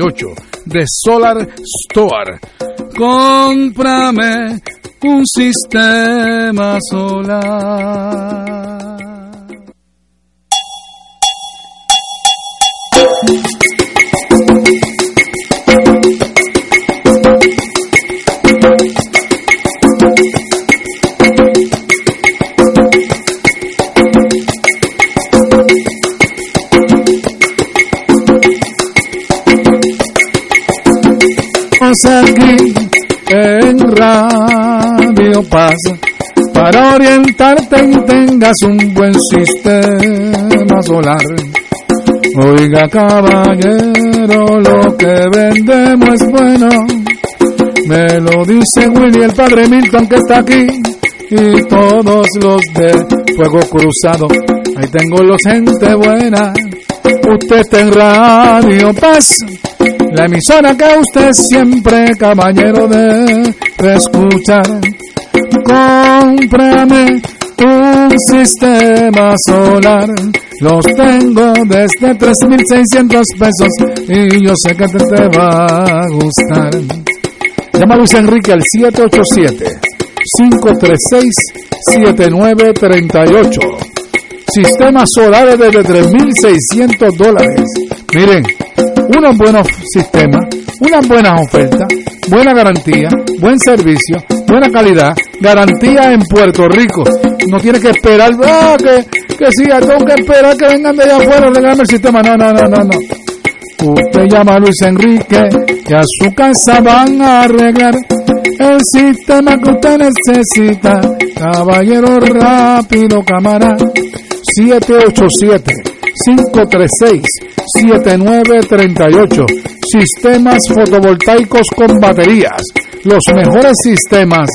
38, de Solar Store. Cómprame un sistema solar. Aquí en Radio Paz para orientarte y tengas un buen sistema solar. Oiga, caballero, lo que vendemos es bueno. Me lo dice Willy, el Padre Milton, que está aquí, y todos los de Fuego Cruzado. Ahí tengo los gente buena. Usted está en Radio Paz, la emisora que usted siempre, caballero, debe escuchar. Cómprame un sistema solar. Los tengo desde 3.600 pesos y yo sé que te va a gustar. Llama a Luis Enrique al 787-536-7938. Sistemas solares desde $3,600. Miren, unos buenos sistemas, unas buenas ofertas, buena garantía, buen servicio, buena calidad, garantía en Puerto Rico. No tienes que esperar, que siga, tengo que esperar que vengan de allá afuera, regálame el sistema. No. Usted llama a Luis Enrique y a su casa van a arreglar el sistema que usted necesita. Caballero, rápido, cámara. 787-536-7938. Sistemas fotovoltaicos con baterías. Los mejores sistemas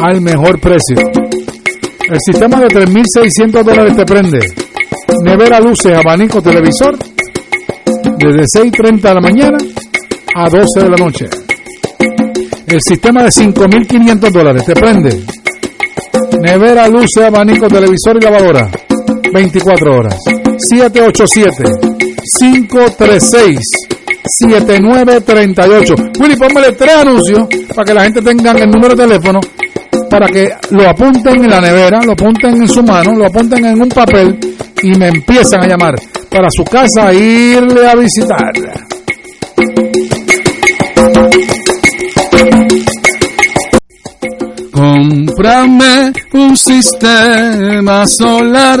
al mejor precio. El sistema de $3,600 te prende nevera, luces, abanico, televisor, desde 6:30 de la mañana a 12 de la noche. El sistema de $5,500 te prende nevera, luces, abanico, televisor y lavadora 24 horas. 787-536-7938. Willy, pónmele 3 anuncios para que la gente tenga el número de teléfono, para que lo apunten en la nevera, lo apunten en su mano, lo apunten en un papel y me empiezan a llamar para su casa e irle a visitar. Cómprame un sistema solar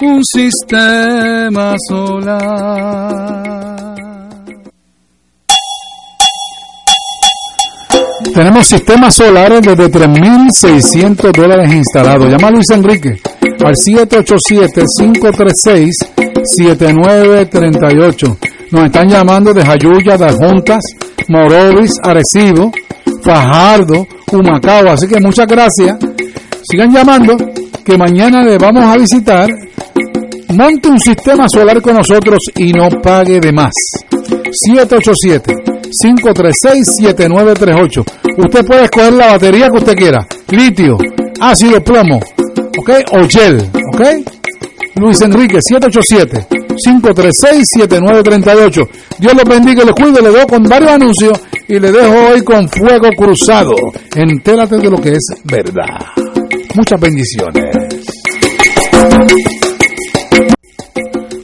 un sistema solar. Tenemos sistemas solares desde $3,600 instalados. Llama a Luis Enrique al 787-536-7938. Nos están llamando de Jayuya, de Adjuntas, Morovis, Arecibo, Fajardo, Humacao. Así que muchas gracias. Sigan llamando, que mañana les vamos a visitar. Monte un sistema solar con nosotros y no pague de más. 787-536-7938. Usted puede escoger la batería que usted quiera. Litio, ácido, plomo, ¿ok? O gel, ¿ok? Luis Enrique, 787-536-7938. Dios los bendiga y los cuide. Le doy con varios anuncios y le dejo hoy con Fuego Cruzado. Entérate de lo que es verdad. Muchas bendiciones.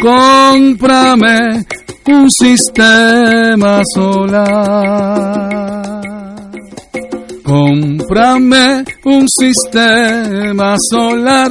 Cómprame un sistema solar. Cómprame un sistema solar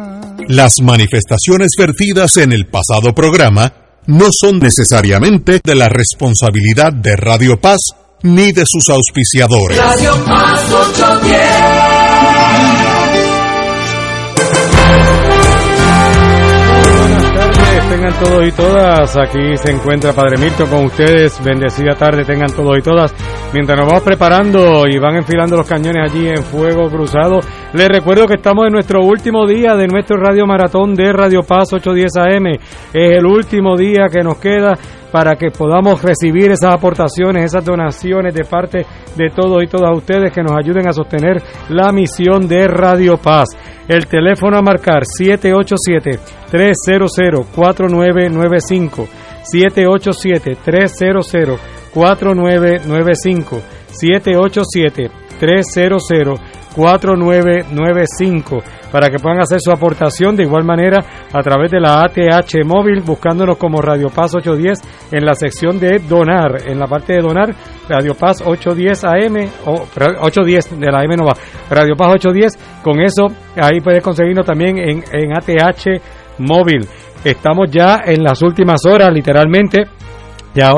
Las manifestaciones vertidas en el pasado programa no son necesariamente de la responsabilidad de Radio Paz ni de sus auspiciadores. Radio Paz 810. Tengan todos y todas, aquí se encuentra Padre Milton con ustedes, bendecida tarde tengan todos y todas. Mientras nos vamos preparando y van enfilando los cañones allí en Fuego Cruzado, les recuerdo que estamos en nuestro último día de nuestro Radio Maratón de Radio Paz 810 AM, es el último día que nos queda para que podamos recibir esas aportaciones, esas donaciones de parte de todos y todas ustedes que nos ayuden a sostener la misión de Radio Paz. El teléfono a marcar 787-300-4995, 787-300-4995, 787-300-4995, para que puedan hacer su aportación de igual manera a través de la ATH móvil, buscándonos como Radio Paz 810 en la sección de donar, en la parte de donar, Radio Paz 810 AM, o 810 de la AM no va, Radio Paz 810, con eso ahí puedes conseguirnos también en ATH móvil. Estamos ya en las últimas horas, literalmente. Ya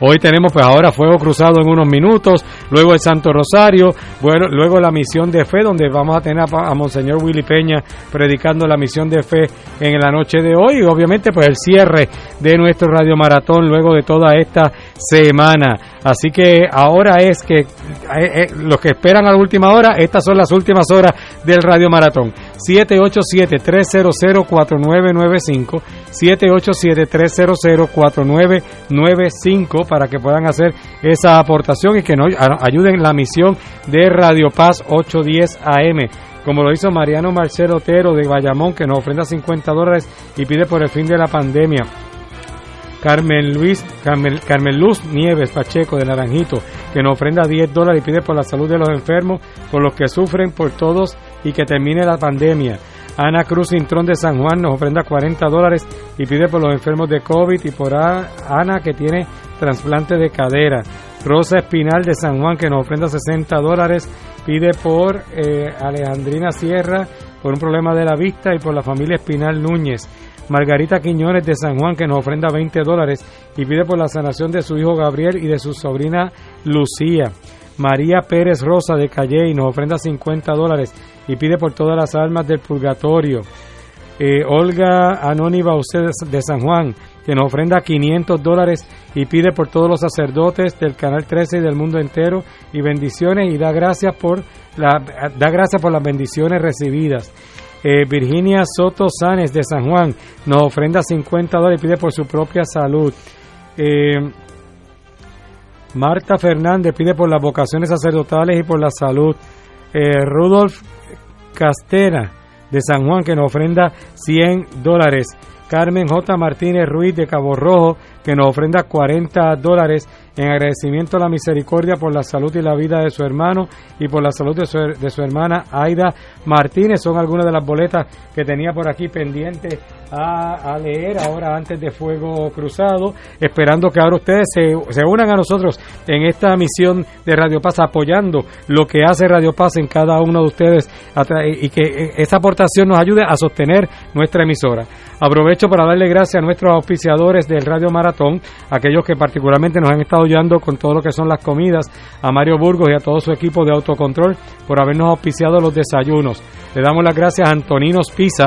hoy tenemos pues ahora Fuego Cruzado en unos minutos, luego el Santo Rosario, bueno, luego la misión de fe, donde vamos a tener a Monseñor Willy Peña predicando la misión de fe en la noche de hoy, y obviamente pues el cierre de nuestro Radio Maratón luego de toda esta semana. Así que ahora es que los que esperan a la última hora, estas son las últimas horas del Radio Maratón. 787-300-4995, 787-300-4995, para que puedan hacer esa aportación y que nos ayuden la misión de Radio Paz 810 AM. Como lo hizo Mariano Marcelo Otero de Bayamón, que nos ofrenda $50 y pide por el fin de la pandemia. Carmen Luz Nieves Pacheco de Naranjito, que nos ofrenda $10 y pide por la salud de los enfermos, por los que sufren, por todos y que termine la pandemia. Ana Cruz Intrón de San Juan nos ofrenda $40 y pide por los enfermos de COVID y por Ana, que tiene trasplante de cadera. Rosa Espinal de San Juan, que nos ofrenda $60, pide por Alejandrina Sierra, por un problema de la vista y por la familia Espinal Núñez. Margarita Quiñones de San Juan, que nos ofrenda $20 y pide por la sanación de su hijo Gabriel y de su sobrina Lucía. María Pérez Rosa de Calley nos ofrenda $50 y pide por todas las almas del purgatorio. Olga Anoni Baucé de San Juan, que nos ofrenda $500 y pide por todos los sacerdotes del Canal 13 y del mundo entero y bendiciones, y da gracias por las bendiciones recibidas. Virginia Soto Sáenz de San Juan nos ofrenda $50 y pide por su propia salud. Marta Fernández pide por las vocaciones sacerdotales y por la salud. Rudolf Castena de San Juan, que nos ofrenda $100. Carmen J. Martínez Ruiz de Cabo Rojo, que nos ofrenda $40 en agradecimiento a la misericordia por la salud y la vida de su hermano y por la salud de su hermana Aida Martínez. Son algunas de las boletas que tenía por aquí pendiente a leer ahora antes de Fuego Cruzado, esperando que ahora ustedes se unan a nosotros en esta misión de Radio Paz, apoyando lo que hace Radio Paz en cada uno de ustedes y que esa aportación nos ayude a sostener nuestra emisora. Aprovecho para darle gracias a nuestros auspiciadores del Radio Maratón, aquellos que particularmente nos han estado ayudando con todo lo que son las comidas, a Mario Burgos y a todo su equipo de autocontrol por habernos auspiciado los desayunos. Le damos las gracias a Antonino's Pizza,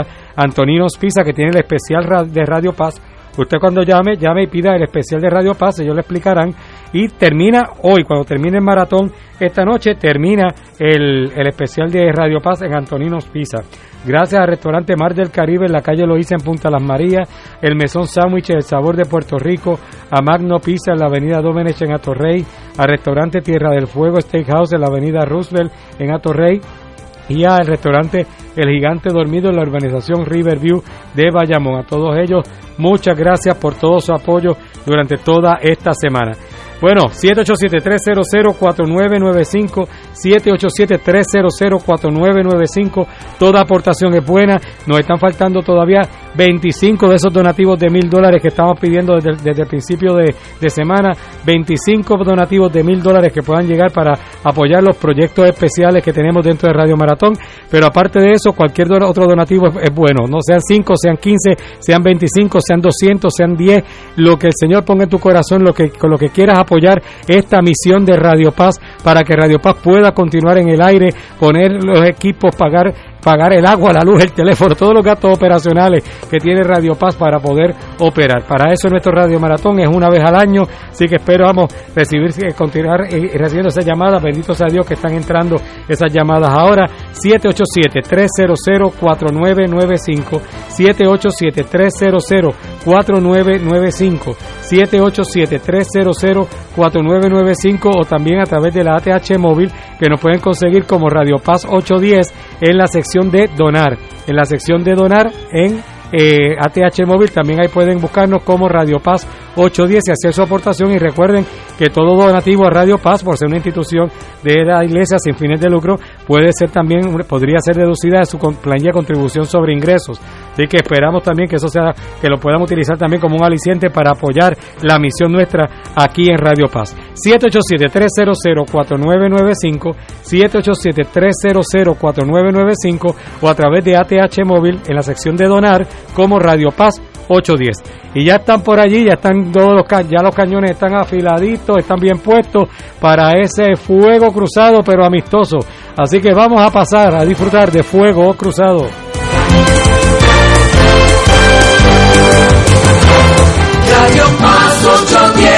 que tiene el especial de Radio Paz. Usted cuando llame y pida el especial de Radio Paz, ellos le explicarán. Y termina hoy, cuando termine el maratón, esta noche termina el especial de Radio Paz en Antonino's Pizza. Gracias al restaurante Mar del Caribe en la calle Loíza en Punta Las Marías, el mesón sándwich El Sabor de Puerto Rico, a Magno Pizza en la avenida Domenech en Atorrey, al restaurante Tierra del Fuego Steakhouse en la avenida Roosevelt en Atorrey, y al restaurante El Gigante Dormido en la urbanización Riverview de Bayamón. A todos ellos, muchas gracias por todo su apoyo durante toda esta semana. Bueno, 787-300-4995, 787-300-4995, toda aportación es buena. Nos están faltando todavía 25 de esos donativos de $1,000 que estamos pidiendo desde el principio de semana, 25 donativos de $1,000 que puedan llegar para apoyar los proyectos especiales que tenemos dentro de Radio Maratón. Pero aparte de eso, cualquier otro donativo es bueno, no sean 5, sean 15, sean 25, sean 200, sean 10, lo que el Señor ponga en tu corazón, con lo que quieras apoyar esta misión de Radio Paz, para que Radio Paz pueda continuar en el aire, poner los equipos, pagar el agua, la luz, el teléfono, todos los gastos operacionales que tiene Radio Paz para poder operar. Para eso nuestro Radio Maratón es una vez al año, así que esperamos continuar recibiendo esas llamadas. Bendito sea Dios que están entrando esas llamadas ahora. 787-300-4995, 787-300-4995, 787-300-4995, o también a través de la ATH móvil, que nos pueden conseguir como Radio Paz 810 en la sección de donar. En la sección de donar en ATH móvil también ahí pueden buscarnos como Radio Paz 810 y hacer su aportación. Y recuerden que todo donativo a Radio Paz, por ser una institución de la iglesia sin fines de lucro, podría ser deducida de su planilla de contribución sobre ingresos. Así que esperamos también que eso sea, que lo podamos utilizar también como un aliciente para apoyar la misión nuestra aquí en Radio Paz. 787-300-4995, 787-300-4995, o a través de ATH móvil en la sección de donar como Radio Paz 810. Y ya están por allí, ya están todos los cañones están afiladitos, están bien puestos para ese fuego cruzado, pero amistoso. Así que vamos a pasar a disfrutar de Fuego Cruzado. Radio Paz 810.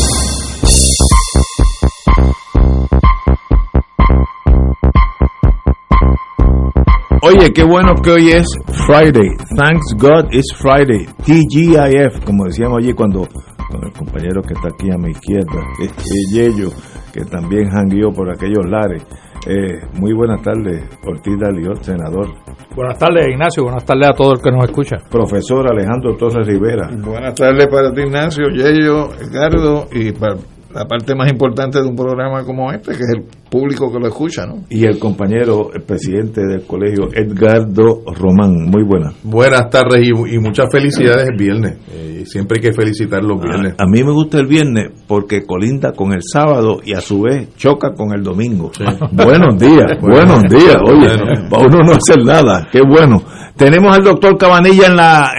Oye, qué bueno que hoy es Friday. Thanks God it's Friday. TGIF, como decíamos allí cuando con el compañero que está aquí a mi izquierda, Yello, que también jangueó por aquellos lares. Muy buenas tardes, Ortiz Daliot, senador. Buenas tardes, Ignacio. Buenas tardes a todo el que nos escucha. Profesor Alejandro Torres Rivera. Buenas tardes para ti, Ignacio, Yello, Edgardo, y para la parte más importante de un programa como este, que es el público que lo escucha, ¿no? Y el compañero, el presidente del colegio, Edgardo Román. Muy buenas. Buenas tardes y muchas felicidades el viernes. Siempre hay que felicitar los viernes. A mí me gusta el viernes porque colinda con el sábado y a su vez choca con el domingo. Sí. Buenos días, buenos días. Oye, para uno no hacer nada. Qué bueno. Tenemos al doctor Cabanilla en la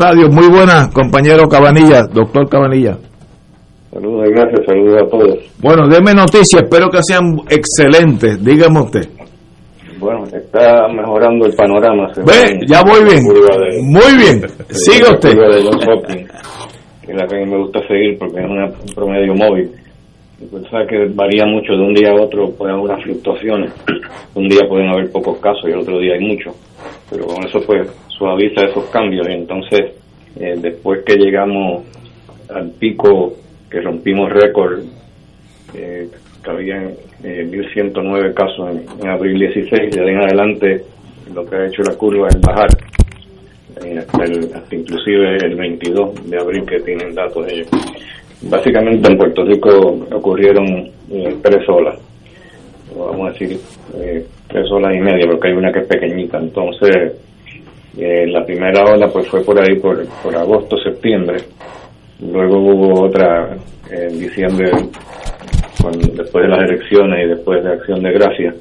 radio. Muy buenas, compañero Cabanilla. Doctor Cabanilla. Saludos, gracias, saludos a todos. Bueno, deme noticias, espero que sean excelentes, dígame usted. Bueno, está mejorando el panorama. Ve, ya voy bien, muy bien, sigue usted. La que me gusta seguir porque es un promedio móvil. Sabes que varía mucho de un día a otro, pueden haber unas fluctuaciones. Un día pueden haber pocos casos y el otro día hay muchos, pero con eso pues suaviza esos cambios. Y entonces, después que llegamos al pico, que rompimos récord, que había 1.109 casos en abril 16, y de ahí en adelante lo que ha hecho la curva es bajar, hasta inclusive el 22 de abril que tienen datos ellos. Básicamente en Puerto Rico ocurrieron tres olas, vamos a decir 3 olas y media, porque hay una que es pequeñita. Entonces la primera ola pues fue por ahí, por agosto, septiembre. Luego hubo otra en diciembre, después de las elecciones y después de Acción de Gracias,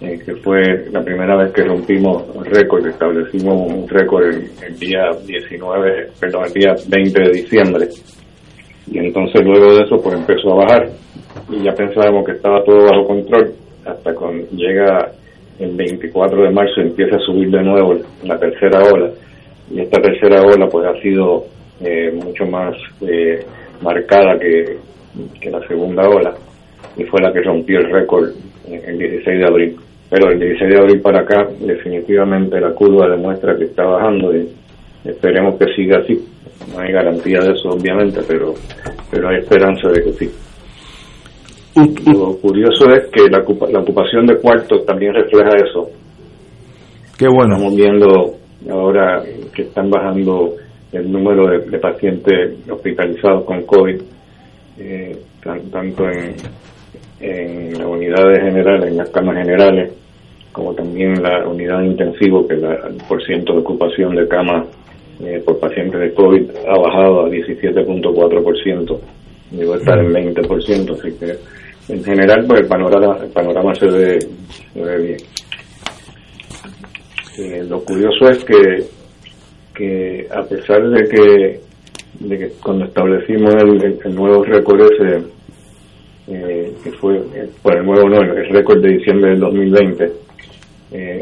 que fue la primera vez que rompimos récord, establecimos un récord el día 20 de diciembre. Y entonces luego de eso pues empezó a bajar y ya pensábamos que estaba todo bajo control, hasta cuando llega el 24 de marzo empieza a subir de nuevo la tercera ola. Y esta tercera ola pues ha sido mucho más marcada que la segunda ola, y fue la que rompió el récord el 16 de abril. Pero el 16 de abril para acá definitivamente la curva demuestra que está bajando y esperemos que siga así. No hay garantía de eso obviamente, pero hay esperanza de que sí. Lo curioso es que la ocupación de cuartos también refleja eso. Qué bueno. Estamos viendo ahora que están bajando el número de pacientes hospitalizados con COVID, tanto en las unidades generales, en las camas generales, como también en la unidad de intensivo, que el porcentaje de ocupación de camas por pacientes de COVID ha bajado a 17.4%, llegó a estar en 20%, así que en general pues el panorama se ve bien. Lo curioso es que a pesar de que cuando establecimos el nuevo récord ese, que fue el récord de diciembre del 2020,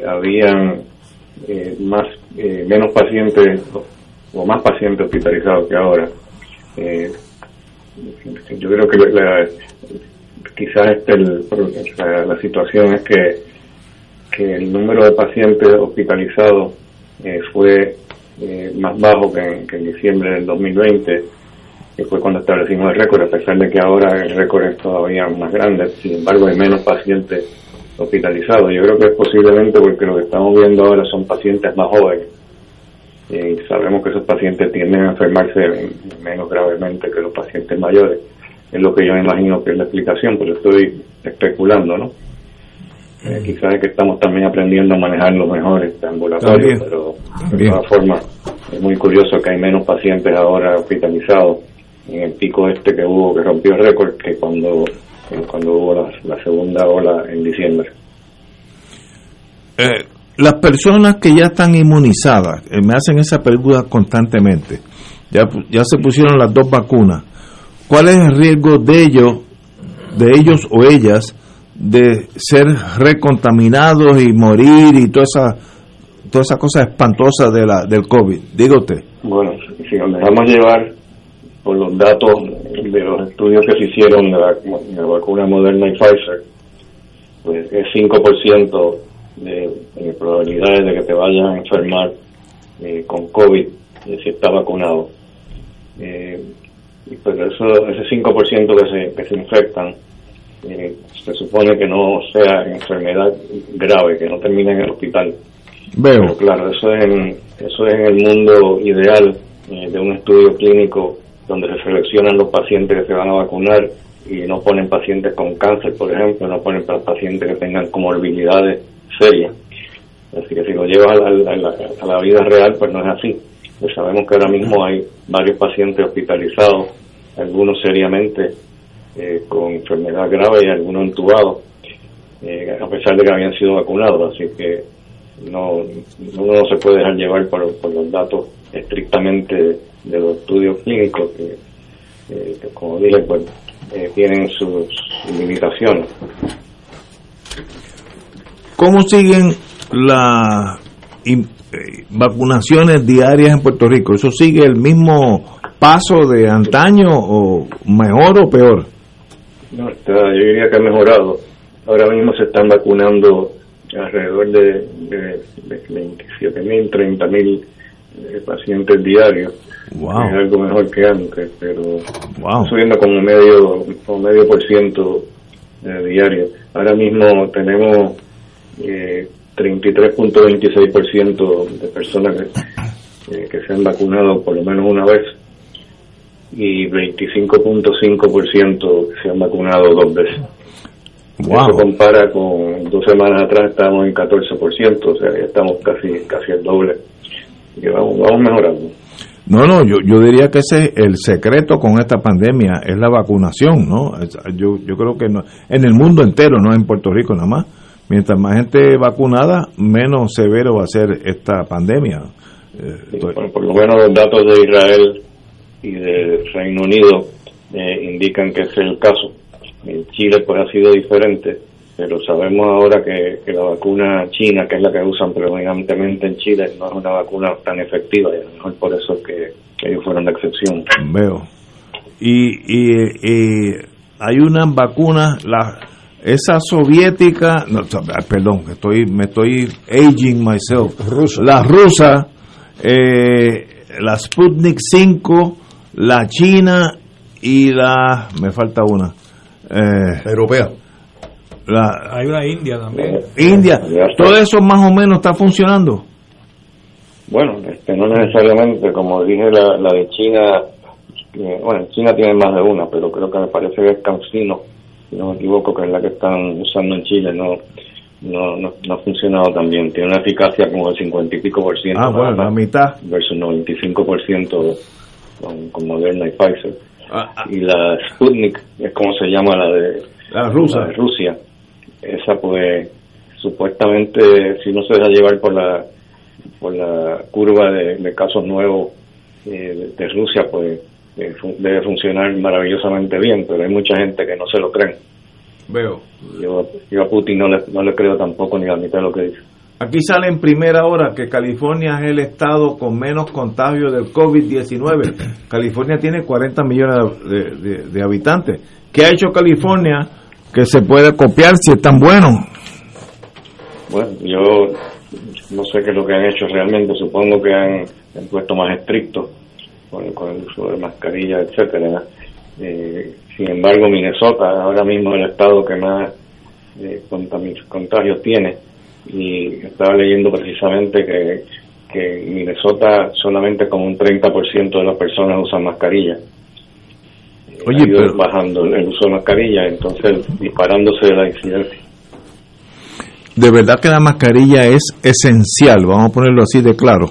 habían menos pacientes o más pacientes hospitalizados que ahora. Yo creo que quizás la situación es que el número de pacientes hospitalizados fue más bajo que en diciembre del 2020, que fue cuando establecimos el récord, a pesar de que ahora el récord es todavía más grande. Sin embargo hay menos pacientes hospitalizados. Yo creo que es posiblemente porque lo que estamos viendo ahora son pacientes más jóvenes, y sabemos que esos pacientes tienden a enfermarse menos gravemente que los pacientes mayores. Es lo que yo imagino que es la explicación, pero estoy especulando, ¿no? Quizás es que estamos también aprendiendo a manejar los mejores ambulatorios, pero de todas formas es muy curioso que hay menos pacientes ahora hospitalizados en el pico este que hubo, que rompió el récord, que cuando hubo la segunda ola en diciembre. Las personas que ya están inmunizadas, me hacen esa pregunta constantemente, ya se pusieron las dos vacunas, ¿cuál es el riesgo de ellos o ellas de ser recontaminados y morir y toda esa cosa espantosa del COVID? Diga usted. Bueno, si nos dejamos llevar por los datos de los estudios que se hicieron de la vacuna Moderna y Pfizer, pues es 5% de probabilidades de que te vayan a enfermar con COVID si estás vacunado. Pero ese 5% que se infectan, se supone que no sea enfermedad grave, que no termine en el hospital. Veo. Pero claro, eso es en el mundo ideal de un estudio clínico donde se seleccionan los pacientes que se van a vacunar y no ponen pacientes con cáncer, por ejemplo, no ponen para pacientes que tengan comorbilidades serias. Así que si lo llevas a la vida real, pues no es así. Pues sabemos que ahora mismo hay varios pacientes hospitalizados, algunos seriamente con enfermedad grave y algunos entubados, a pesar de que habían sido vacunados. Así que uno no se puede dejar llevar por los datos estrictamente de los estudios clínicos que como dije, pues tienen sus limitaciones. ¿Cómo siguen las vacunaciones diarias en Puerto Rico? ¿Eso sigue el mismo paso de antaño o mejor o peor? No, yo diría que ha mejorado. Ahora mismo se están vacunando alrededor de 27.000, 30.000 pacientes diarios. Wow. Es algo mejor que antes, pero wow, subiendo como medio por ciento diario. Ahora mismo tenemos 33.26% de personas que se han vacunado por lo menos una vez y 25.5% que se han vacunado dos veces. Wow. Eso compara con 2 semanas atrás, estábamos en 14%, o sea, ya estamos casi el doble. Y vamos mejorando. Yo diría que ese es el secreto con esta pandemia, es la vacunación, ¿no? Yo creo que no, en el mundo entero, no en Puerto Rico nada más. Mientras más gente vacunada, menos severo va a ser esta pandemia. Bueno, por lo menos los datos de Israel y de Reino Unido indican que ese es el caso. En Chile pues ha sido diferente, pero sabemos ahora que la vacuna china, que es la que usan predominantemente en Chile, no es una vacuna tan efectiva, y a lo mejor por eso es que ellos fueron la excepción. Veo. Y hay unas vacunas, esa soviética, la rusa, la Sputnik 5, la china y la, me falta una, europea. Hay una india también. India, todo eso más o menos está funcionando. Bueno, no necesariamente, como dije, la de China, China tiene más de una, pero creo que me parece que es CanSino, si no me equivoco, que es la que están usando en Chile, no ha funcionado tan bien. Tiene una eficacia como del 50 y pico %. Ah, bueno, la mitad. Versus 95% con Moderna y Pfizer. Y la Sputnik, es como se llama la de Rusia. Esa pues supuestamente, si no se deja llevar por la curva de casos nuevos de Rusia, pues debe funcionar maravillosamente bien, pero hay mucha gente que no se lo creen. Veo. Yo a Putin no le creo tampoco ni la mitad de lo que dice. Aquí sale en primera hora que California es el estado con menos contagios del COVID-19. California tiene 40 millones de habitantes. ¿Qué ha hecho California que se puede copiar si es tan bueno? Bueno, yo no sé qué es lo que han hecho realmente. Supongo que han puesto más estrictos con el uso de mascarilla, etcétera. Sin embargo, Minnesota ahora mismo es el estado que más contagios tiene, y estaba leyendo precisamente que en Minnesota solamente como un 30% de las personas usan mascarilla. Oye, pero bajando el uso de mascarilla, entonces disparándose la incidencia. De verdad que la mascarilla es esencial, vamos a ponerlo así de claro.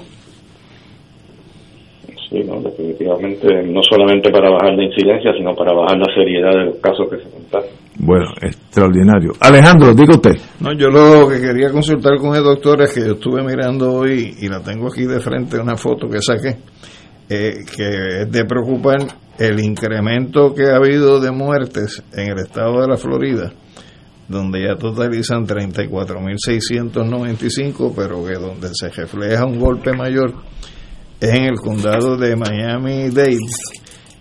Sí, no, definitivamente, no solamente para bajar la incidencia, sino para bajar la seriedad de los casos que se contagian. Bueno, extraordinario. Alejandro, diga usted. No, yo lo que quería consultar con el doctor es que yo estuve mirando hoy, y la tengo aquí de frente, una foto que saqué, que es de preocupar el incremento que ha habido de muertes en el estado de la Florida, donde ya totalizan 34.695, pero que donde se refleja un golpe mayor en el condado de Miami-Dade,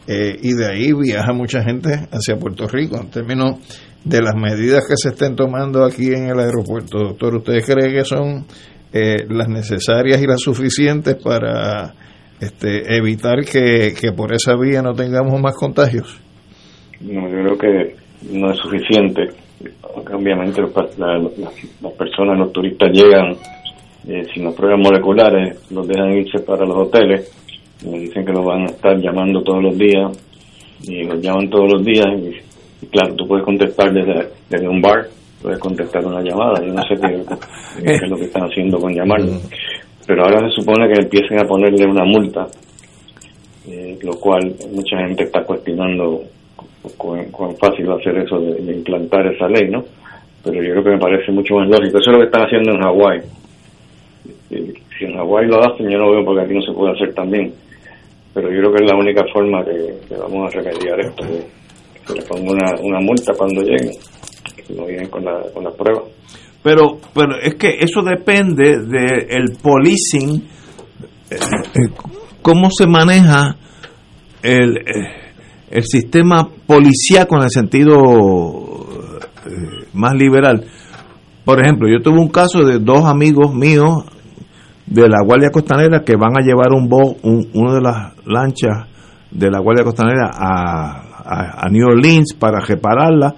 y de ahí viaja mucha gente hacia Puerto Rico. En términos de las medidas que se estén tomando aquí en el aeropuerto, doctor, ¿usted cree que son las necesarias y las suficientes para evitar que por esa vía no tengamos más contagios? No, yo creo que no es suficiente. Obviamente las personas, los turistas llegan sin las pruebas moleculares, los dejan irse para los hoteles, dicen que los van a estar llamando todos los días, y los llaman todos los días, y Claro, tú puedes contestar desde un bar, puedes contestar una llamada. Yo no sé qué es lo que están haciendo con llamarlo. Pero ahora se supone que empiecen a ponerle una multa, lo cual mucha gente está cuestionando cuán fácil va a ser eso de implantar esa ley, ¿no? Pero yo creo que me parece mucho más lógico. Eso es lo que están haciendo en Hawái. Si en Hawái lo hacen, yo no veo porque aquí no se puede hacer también. Pero yo creo que es la única forma que vamos a remediar esto, que le pongan una multa cuando lleguen, que no vienen con la prueba. Pero es que eso depende del policing, cómo se maneja el sistema policíaco en el sentido más liberal. Por ejemplo, yo tuve un caso de dos amigos míos de la Guardia Costanera que van a llevar una de las lanchas de la Guardia Costanera a New Orleans para repararla.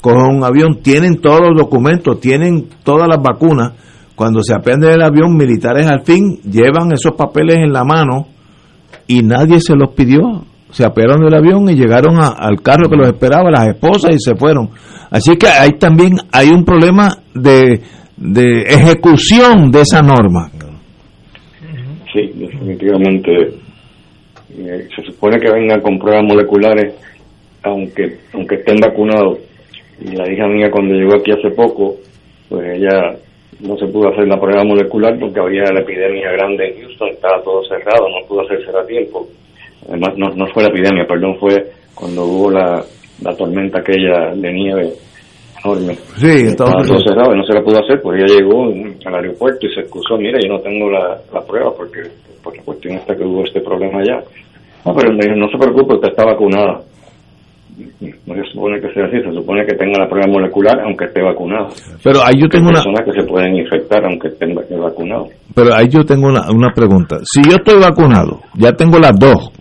Cogen un avión, tienen todos los documentos, tienen todas las vacunas. Cuando se aprende del avión, militares al fin llevan esos papeles en la mano y nadie se los pidió. Se apearon del avión y llegaron al carro que los esperaba, las esposas, y se fueron. Así que ahí también hay un problema de ejecución de esa norma. Sí, definitivamente. Se supone que vengan con pruebas moleculares, aunque estén vacunados. Y la hija mía, cuando llegó aquí hace poco, pues ella no se pudo hacer la prueba molecular porque había la epidemia grande en Houston, estaba todo cerrado, no pudo hacerse a tiempo. Además, no fue la epidemia, fue cuando hubo la tormenta aquella de nieve enorme. Sí, estaba todo cerrado y no se la pudo hacer, pues ella llegó al aeropuerto y se excusó: mira, yo no tengo la prueba porque la cuestión está que hubo este problema allá. No, pero me dijo: no se preocupe, usted está vacunada. No se supone que sea así, se supone que tenga la prueba molecular aunque esté vacunado. Pero ahí yo tengo personas que se pueden infectar aunque estén vacunados. Pero ahí yo tengo una pregunta. Si yo estoy vacunado, ya tengo las dos,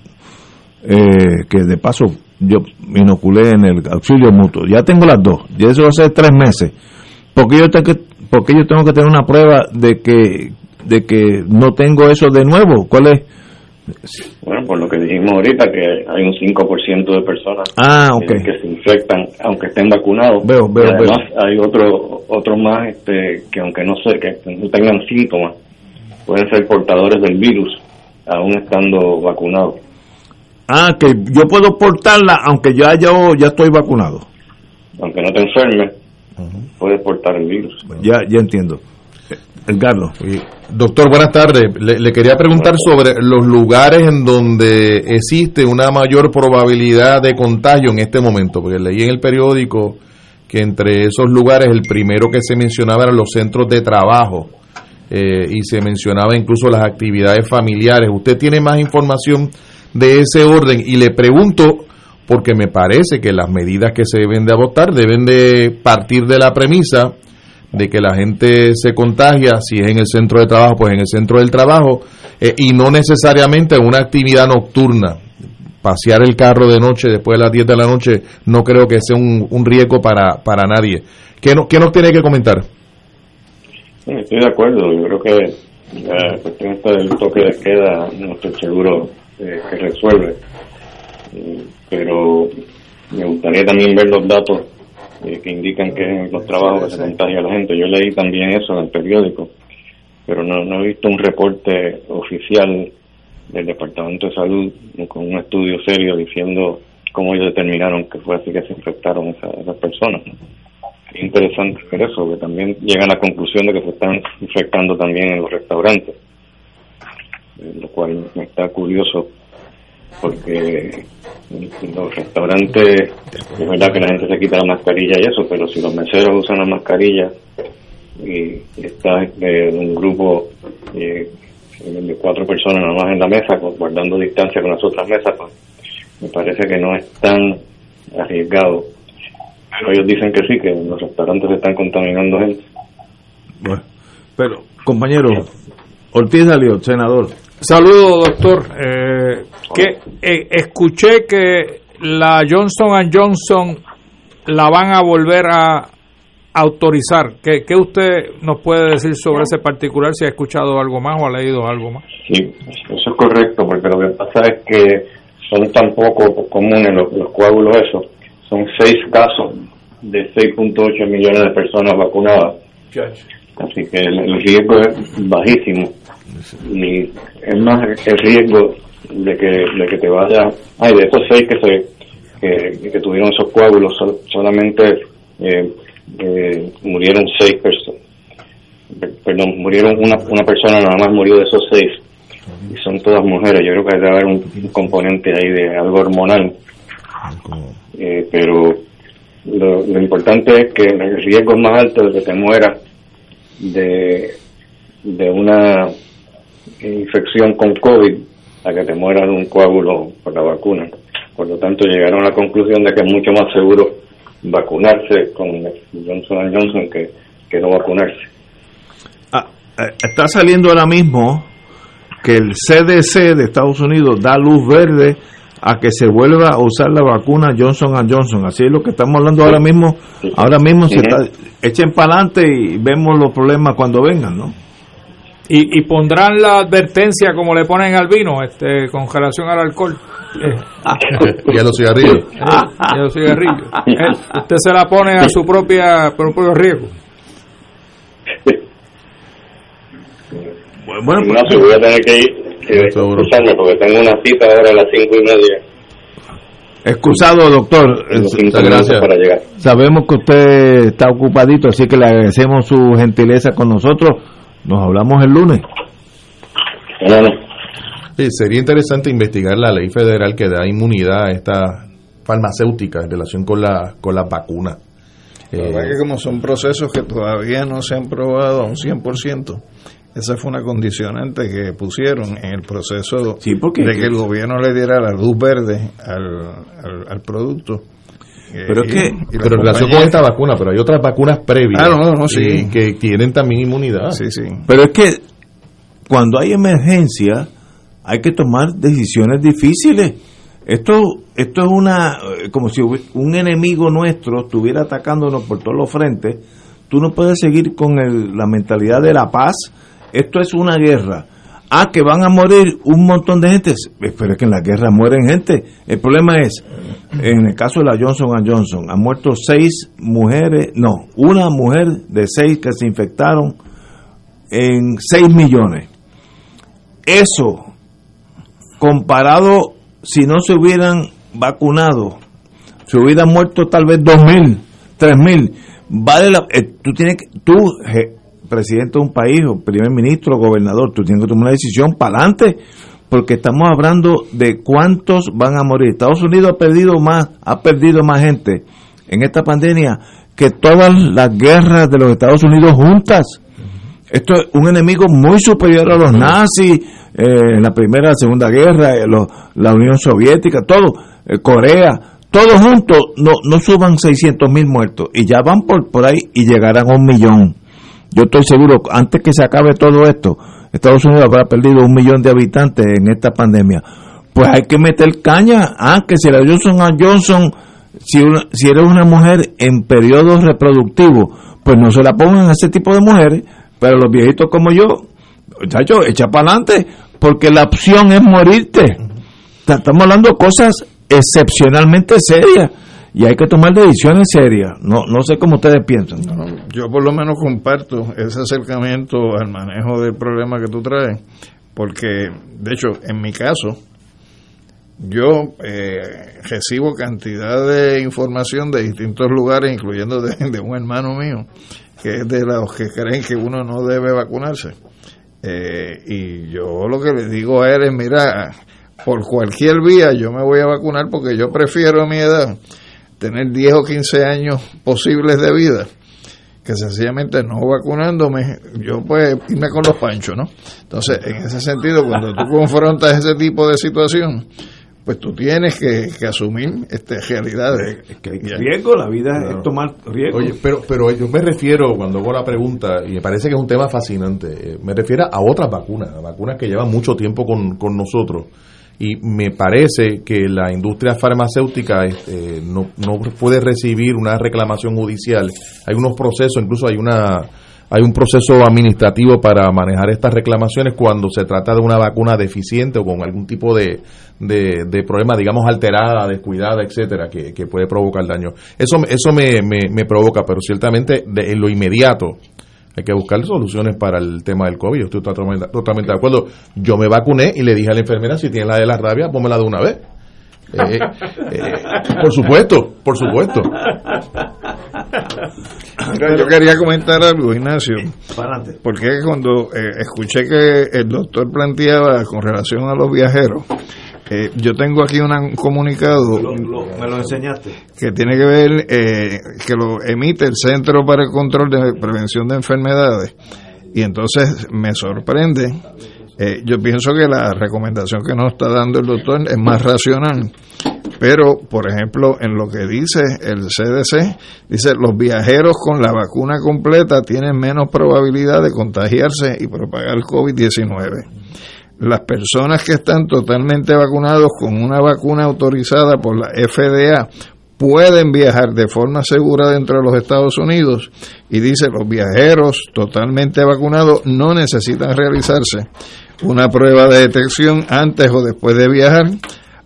que de paso yo me inoculé en el auxilio mutuo, ya tengo las dos, y eso va a ser 3 meses. ¿Por qué yo tengo que tener una prueba de que no tengo eso de nuevo? ¿Cuál es? Bueno, por lo que dijimos ahorita, que hay un 5% de personas que se infectan aunque estén vacunados. Veo, además hay otros más que aunque no tengan síntomas pueden ser portadores del virus aún estando vacunados. Que yo puedo portarla aunque ya estoy vacunado, aunque no te enfermes. Puedes portar el virus. Ya entiendo. Edgardo. Doctor, buenas tardes. Le quería preguntar sobre los lugares en donde existe una mayor probabilidad de contagio en este momento, porque leí en el periódico que entre esos lugares el primero que se mencionaba eran los centros de trabajo, y se mencionaba incluso las actividades familiares. ¿Usted tiene más información de ese orden? Y le pregunto porque me parece que las medidas que se deben de adoptar deben de partir de la premisa de que la gente se contagia. Si es en el centro de trabajo, pues en el centro del trabajo, y no necesariamente en una actividad nocturna. Pasear el carro de noche después de las 10 de la noche no creo que sea un riesgo para nadie. ¿Qué nos tiene que comentar? Sí, estoy de acuerdo. Yo creo que la cuestión está del toque de queda, no estoy seguro que resuelve, pero me gustaría también ver los datos que indican que en los trabajos que se contagia la gente. Yo leí también eso en el periódico, pero no he visto un reporte oficial del Departamento de Salud con un estudio serio diciendo cómo ellos determinaron que fue así que se infectaron esas personas. Es interesante ver eso, que también llegan a la conclusión de que se están infectando también en los restaurantes, lo cual me está curioso, porque los restaurantes, es verdad que la gente se quita la mascarilla y eso, pero si los meseros usan la mascarilla y está un grupo de 4 personas nada más en la mesa, guardando distancia con las otras mesas, pues me parece que no es tan arriesgado. Pero ellos dicen que sí, que los restaurantes se están contaminando gente. Bueno, pero compañero Ortiz Aliot, senador. Saludos, doctor. Escuché que la Johnson & Johnson la van a volver a autorizar. ¿Qué usted nos puede decir sobre ese particular? Si ha escuchado algo más o ha leído algo más. Sí, eso es correcto, porque lo que pasa es que son tan poco comunes los coágulos esos, Son 6 casos de 6.8 millones de personas vacunadas. Así que el riesgo es bajísimo. Y es más el riesgo de que te vaya. Ay, de esos 6 que tuvieron esos coágulos, solamente murieron 6 personas. Perdón, murieron una persona, nada más murió de esos 6. Y son todas mujeres. Yo creo que debe haber un componente ahí de algo hormonal. Pero lo importante es que el riesgo es más alto de que te mueras de una infección con COVID a que te mueras de un coágulo por la vacuna. Por lo tanto, llegaron a la conclusión de que es mucho más seguro vacunarse con Johnson & Johnson que no vacunarse. Está saliendo ahora mismo que el CDC de Estados Unidos da luz verde a que se vuelva a usar la vacuna Johnson & Johnson. Así es lo que estamos hablando ahora mismo. Ahora mismo se está, echen para adelante y vemos los problemas cuando vengan, ¿no? Y pondrán la advertencia como le ponen al vino, con relación al alcohol. Y a los cigarrillos. Y a los cigarrillos. Usted se la pone a su propio riesgo. Bueno, no, pues, voy a tener que ir. Excusarme porque tengo una cita ahora a las 5:30. Excusado, doctor. Gracias. Para llegar. Sabemos que usted está ocupadito, así que le agradecemos su gentileza con nosotros. Nos hablamos el lunes. Bueno. Sí, sería interesante investigar la ley federal que da inmunidad a estas farmacéuticas en relación con las vacunas. La verdad que como son procesos que todavía no se han probado a un 100%, esa fue una condicionante que pusieron en el proceso de que el gobierno le diera la luz verde al producto. Pero es que pero en relación con esta vacuna, pero hay otras vacunas previas que tienen también inmunidad. Sí, sí. Pero es que cuando hay emergencia hay que tomar decisiones difíciles. Esto es como si un enemigo nuestro estuviera atacándonos por todos los frentes. Tú no puedes seguir con la mentalidad de la paz. Esto es una guerra. Que van a morir un montón de gente. Pero es que en la guerra mueren gente. El problema es, en el caso de la Johnson & Johnson, han muerto 6 mujeres, no, 1 mujer de 6 que se infectaron en 6 millones. Eso, comparado, si no se hubieran vacunado, se hubieran muerto tal vez 2.000, 3.000. Vale tú tienes que... presidente de un país, o primer ministro, gobernador, tú tienes que tomar una decisión para adelante, porque estamos hablando de cuántos van a morir. Estados Unidos ha perdido más gente en esta pandemia que todas las guerras de los Estados Unidos juntas. Esto es un enemigo muy superior a los nazis, en la Primera, la Segunda Guerra, la Unión Soviética, todo, Corea. Todos juntos, no suban 600.000 muertos, y ya van por ahí y llegarán a 1 millón. Yo estoy seguro, antes que se acabe todo esto, Estados Unidos habrá perdido 1 millón de habitantes en esta pandemia. Pues hay que meter caña. Que si la Johnson & Johnson, si eres una mujer en periodo reproductivo, pues no se la pongan a ese tipo de mujeres, pero los viejitos como yo, muchachos, echa para adelante, porque la opción es morirte. Estamos hablando de cosas excepcionalmente serias. Y hay que tomar decisiones serias. No sé cómo ustedes piensan. No, yo por lo menos comparto ese acercamiento al manejo del problema que tú traes, porque, de hecho, en mi caso, yo recibo cantidad de información de distintos lugares, incluyendo de un hermano mío, que es de los que creen que uno no debe vacunarse. Y yo lo que les digo a él es, mira, por cualquier vía yo me voy a vacunar porque yo prefiero a mi edad tener 10 o 15 años posibles de vida, que sencillamente no vacunándome, yo pues irme con los panchos, ¿no? Entonces, en ese sentido, cuando tú confrontas ese tipo de situación, pues tú tienes que asumir realidades. Es que riesgo, la vida es tomar riesgo. Oye, pero yo me refiero, cuando hago la pregunta, y me parece que es un tema fascinante, me refiero a otras vacunas, a vacunas que llevan mucho tiempo con nosotros. Y me parece que la industria farmacéutica no puede recibir una reclamación judicial. Hay unos procesos, incluso hay una hay un proceso administrativo para manejar estas reclamaciones cuando se trata de una vacuna deficiente o con algún tipo de problema, digamos, alterada, descuidada, etcétera, que puede provocar daño. Eso me provoca, pero ciertamente en lo inmediato hay que buscar soluciones para el tema del COVID. Yo estoy totalmente de acuerdo. Yo me vacuné y le dije a la enfermera, si tienes la de la rabia, pónmela de una vez. Por supuesto. Mira, yo quería comentar algo, Ignacio, porque cuando escuché que el doctor planteaba con relación a los viajeros, yo tengo aquí un comunicado me lo enseñaste, que tiene que ver, que lo emite el Centro para el Control de Prevención de Enfermedades, y entonces me sorprende. Yo pienso que la recomendación que nos está dando el doctor es más racional, pero, por ejemplo, en lo que dice el CDC, dice: los viajeros con la vacuna completa tienen menos probabilidad de contagiarse y propagar COVID-19. Las personas que están totalmente vacunados con una vacuna autorizada por la FDA pueden viajar de forma segura dentro de los Estados Unidos, y dice: los viajeros totalmente vacunados no necesitan realizarse una prueba de detección antes o después de viajar,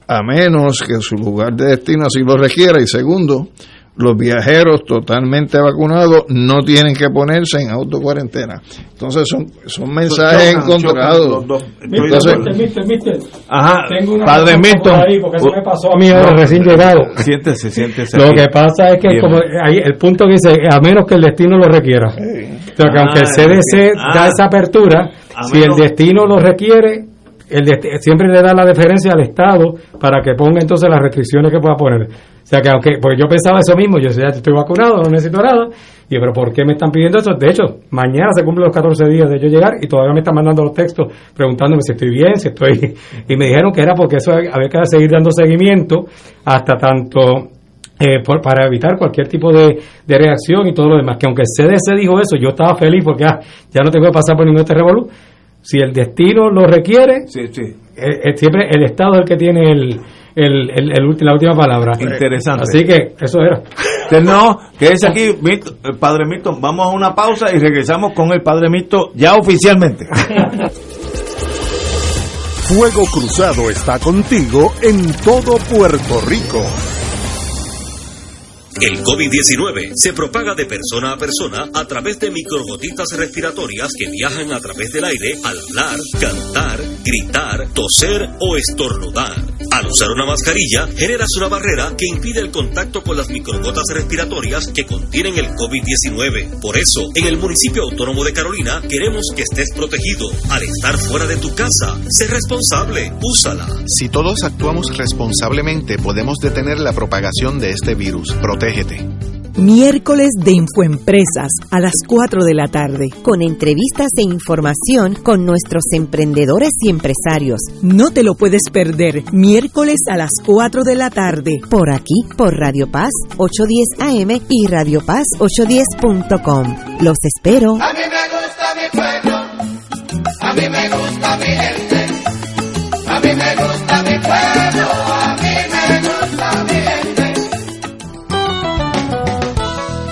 a menos que su lugar de destino así lo requiera. Y segundo, los viajeros totalmente vacunados no tienen que ponerse en autocuarentena. Entonces son mensajes encontrados. Mister. Ajá, tengo una Padre Milton. Porque eso me pasó a mí ahora recién llegado. Siéntese. Lo que pasa es que como ahí, el punto que dice, a menos que el destino lo requiera. Pero que aunque el CDC da esa apertura, si el destino lo requiere, siempre le da la deferencia al Estado para que ponga entonces las restricciones que pueda poner. O sea que aunque, pues yo pensaba eso mismo, yo decía, estoy vacunado, no necesito nada, y yo, pero ¿por qué me están pidiendo eso? De hecho, mañana se cumplen los 14 días de yo llegar y todavía me están mandando los textos preguntándome si estoy bien, si estoy, y me dijeron que era porque eso había que seguir dando seguimiento hasta tanto, para evitar cualquier tipo de reacción y todo lo demás. Que aunque el CDC dijo eso, yo estaba feliz porque ya no tengo que pasar por ningún este revolú. Si el destino lo requiere, sí. Siempre el Estado es el que tiene la última palabra. Interesante. Así que eso era. No, quédese aquí, Padre Milton. Vamos a una pausa y regresamos con el Padre Milton ya oficialmente. Fuego Cruzado está contigo en todo Puerto Rico. El COVID-19 se propaga de persona a persona a través de microgotitas respiratorias que viajan a través del aire al hablar, cantar, gritar, toser o estornudar. Al usar una mascarilla, generas una barrera que impide el contacto con las microgotas respiratorias que contienen el COVID-19. Por eso, en el municipio autónomo de Carolina, queremos que estés protegido. Al estar fuera de tu casa, sé responsable, úsala. Si todos actuamos responsablemente, podemos detener la propagación de este virus. Miércoles de Infoempresas a las 4 de la tarde, con entrevistas e información con nuestros emprendedores y empresarios. No te lo puedes perder, miércoles a las 4 de la tarde, por aquí, por Radio Paz 810 AM y Radio Paz 810.com. Los espero. A mí me gusta mi pueblo, a mí me gusta mi gente, a mí me gusta mi pueblo, a mí me gusta mi gente.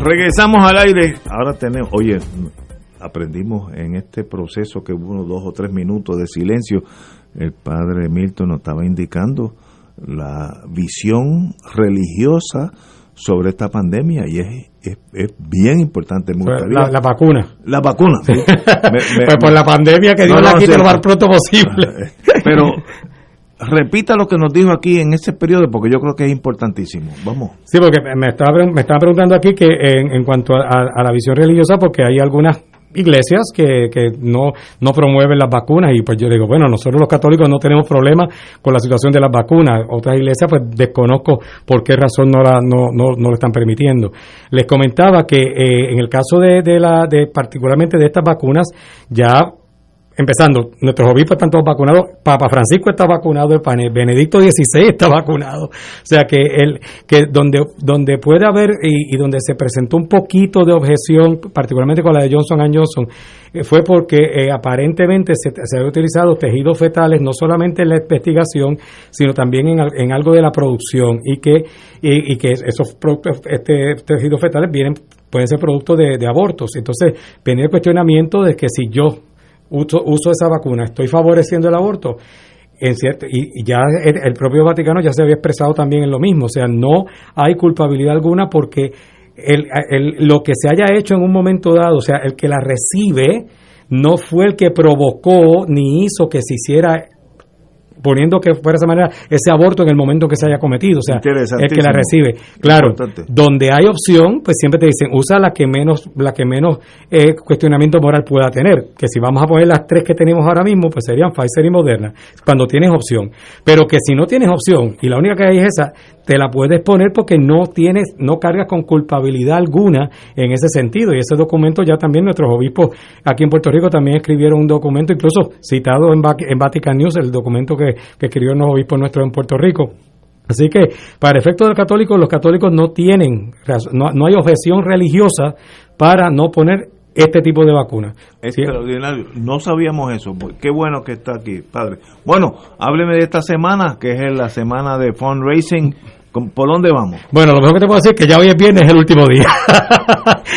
Regresamos al aire. Ahora tenemos, oye, aprendimos en este proceso que hubo unos 2 o 3 minutos de silencio. El Padre Milton nos estaba indicando la visión religiosa sobre esta pandemia, y es bien importante. La vacuna. La vacuna, sí. Pues por la pandemia, que Dios la quite lo más pronto posible. Pero repita lo que nos dijo aquí en ese periodo, porque yo creo que es importantísimo. Vamos. Sí, porque me estaba preguntando aquí que en cuanto a la visión religiosa, porque hay algunas iglesias que no promueven las vacunas, y pues yo digo, bueno, nosotros los católicos no tenemos problemas con la situación de las vacunas. Otras iglesias, pues desconozco por qué razón no lo están permitiendo. Les comentaba que en el caso de particularmente de estas vacunas, ya empezando, nuestros obispos están todos vacunados, Papa Francisco está vacunado, Benedicto XVI está vacunado. O sea que donde puede haber y donde se presentó un poquito de objeción, particularmente con la de Johnson & Johnson, fue porque aparentemente se había utilizado tejidos fetales, no solamente en la investigación, sino también en algo de la producción, y que esos productos, tejidos fetales pueden ser producto de abortos. Entonces, viene el cuestionamiento de que si yo uso esa vacuna, ¿estoy favoreciendo el aborto? En cierto, y ya el propio Vaticano ya se había expresado también en lo mismo. O sea, no hay culpabilidad alguna, porque lo que se haya hecho en un momento dado, o sea, el que la recibe no fue el que provocó ni hizo que se hiciera, poniendo que fuera de esa manera, ese aborto en el momento que se haya cometido. O sea, el que la recibe. Claro, donde hay opción, pues siempre te dicen, usa la que menos cuestionamiento moral pueda tener. Que si vamos a poner las tres que tenemos ahora mismo, pues serían Pfizer y Moderna, cuando tienes opción. Pero que si no tienes opción, y la única que hay es esa, te la puedes poner porque no cargas con culpabilidad alguna en ese sentido. Y ese documento ya también nuestros obispos aquí en Puerto Rico también escribieron un documento, incluso citado en Vatican News, el documento que escribieron los obispos nuestros en Puerto Rico. Así que, para efectos del católico, los católicos no tienen, no hay objeción religiosa para no poner este tipo de vacuna. Extraordinario. No sabíamos eso. Qué bueno que está aquí, padre. Bueno, hábleme de esta semana, que es la semana de fundraising. ¿Por dónde vamos? Bueno, lo mejor que te puedo decir es que ya hoy es viernes, es el último día.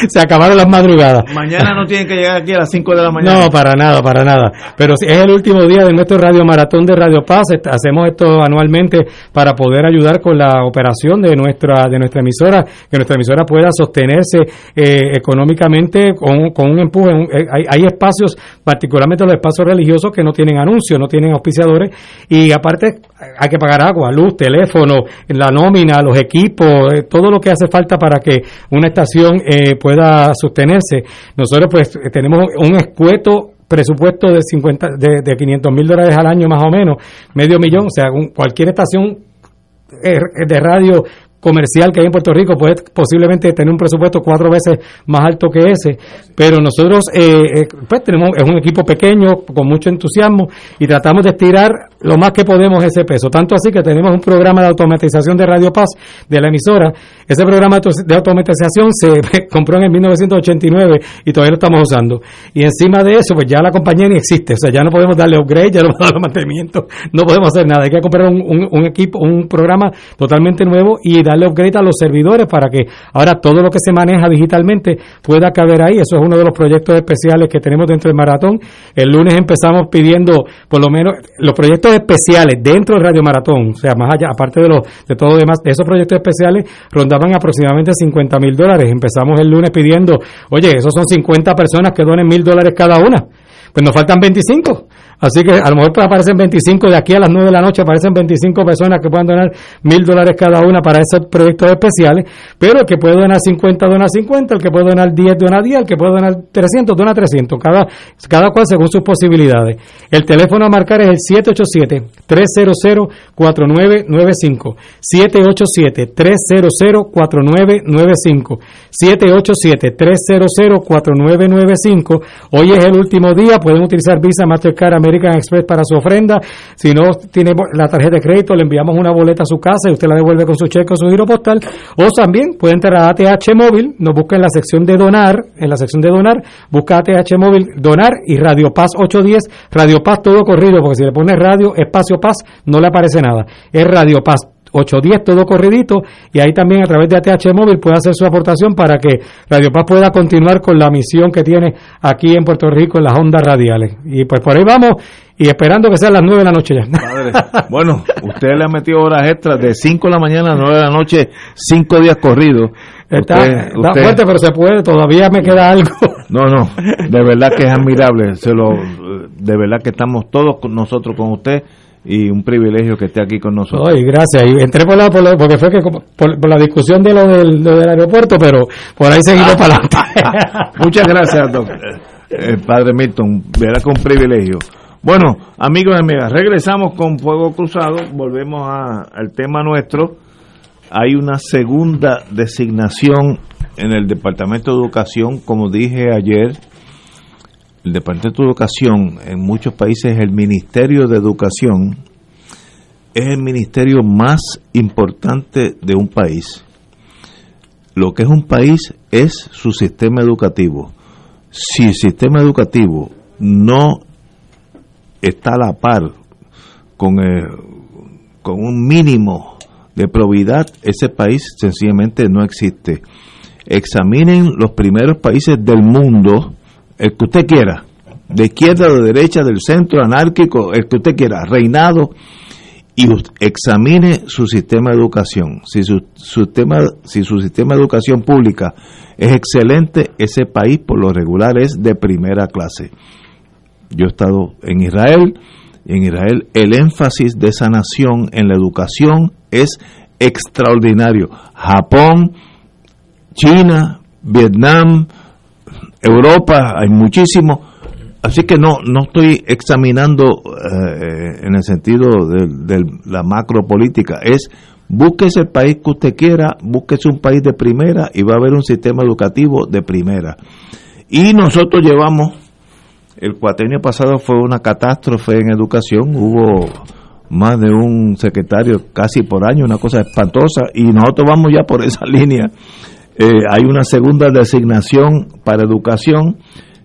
Se acabaron las madrugadas. Mañana no tienen que llegar aquí a las 5 de la mañana. No, para nada. Pero es el último día de nuestro Radio Maratón de Radio Paz. Hacemos esto anualmente para poder ayudar con la operación de nuestra emisora, que nuestra emisora pueda sostenerse económicamente con un empuje. Hay espacios, particularmente los espacios religiosos, que no tienen anuncios, no tienen auspiciadores, y aparte hay que pagar agua, luz, teléfono, la nómina, los equipos, todo lo que hace falta para que una estación pueda sostenerse. Nosotros pues tenemos un escueto presupuesto de $500,000 al año, más o menos, $500,000, o sea, cualquier estación de radio comercial que hay en Puerto Rico puede posiblemente tener un presupuesto 4 veces más alto que ese, pero nosotros pues es un equipo pequeño, con mucho entusiasmo, y tratamos de estirar lo más que podemos ese peso, tanto así que tenemos un programa de automatización de Radio Paz, de la emisora. Ese programa de automatización se compró en el 1989 y todavía lo estamos usando, y encima de eso, pues ya la compañía ni existe, o sea, ya no podemos darle upgrade, ya no podemos darle mantenimiento, no podemos hacer nada. Hay que comprar un equipo, un programa totalmente nuevo y darle upgrade a los servidores para que ahora todo lo que se maneja digitalmente pueda caber ahí. Eso es uno de los proyectos especiales que tenemos dentro del maratón. El lunes empezamos pidiendo por lo menos los proyectos especiales dentro del Radio Maratón, o sea, más allá, aparte de todo lo demás, esos proyectos especiales rondaban aproximadamente $50,000. Empezamos el lunes pidiendo, oye, esos son 50 personas que donen $1,000 cada una. Pues nos faltan 25, así que a lo mejor aparecen 25, de aquí a las 9 de la noche aparecen 25 personas que puedan donar $1,000 cada una para esos proyectos especiales, pero el que puede donar 50 dona 50, el que puede donar 10 dona 10, el que puede donar 300 dona 300, cada cual según sus posibilidades. El teléfono a marcar es el 787-300-4995, 787-300-4995, 787-300-4995, hoy es el último día. Pueden utilizar Visa, Mastercard, American Express para su ofrenda. Si no tiene la tarjeta de crédito, le enviamos una boleta a su casa y usted la devuelve con su cheque o su giro postal. O también puede entrar a ATH Móvil, nos busca en la sección de donar, busca ATH Móvil, donar y Radio Paz 810, Radio Paz todo corrido, porque si le pones radio, espacio Paz, no le aparece nada. Es Radio Paz 810, todo corridito, y ahí también a través de ATH Móvil puede hacer su aportación para que Radio Paz pueda continuar con la misión que tiene aquí en Puerto Rico en las ondas radiales. Y pues por ahí vamos, y esperando que sean las 9 de la noche ya. Madre, bueno, usted le ha metido horas extras de 5 de la mañana a 9 de la noche, 5 días corridos. Está fuerte, pero se puede, todavía me queda algo. No, de verdad que es admirable, de verdad que estamos todos nosotros con usted, y un privilegio que esté aquí con nosotros. Ay, gracias. Y entré porque fue que por la discusión de lo del aeropuerto, pero por ahí seguimos para adelante. Muchas gracias, doctor. Padre Milton, verá con privilegio. Bueno, amigos y amigas, regresamos con Fuego Cruzado, volvemos al tema nuestro. Hay una segunda designación en el Departamento de Educación, como dije ayer. El Departamento de Educación, en muchos países el Ministerio de Educación es el ministerio más importante de un país. Lo que es un país es su sistema educativo. Si el sistema educativo no está a la par con un mínimo de probidad, ese país sencillamente no existe. Examinen los primeros países del mundo, el que usted quiera, de izquierda o de derecha, del centro, anárquico, el que usted quiera, reinado, y examine su sistema de educación. Si su sistema de educación pública es excelente, ese país por lo regular es de primera clase. Yo he estado en Israel, y en Israel el énfasis de esa nación en la educación es extraordinario. Japón, China, Vietnam, Europa, hay muchísimos, así que no estoy examinando en el sentido de la macropolítica, es búsquese el país que usted quiera, búsquese un país de primera y va a haber un sistema educativo de primera. Y nosotros llevamos, el cuatrenio pasado fue una catástrofe en educación, hubo más de un secretario casi por año, una cosa espantosa, y nosotros vamos ya por esa línea. Hay una segunda designación para educación.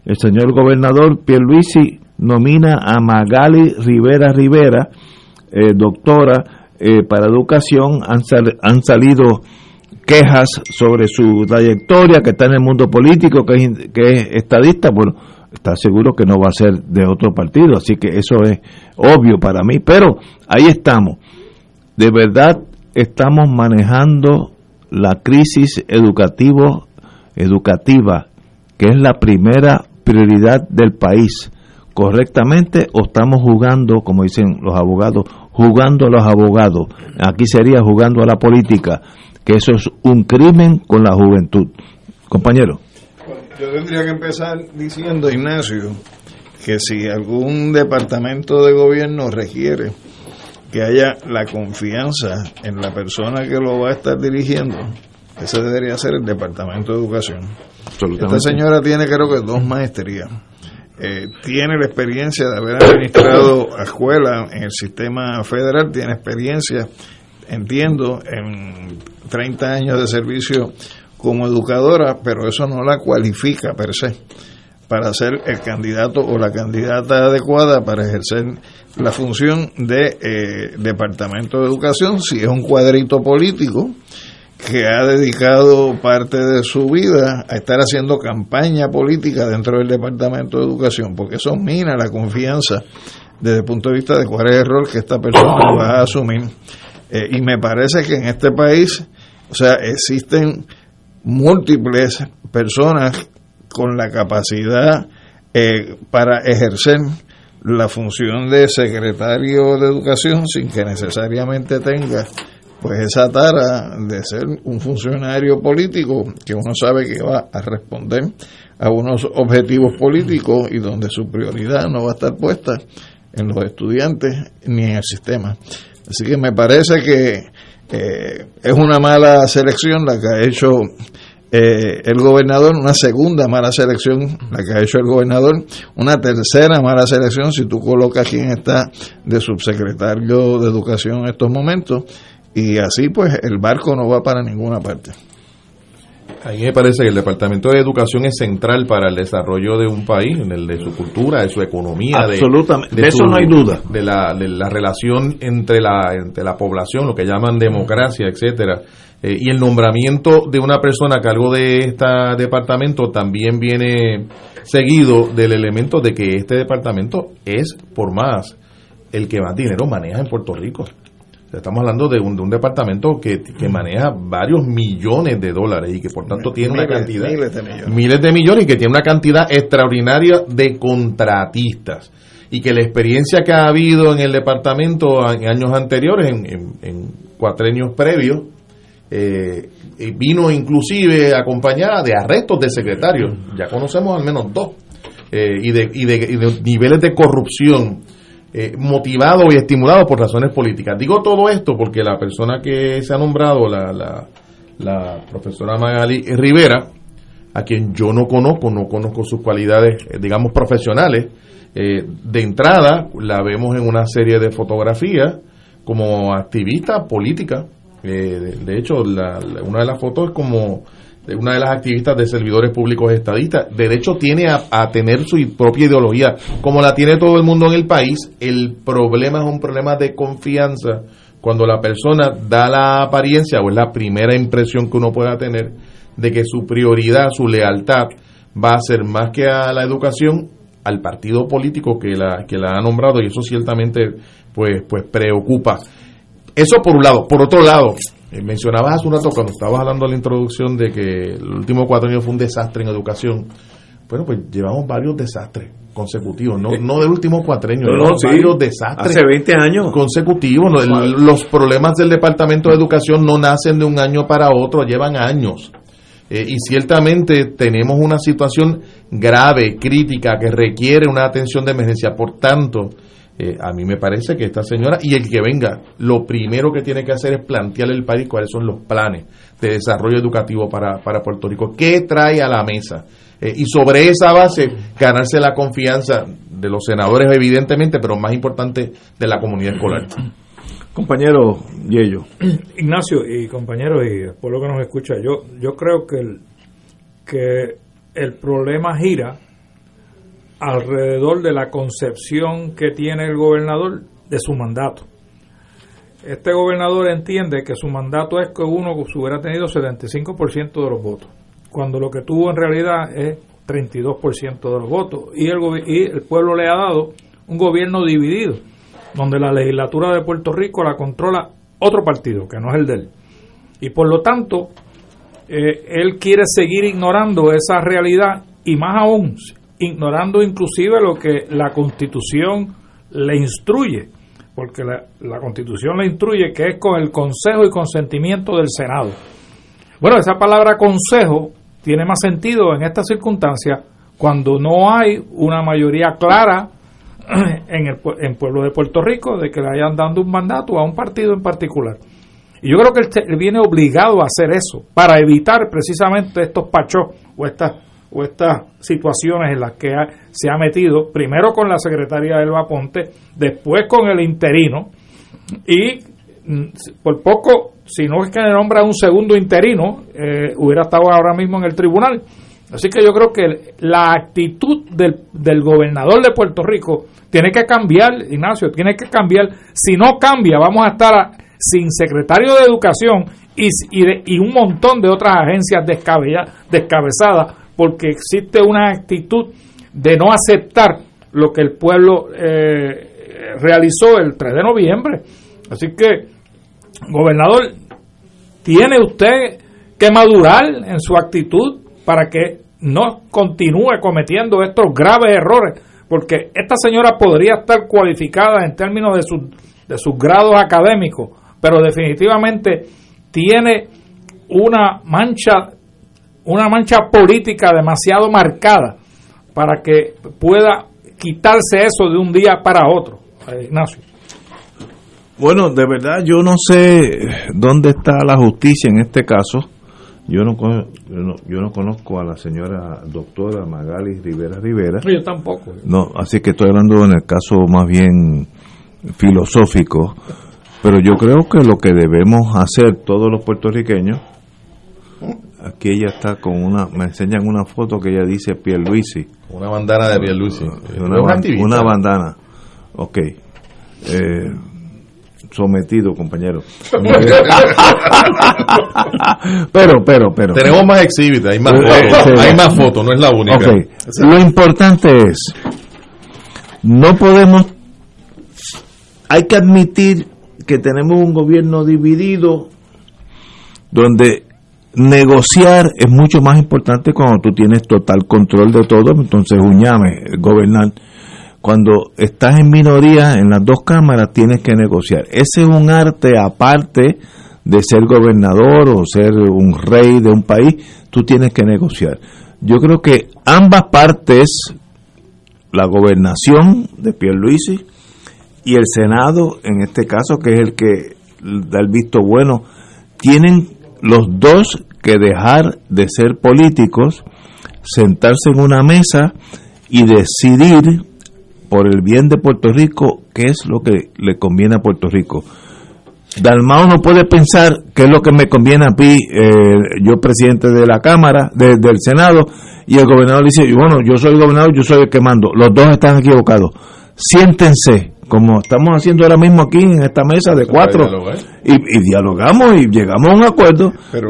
El señor gobernador Pierluisi nomina a Magali Rivera Rivera, doctora, para educación. Han salido quejas sobre su trayectoria, que está en el mundo político, que es estadista. Bueno, está seguro que no va a ser de otro partido, así que eso es obvio para mí. Pero ahí estamos. De verdad estamos manejando la crisis educativa, que es la primera prioridad del país, correctamente, o estamos jugando, como dicen los abogados, jugando a los abogados. Aquí sería jugando a la política, que eso es un crimen con la juventud. Compañero. Yo tendría que empezar diciendo, Ignacio, que si algún departamento de gobierno requiere que haya la confianza en la persona que lo va a estar dirigiendo, ese debería ser el Departamento de Educación. Esta señora tiene, creo que 2 maestrías, tiene la experiencia de haber administrado escuelas en el sistema federal, tiene experiencia, entiendo, en 30 años de servicio como educadora, pero eso no la cualifica per se para ser el candidato o la candidata adecuada para ejercer la función de Departamento de Educación, si es un cuadrito político que ha dedicado parte de su vida a estar haciendo campaña política dentro del Departamento de Educación, porque eso mina la confianza desde el punto de vista de cuál es el rol que esta persona va a asumir. Y me parece que en este país, o sea, existen múltiples personas con la capacidad para ejercer la función de secretario de educación sin que necesariamente tenga pues esa tara de ser un funcionario político que uno sabe que va a responder a unos objetivos políticos y donde su prioridad no va a estar puesta en los estudiantes ni en el sistema. Así que me parece que es una mala selección la que ha hecho el gobernador, una segunda mala selección la que ha hecho el gobernador, una tercera mala selección si tú colocas quién está de subsecretario de Educación en estos momentos, y así pues el barco no va para ninguna parte. A mí me parece que el Departamento de Educación es central para el desarrollo de un país, de su cultura, de su economía. Absolutamente, de eso no hay duda. De la relación entre la población, lo que llaman democracia, etcétera. Y el nombramiento de una persona a cargo de este departamento también viene seguido del elemento de que este departamento es, por más, el que más dinero maneja en Puerto Rico. Estamos hablando de un departamento que maneja varios millones de dólares y que por tanto tiene miles de millones y que tiene una cantidad extraordinaria de contratistas, y que la experiencia que ha habido en el departamento en años anteriores, en cuatrenios previos, vino inclusive acompañada de arrestos de secretarios. Ya conocemos al menos dos, y de niveles de corrupción motivado y estimulado por razones políticas. Digo todo esto porque la persona que se ha nombrado, la profesora Magali Rivera, a quien yo no conozco sus cualidades, digamos, profesionales, de entrada la vemos en una serie de fotografías como activista política. De hecho, una de las fotos es como una de las activistas de servidores públicos estadistas. De hecho, tiene a tener su propia ideología, como la tiene todo el mundo en el país. El problema es un problema de confianza. Cuando la persona da la apariencia, o es la primera impresión que uno pueda tener, de que su prioridad, su lealtad, va a ser más que a la educación, al partido político que la ha nombrado, y eso ciertamente pues preocupa. Eso por un lado. Por otro lado, mencionabas hace un rato, cuando estabas hablando de la introducción, de que el último 4 años fue un desastre en educación. Bueno, pues llevamos varios desastres consecutivos, no del último 4 años, varios desastres. Hace 20 años. Consecutivos. Los problemas del Departamento de Educación no nacen de un año para otro, llevan años. Y ciertamente tenemos una situación grave, crítica, que requiere una atención de emergencia. Por tanto, a mí me parece que esta señora y el que venga, lo primero que tiene que hacer es plantearle al país cuáles son los planes de desarrollo educativo para Puerto Rico, qué trae a la mesa, y sobre esa base ganarse la confianza de los senadores, evidentemente, pero más importante de la comunidad escolar. Compañero Yello. Ignacio y compañeros y pueblo que nos escucha, yo creo que el problema gira alrededor de la concepción que tiene el gobernador de su mandato. Este gobernador entiende que su mandato es que uno hubiera tenido 75% de los votos, cuando lo que tuvo en realidad es 32% de los votos, y el pueblo le ha dado un gobierno dividido, donde la legislatura de Puerto Rico la controla otro partido que no es el de él, y por lo tanto él quiere seguir ignorando esa realidad, y más aún ignorando inclusive lo que la Constitución le instruye, porque la Constitución le instruye que es con el consejo y consentimiento del Senado. Bueno, esa palabra consejo tiene más sentido en estas circunstancias, cuando no hay una mayoría clara en el pueblo de Puerto Rico de que le hayan dado un mandato a un partido en particular. Y yo creo que él viene obligado a hacer eso para evitar precisamente estos pachos o estas situaciones en las que se ha metido, primero con la secretaria Elba Ponte, después con el interino, y por poco, si no es que le nombra un segundo interino, hubiera estado ahora mismo en el tribunal. Así que yo creo que la actitud del gobernador de Puerto Rico tiene que cambiar, Ignacio, tiene que cambiar. Si no cambia, vamos a estar sin secretario de Educación y un montón de otras agencias descabezadas, porque existe una actitud de no aceptar lo que el pueblo realizó el 3 de noviembre. Así que, gobernador, tiene usted que madurar en su actitud para que no continúe cometiendo estos graves errores, porque esta señora podría estar cualificada en términos de sus grados académicos, pero definitivamente tiene una mancha política demasiado marcada para que pueda quitarse eso de un día para otro. Ignacio. Bueno, de verdad yo no sé dónde está la justicia en este caso. Yo no conozco a la señora doctora Magali Rivera Rivera. Yo tampoco. No, así que estoy hablando en el caso más bien filosófico, pero yo creo que lo que debemos hacer todos los puertorriqueños Aquí ella está con una, me enseñan una foto que ella dice Pierluisi. Una bandana de Pierluisi. Una bandana. Ok. Sometido, compañero. pero. Tenemos más exhibit, hay más fotos. Hay más fotos, no es la única. Okay. Lo importante es, no podemos, hay que admitir que tenemos un gobierno dividido donde negociar es mucho más importante cuando tú tienes total control de todo, entonces uñame, gobernar. Cuando estás en minoría en las dos cámaras tienes que negociar. Ese es un arte aparte de ser gobernador o ser un rey de un país, tú tienes que negociar. Yo creo que ambas partes, la gobernación de Pierluisi y el Senado, en este caso, que es el que da el visto bueno, tienen los dos que dejar de ser políticos, sentarse en una mesa y decidir por el bien de Puerto Rico qué es lo que le conviene a Puerto Rico. Dalmau no puede pensar qué es lo que me conviene a mí, yo presidente de la Cámara, del Senado, y el gobernador le dice, bueno, yo soy el gobernador, yo soy el que mando. Los dos están equivocados. Siéntense, como estamos haciendo ahora mismo aquí en esta mesa de cuatro, y dialogamos y llegamos a un acuerdo. Pero,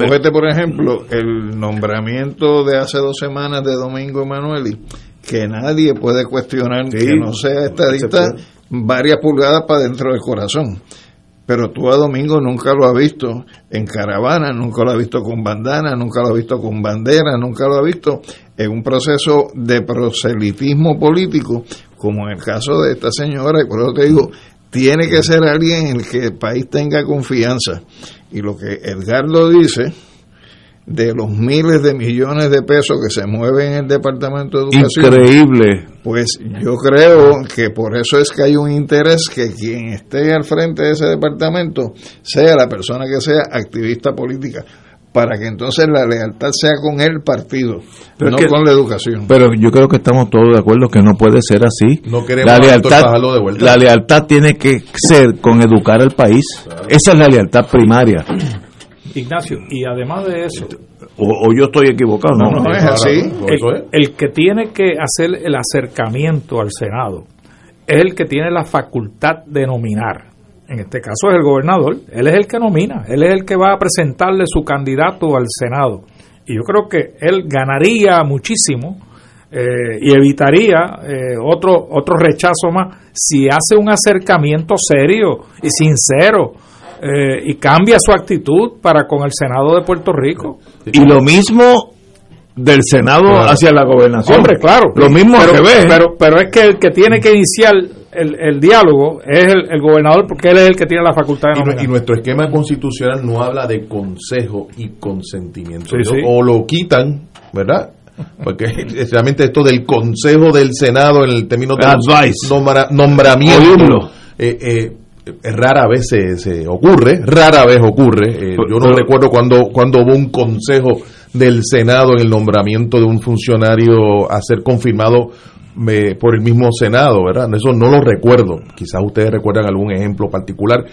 fíjate, por ejemplo, el nombramiento de hace 2 semanas de Domingo Emmanuelli, que nadie puede cuestionar, sí, que no sea estadista, varias pulgadas para dentro del corazón. Pero tú a Domingo nunca lo has visto en caravana, nunca lo has visto con bandana, nunca lo has visto con bandera, nunca lo has visto en un proceso de proselitismo político, como en el caso de esta señora, y por eso te digo, tiene que ser alguien en el que el país tenga confianza. Y lo que Edgardo dice de los miles de millones de pesos que se mueven en el Departamento de Educación. Increíble. Pues yo creo que por eso es que hay un interés que quien esté al frente de ese departamento sea la persona que sea activista política, para que entonces la lealtad sea con el partido, pero no con la educación. Pero yo creo que estamos todos de acuerdo que no puede ser así. No queremos bajarlo de vuelta. La lealtad tiene que ser con educar al país. Claro. Esa es la lealtad primaria. Ignacio, y además de eso, o yo estoy equivocado, no es así. El que tiene que hacer el acercamiento al Senado es el que tiene la facultad de nominar. En este caso es el gobernador, él es el que nomina, él es el que va a presentarle su candidato al Senado, y yo creo que él ganaría muchísimo y evitaría otro rechazo más si hace un acercamiento serio y sincero. Y cambia su actitud para con el Senado de Puerto Rico. Y lo mismo del Senado, claro, hacia la gobernación. Hombre, claro. Lo mismo pero, al revés. Pero es que el que tiene que iniciar el diálogo es el gobernador, porque él es el que tiene la facultad de nominar. Y nuestro esquema constitucional no habla de consejo y consentimiento. Sí, sí. O lo quitan, ¿verdad? Porque realmente esto del consejo del Senado en el término de nombramiento... rara vez se ocurre, yo no recuerdo cuando hubo un consejo del Senado en el nombramiento de un funcionario a ser confirmado por el mismo Senado, ¿verdad? Eso no lo recuerdo, quizás ustedes recuerdan algún ejemplo particular,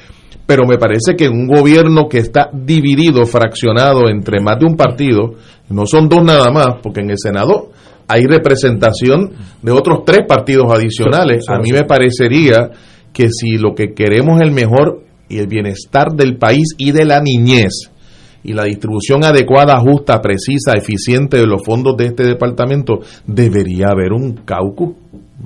pero me parece que un gobierno que está dividido, fraccionado entre más de un partido, no son dos nada más, porque en el Senado hay representación de otros 3 partidos adicionales. A mí me parecería que si lo que queremos es el mejor y el bienestar del país y de la niñez, y la distribución adecuada, justa, precisa, eficiente de los fondos de este departamento, debería haber un caucus,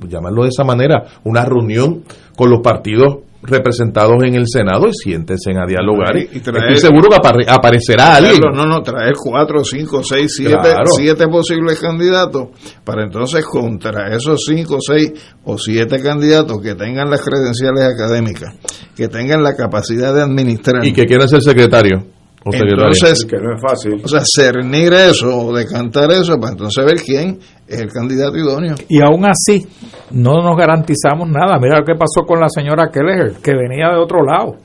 llamarlo de esa manera, una reunión con los partidos representados en el Senado, y siéntense a dialogar, y estoy seguro que aparecerá alguien. Traer 4, 5, 6, 7, claro, 7 posibles candidatos, para entonces contra esos 5, 6 o 7 candidatos que tengan las credenciales académicas, que tengan la capacidad de administrar y que quieran ser secretario o secretaria. Entonces, que no es fácil, o sea, cernir eso o decantar eso para entonces ver quién es el candidato idóneo. Y aún así no nos garantizamos nada. Mira lo que pasó con la señora Keller, que venía de otro lado,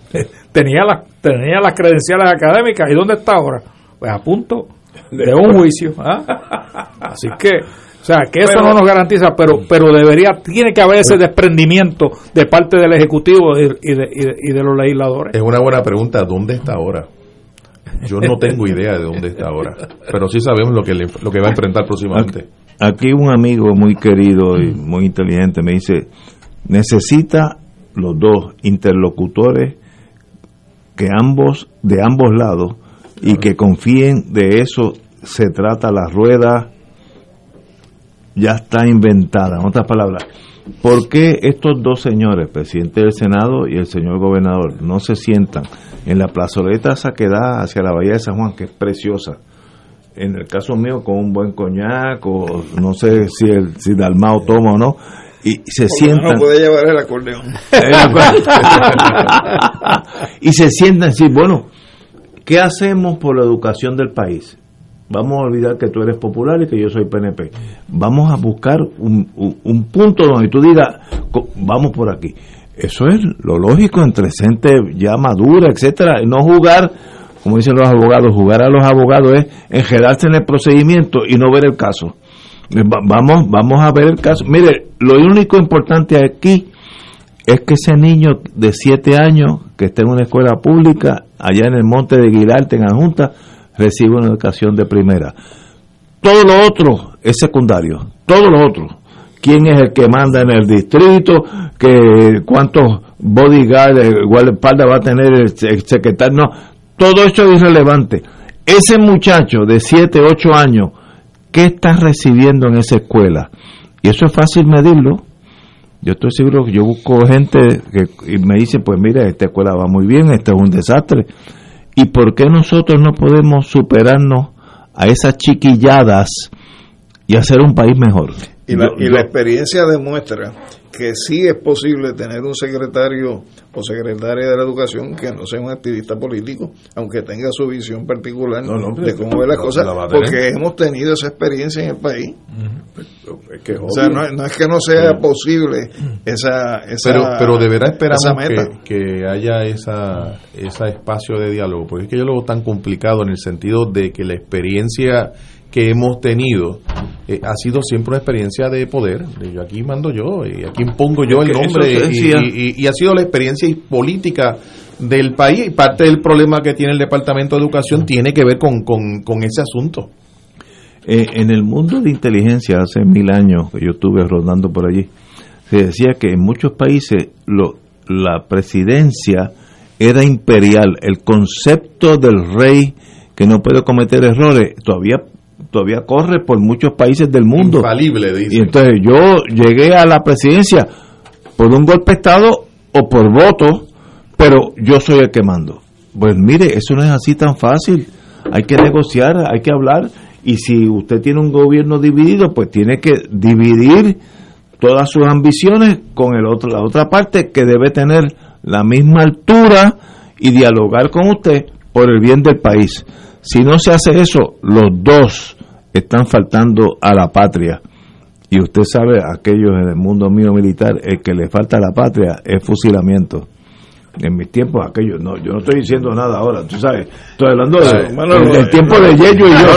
tenía las credenciales académicas, ¿y dónde está ahora? Pues a punto de un juicio, ¿eh? Así que, o sea, que eso no nos garantiza, pero tiene que haber ese desprendimiento de parte del Ejecutivo y de los legisladores. Es una buena pregunta, ¿dónde está ahora? Yo no tengo idea de dónde está ahora, pero sí sabemos lo que va a enfrentar próximamente. Aquí un amigo muy querido y muy inteligente me dice, necesita los dos interlocutores de ambos lados y que confíen, de eso se trata la rueda, ya está inventada. En otras palabras, ¿por qué estos dos señores, presidente del Senado y el señor gobernador, no se sientan en la plazoleta esa que da hacia la bahía de San Juan, que es preciosa? En el caso mío, con un buen coñac, o no sé si Dalmau toma o no, y se sientan. No puede llevar el acordeón. Y se sientan y decir, bueno, ¿qué hacemos por la educación del país? Vamos a olvidar que tú eres popular y que yo soy PNP. Vamos a buscar un punto donde tú digas, vamos por aquí. Eso es lo lógico entre gente ya madura, etcétera. No jugar, como dicen los abogados, jugar a los abogados es enredarse en el procedimiento y no ver el caso. Vamos a ver el caso. Mire, lo único importante aquí es que ese niño de 7 años que está en una escuela pública allá en el monte de Guilarte, en Adjuntas, recibe una educación de primera. Todo lo otro es secundario, todo lo otro. ¿Quién es el que manda en el distrito? ¿Cuántos bodyguards, guardaespaldas va a tener el secretario? No, todo esto es irrelevante. Ese muchacho de 7, 8 años, ¿qué está recibiendo en esa escuela? Y eso es fácil medirlo. Yo estoy seguro que yo busco gente y me dicen, pues mira, esta escuela va muy bien, este es un desastre. ¿Y por qué nosotros no podemos superarnos a esas chiquilladas y hacer un país mejor? La experiencia demuestra que sí es posible tener un secretario o secretaria de la educación que no sea un activista político, aunque tenga su visión particular de cómo ve las cosas, porque hemos tenido esa experiencia en el país. Es que es obvio. O sea, no es que no sea posible esa pero deberá esperar que haya ese espacio de diálogo, porque es que yo lo veo tan complicado en el sentido de que la experiencia que hemos tenido ha sido siempre una experiencia de poder, de aquí mando yo y aquí impongo yo el nombre, y ha sido la experiencia política del país, y parte del problema que tiene el Departamento de Educación tiene que ver con ese asunto. En el mundo de inteligencia, hace 1000 años que yo estuve rondando por allí, se decía que en muchos países la presidencia era imperial, el concepto del rey que no puede cometer errores todavía corre por muchos países del mundo. Infalible, dice. Y entonces yo llegué a la presidencia por un golpe de Estado o por voto, pero yo soy el que mando. Pues mire, eso no es así tan fácil. Hay que negociar, hay que hablar, y si usted tiene un gobierno dividido, pues tiene que dividir todas sus ambiciones con la otra parte que debe tener la misma altura y dialogar con usted por el bien del país. Si no se hace eso, los dos están faltando a la patria. Y usted sabe, aquellos en el mundo mío militar, el que le falta a la patria es fusilamiento. En mis tiempos, aquellos, no, yo no estoy diciendo nada ahora, tú sabes, estoy hablando del tiempo de Yello y yo.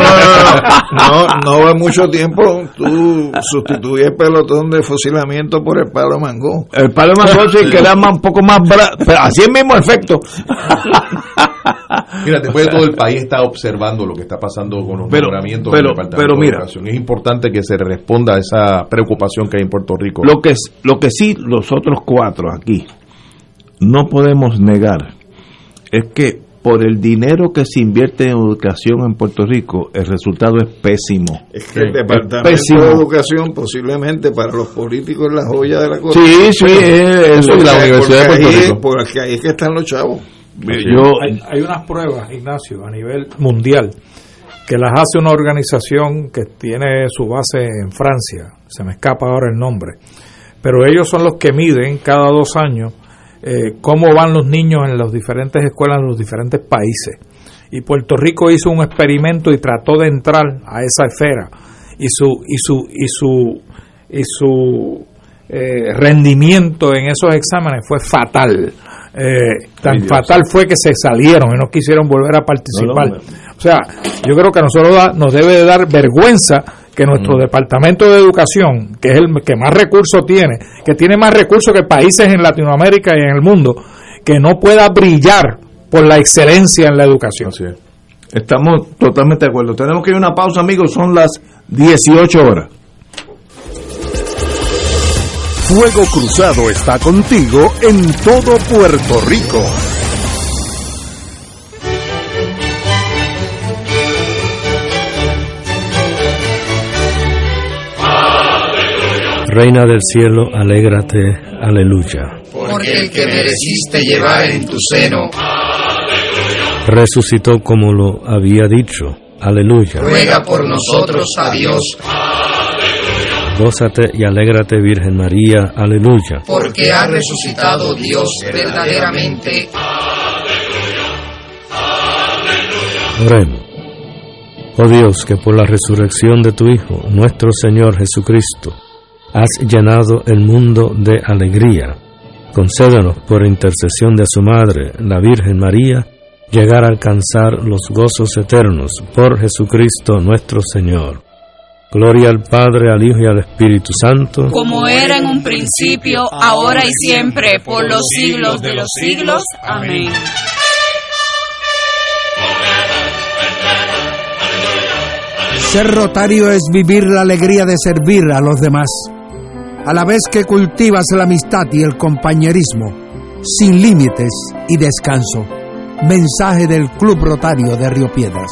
No va mucho tiempo, tú sustituyes el pelotón de fusilamiento por el palo mangó. El palo mangó sí que da un poco más, pero así es el mismo efecto. Mira, después de todo el país está observando lo que está pasando con los nombramientos del Departamento de Educación. Es importante que se responda a esa preocupación que hay en Puerto Rico. Lo que sí, los otros cuatro aquí no podemos negar es que por el dinero que se invierte en educación en Puerto Rico, el resultado es pésimo. Es que el Departamento de Educación posiblemente para los políticos es la joya de la cosa. Sí, eso es la Universidad de Puerto Rico. Porque ahí es que están los chavos. Hay unas pruebas, Ignacio, a nivel mundial, que las hace una organización que tiene su base en Francia. Se me escapa ahora el nombre. Pero ellos son los que miden cada 2 años cómo van los niños en las diferentes escuelas en los diferentes países. Y Puerto Rico hizo un experimento y trató de entrar a esa esfera, y su rendimiento en esos exámenes fue fatal. Tan fatal fue que se salieron y no quisieron volver a participar. O sea, yo creo que a nosotros nos debe de dar vergüenza que nuestro Departamento de Educación, que es el que más recursos tiene, que tiene más recursos que países en Latinoamérica y en el mundo, que no pueda brillar por la excelencia en la educación. Así es. Estamos totalmente de acuerdo. Tenemos que ir a una pausa, amigos. Son las 18 horas. Fuego Cruzado está contigo en todo Puerto Rico. Reina del cielo, alégrate, aleluya. Porque el que mereciste llevar en tu seno, aleluya, resucitó como lo había dicho, aleluya. Ruega por nosotros a Dios, aleluya. Gózate y alégrate, Virgen María, aleluya. Porque ha resucitado Dios verdaderamente, aleluya, aleluya. Oremos. Oh Dios, que por la resurrección de tu Hijo, nuestro Señor Jesucristo, has llenado el mundo de alegría. Concédenos, por intercesión de su Madre, la Virgen María, llegar a alcanzar los gozos eternos por Jesucristo nuestro Señor. Gloria al Padre, al Hijo y al Espíritu Santo, como era en un principio, ahora y siempre, por los siglos de los siglos. Amén. Ser rotario es vivir la alegría de servir a los demás, a la vez que cultivas la amistad y el compañerismo, sin límites y descanso. Mensaje del Club Rotario de Río Piedras.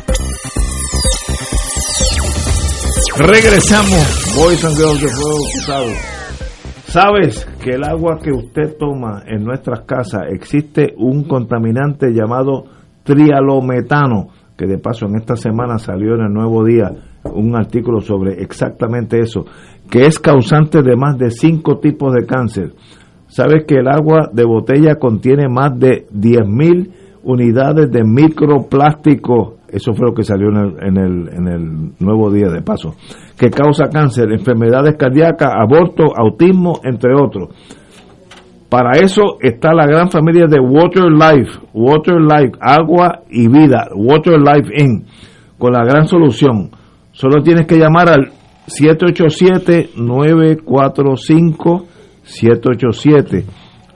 Regresamos. Boys and Girls de Fuego Cruzado. ¿Sabes que el agua que usted toma en nuestras casas existe un contaminante llamado trialometano? Que de paso en esta semana salió en El Nuevo Día un artículo sobre exactamente eso, que es causante de más de 5 tipos de cáncer. ¿Sabes que el agua de botella contiene más de 10.000 unidades de microplástico? Eso fue lo que salió en el Nuevo Día, de paso, que causa cáncer, enfermedades cardíacas, aborto, autismo, entre otros. Para eso está la gran familia de Water Life, agua y vida, Water Life Inc., con la gran solución. Solo tienes que llamar al 787-945-787,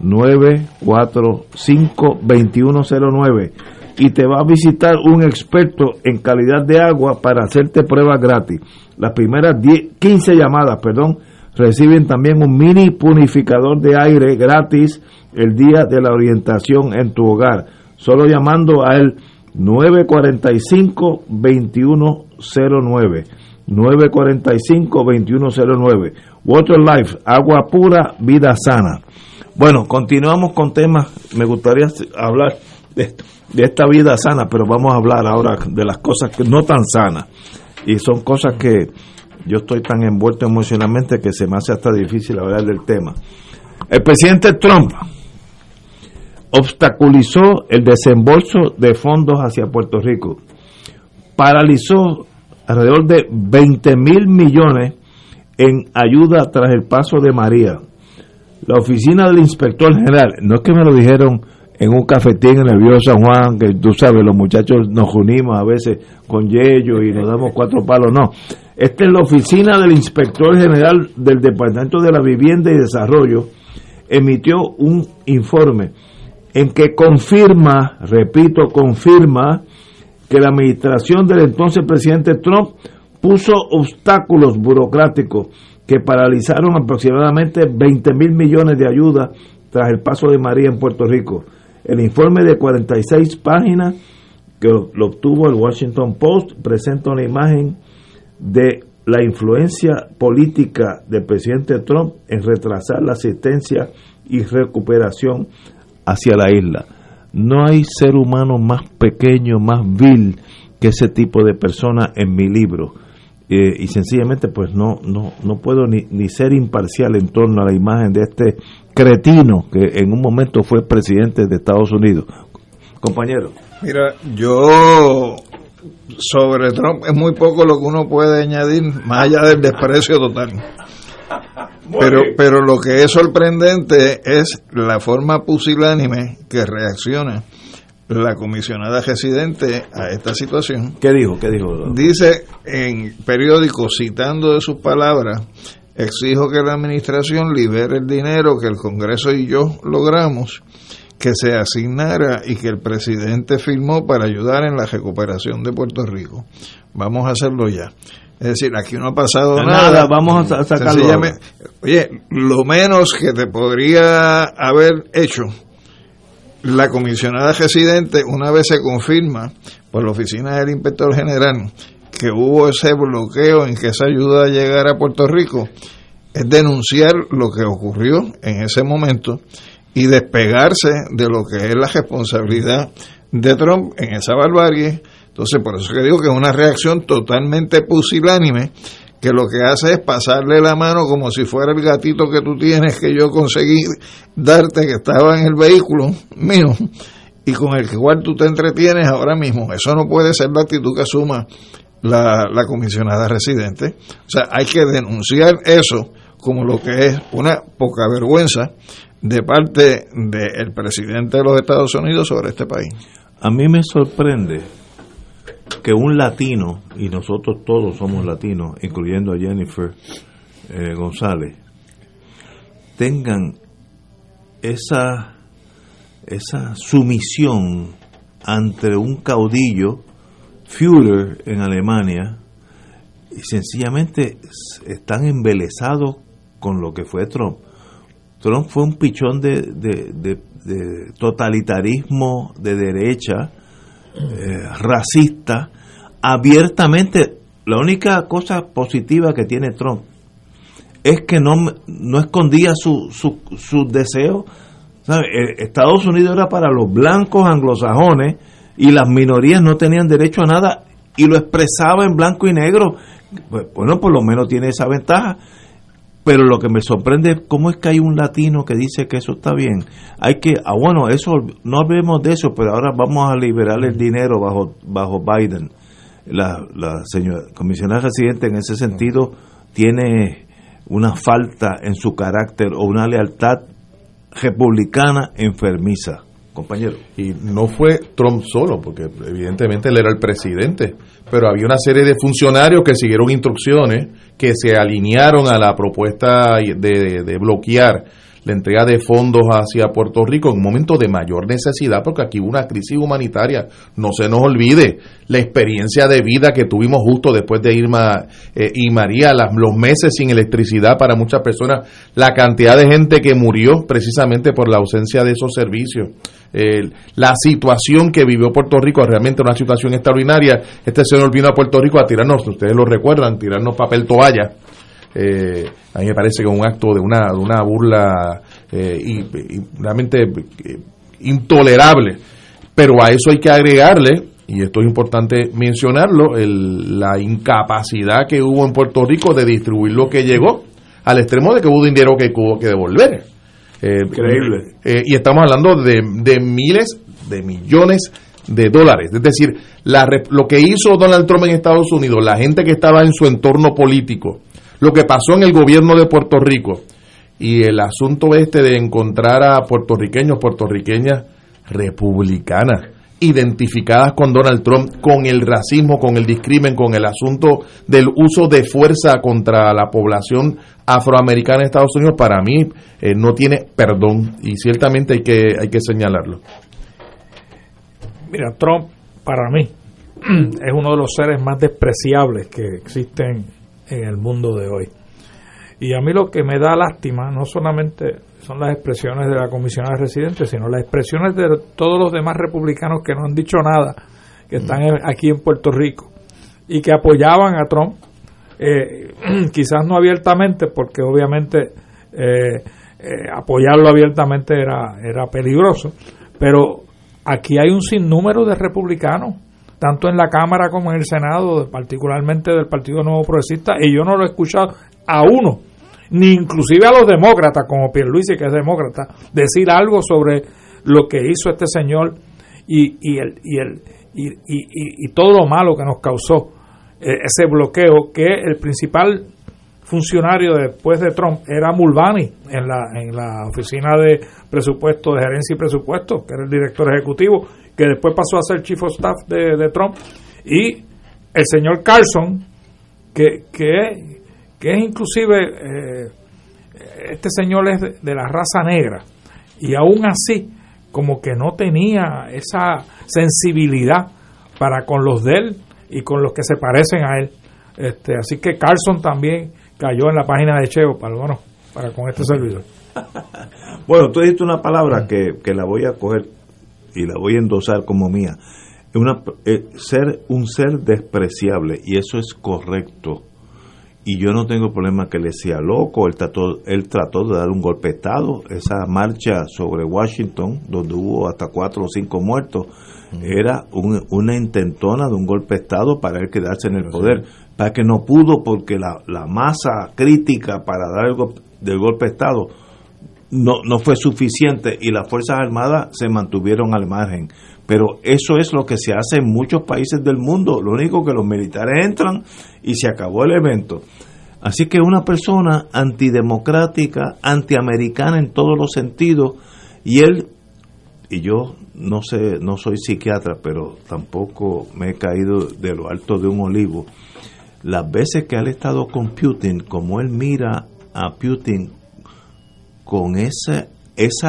945-2109, y te va a visitar un experto en calidad de agua para hacerte pruebas gratis. Las primeras 15 llamadas, reciben también un mini purificador de aire gratis el día de la orientación en tu hogar, solo llamando al 945-2109, 945-2109. Water Life, agua pura, vida sana. Bueno, continuamos con temas. Me gustaría hablar de esta vida sana, pero vamos a hablar ahora de las cosas que no tan sanas, y son cosas que yo estoy tan envuelto emocionalmente que se me hace hasta difícil hablar del tema. El presidente Trump obstaculizó el desembolso de fondos hacia Puerto Rico, paralizó alrededor de 20.000 millones en ayuda tras el paso de María. La oficina del inspector general, no es que me lo dijeron en un cafetín en el viejo San Juan, que tú sabes, los muchachos nos unimos a veces con yello y nos damos 4 palos, no. Esta es la oficina del inspector general del Departamento de la Vivienda y Desarrollo, emitió un informe en que confirma, repito, confirma que la administración del entonces presidente Trump puso obstáculos burocráticos que paralizaron aproximadamente 20.000 millones de ayudas tras el paso de María en Puerto Rico. El informe de 46 páginas que lo obtuvo el Washington Post presenta una imagen de la influencia política del presidente Trump en retrasar la asistencia y recuperación hacia la isla. No hay ser humano más pequeño, más vil que ese tipo de persona en mi libro. Y sencillamente pues no puedo ni ser imparcial en torno a la imagen de este cretino que en un momento fue presidente de Estados Unidos. compañero. Mira, yo sobre Trump es muy poco lo que uno puede añadir, más allá del desprecio total. Pero lo que es sorprendente es la forma pusilánime que reacciona la comisionada residente a esta situación. ¿Qué dijo? ¿Qué dijo? Dice en periódico, citando de sus palabras: exijo que la administración libere el dinero que el Congreso y yo logramos que se asignara y que el presidente firmó para ayudar en la recuperación de Puerto Rico. Vamos a hacerlo ya. Es decir, aquí no ha pasado nada. Vamos a sacarlo. Oye, lo menos que te podría haber hecho la comisionada residente, una vez se confirma por la oficina del inspector general que hubo ese bloqueo en que esa ayuda llegara a Puerto Rico, es denunciar lo que ocurrió en ese momento y despegarse de lo que es la responsabilidad de Trump en esa barbarie. Entonces, por eso que digo que es una reacción totalmente pusilánime, que lo que hace es pasarle la mano como si fuera el gatito que tú tienes, que yo conseguí darte, que estaba en el vehículo mío, y con el cual tú te entretienes ahora mismo. Eso no puede ser la actitud que asuma la comisionada residente. O sea, hay que denunciar eso como lo que es una poca vergüenza de parte del presidente de los Estados Unidos sobre este país. A mí me sorprende que un latino, y nosotros todos somos latinos, incluyendo a Jennifer González, tengan esa sumisión ante un caudillo, Führer en Alemania, y sencillamente están embelesados con lo que fue Trump. Trump fue un pichón de totalitarismo de derecha, racista, abiertamente. La única cosa positiva que tiene Trump es que no escondía sus deseos. Estados Unidos era para los blancos anglosajones y las minorías no tenían derecho a nada, y lo expresaba en blanco y negro. Bueno, por lo menos tiene esa ventaja. Pero lo que me sorprende es cómo es que hay un latino que dice que eso está bien. Hay que, bueno, eso no hablemos de eso, pero ahora vamos a liberar el dinero bajo Biden. La señora comisionada residente en ese sentido tiene una falta en su carácter o una lealtad republicana enfermiza, compañero. Y no fue Trump solo, porque evidentemente él era el presidente, pero había una serie de funcionarios que siguieron instrucciones, que se alinearon a la propuesta de bloquear la entrega de fondos hacia Puerto Rico en un momento de mayor necesidad, porque aquí hubo una crisis humanitaria. No se nos olvide la experiencia de vida que tuvimos justo después de Irma y María, los meses sin electricidad para muchas personas, la cantidad de gente que murió precisamente por la ausencia de esos servicios. La situación que vivió Puerto Rico es realmente una situación extraordinaria. Este señor vino a Puerto Rico a tirarnos, ustedes lo recuerdan, tirarnos papel toalla. A mí me parece que es un acto de una burla y realmente intolerable. Pero a eso hay que agregarle, y esto es importante mencionarlo, la incapacidad que hubo en Puerto Rico de distribuir lo que llegó, al extremo de que hubo dinero que hubo que devolver. Increíble. Y estamos hablando de miles de millones de dólares. Es decir, lo que hizo Donald Trump en Estados Unidos, la gente que estaba en su entorno político, lo que pasó en el gobierno de Puerto Rico y el asunto de encontrar a puertorriqueños, puertorriqueñas republicanas identificadas con Donald Trump, con el racismo, con el discrimen, con el asunto del uso de fuerza contra la población afroamericana en Estados Unidos, para mí no tiene perdón, y ciertamente hay que señalarlo. Mira, Trump para mí es uno de los seres más despreciables que existen en el mundo de hoy. Y a mí lo que me da lástima no solamente son las expresiones de la comisionada residente, sino las expresiones de todos los demás republicanos que no han dicho nada, que están aquí en Puerto Rico y que apoyaban a Trump, quizás no abiertamente, porque obviamente apoyarlo abiertamente era peligroso, pero aquí hay un sinnúmero de republicanos, tanto en la Cámara como en el Senado, particularmente del Partido Nuevo Progresista, y yo no lo he escuchado a uno, ni inclusive a los demócratas, como Pierluisi, que es demócrata, decir algo sobre lo que hizo este señor y todo lo malo que nos causó ese bloqueo, que el principal funcionario después de Trump era Mulvaney en la oficina de presupuesto, de gerencia y presupuesto, que era el director ejecutivo, que después pasó a ser chief of staff de Trump, y el señor Carlson, que es inclusive este señor es de la raza negra, y aún así como que no tenía esa sensibilidad para con los de él y con los que se parecen a él. Así que Carlson también cayó en la página de Cheo, Palomano, para con este servidor. Bueno, tú dijiste una palabra que la voy a coger y la voy a endosar como mía. Ser un ser despreciable, y eso es correcto. Y yo no tengo problema que le sea loco. Él trató de dar un golpe de Estado. Esa marcha sobre Washington, donde hubo hasta 4 o 5 muertos, era una intentona de un golpe de Estado para él quedarse en el poder. Para que no pudo, porque la masa crítica para dar el golpe de Estado no fue suficiente, y las Fuerzas Armadas se mantuvieron al margen. Pero eso es lo que se hace en muchos países del mundo. Lo único que los militares entran y se acabó el evento. Así que una persona antidemocrática, antiamericana en todos los sentidos, y yo no sé, no soy psiquiatra, pero tampoco me he caído de lo alto de un olivo. Las veces que él ha estado con Putin, como él mira a Putin con esa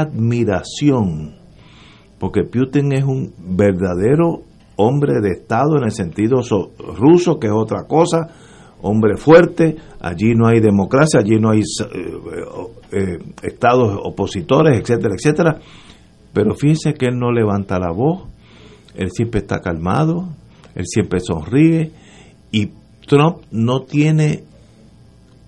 admiración, porque Putin es un verdadero hombre de Estado en el sentido ruso, que es otra cosa, hombre fuerte. Allí no hay democracia, allí no hay estados opositores, etcétera, etcétera. Pero fíjense que él no levanta la voz, él siempre está calmado, él siempre sonríe, y Trump no tiene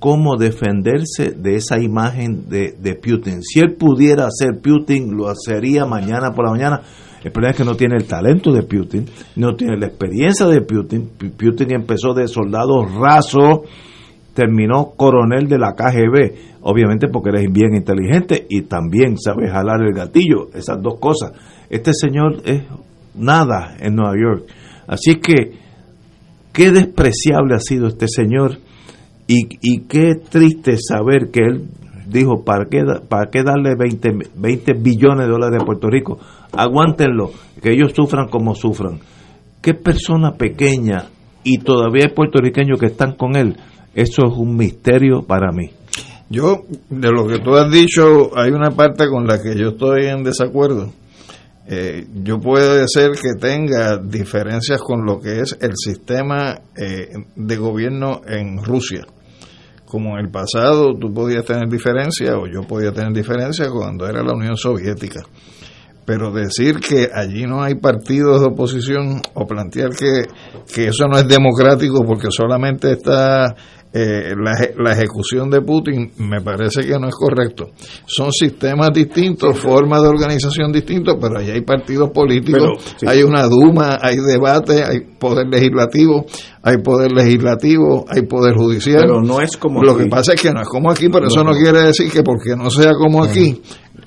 cómo defenderse de esa imagen de Putin. Si él pudiera hacer Putin, lo haría mañana por la mañana. El problema es que no tiene el talento de Putin, no tiene la experiencia de Putin. Putin empezó de soldado raso, terminó coronel de la KGB, obviamente porque eres bien inteligente y también sabes jalar el gatillo, esas dos cosas. Este señor es nada en Nueva York. Así que, qué despreciable ha sido este señor. Y qué triste saber que él dijo, ¿para qué darle 20 billones de dólares a Puerto Rico? Aguántenlo, que ellos sufran como sufran. Qué persona pequeña, y todavía hay puertorriqueños que están con él. Eso es un misterio para mí. Yo, de lo que tú has dicho, hay una parte con la que yo estoy en desacuerdo. Yo puede ser que tenga diferencias con lo que es el sistema de gobierno en Rusia. Como en el pasado tú podías tener diferencias, o yo podía tener diferencias cuando era la Unión Soviética. Pero decir que allí no hay partidos de oposición, o plantear que eso no es democrático porque solamente está la ejecución de Putin, me parece que no es correcto. Son sistemas distintos, formas de organización distintas, pero allí hay partidos políticos, pero, sí, hay una Duma, hay debate, hay poder legislativo, hay poder judicial. Pero no es como lo aquí. Que pasa es que no es como aquí, pero no, eso no quiere decir que porque no sea como aquí,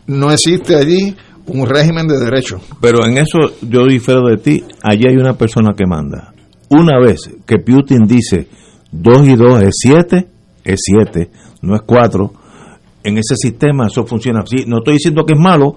no existe allí un régimen de derecho. Pero en eso yo difiero de ti. Allí hay una persona que manda. Una vez que Putin dice 2 y 2 es 7, no es 4. En ese sistema eso funciona así. No estoy diciendo que es malo.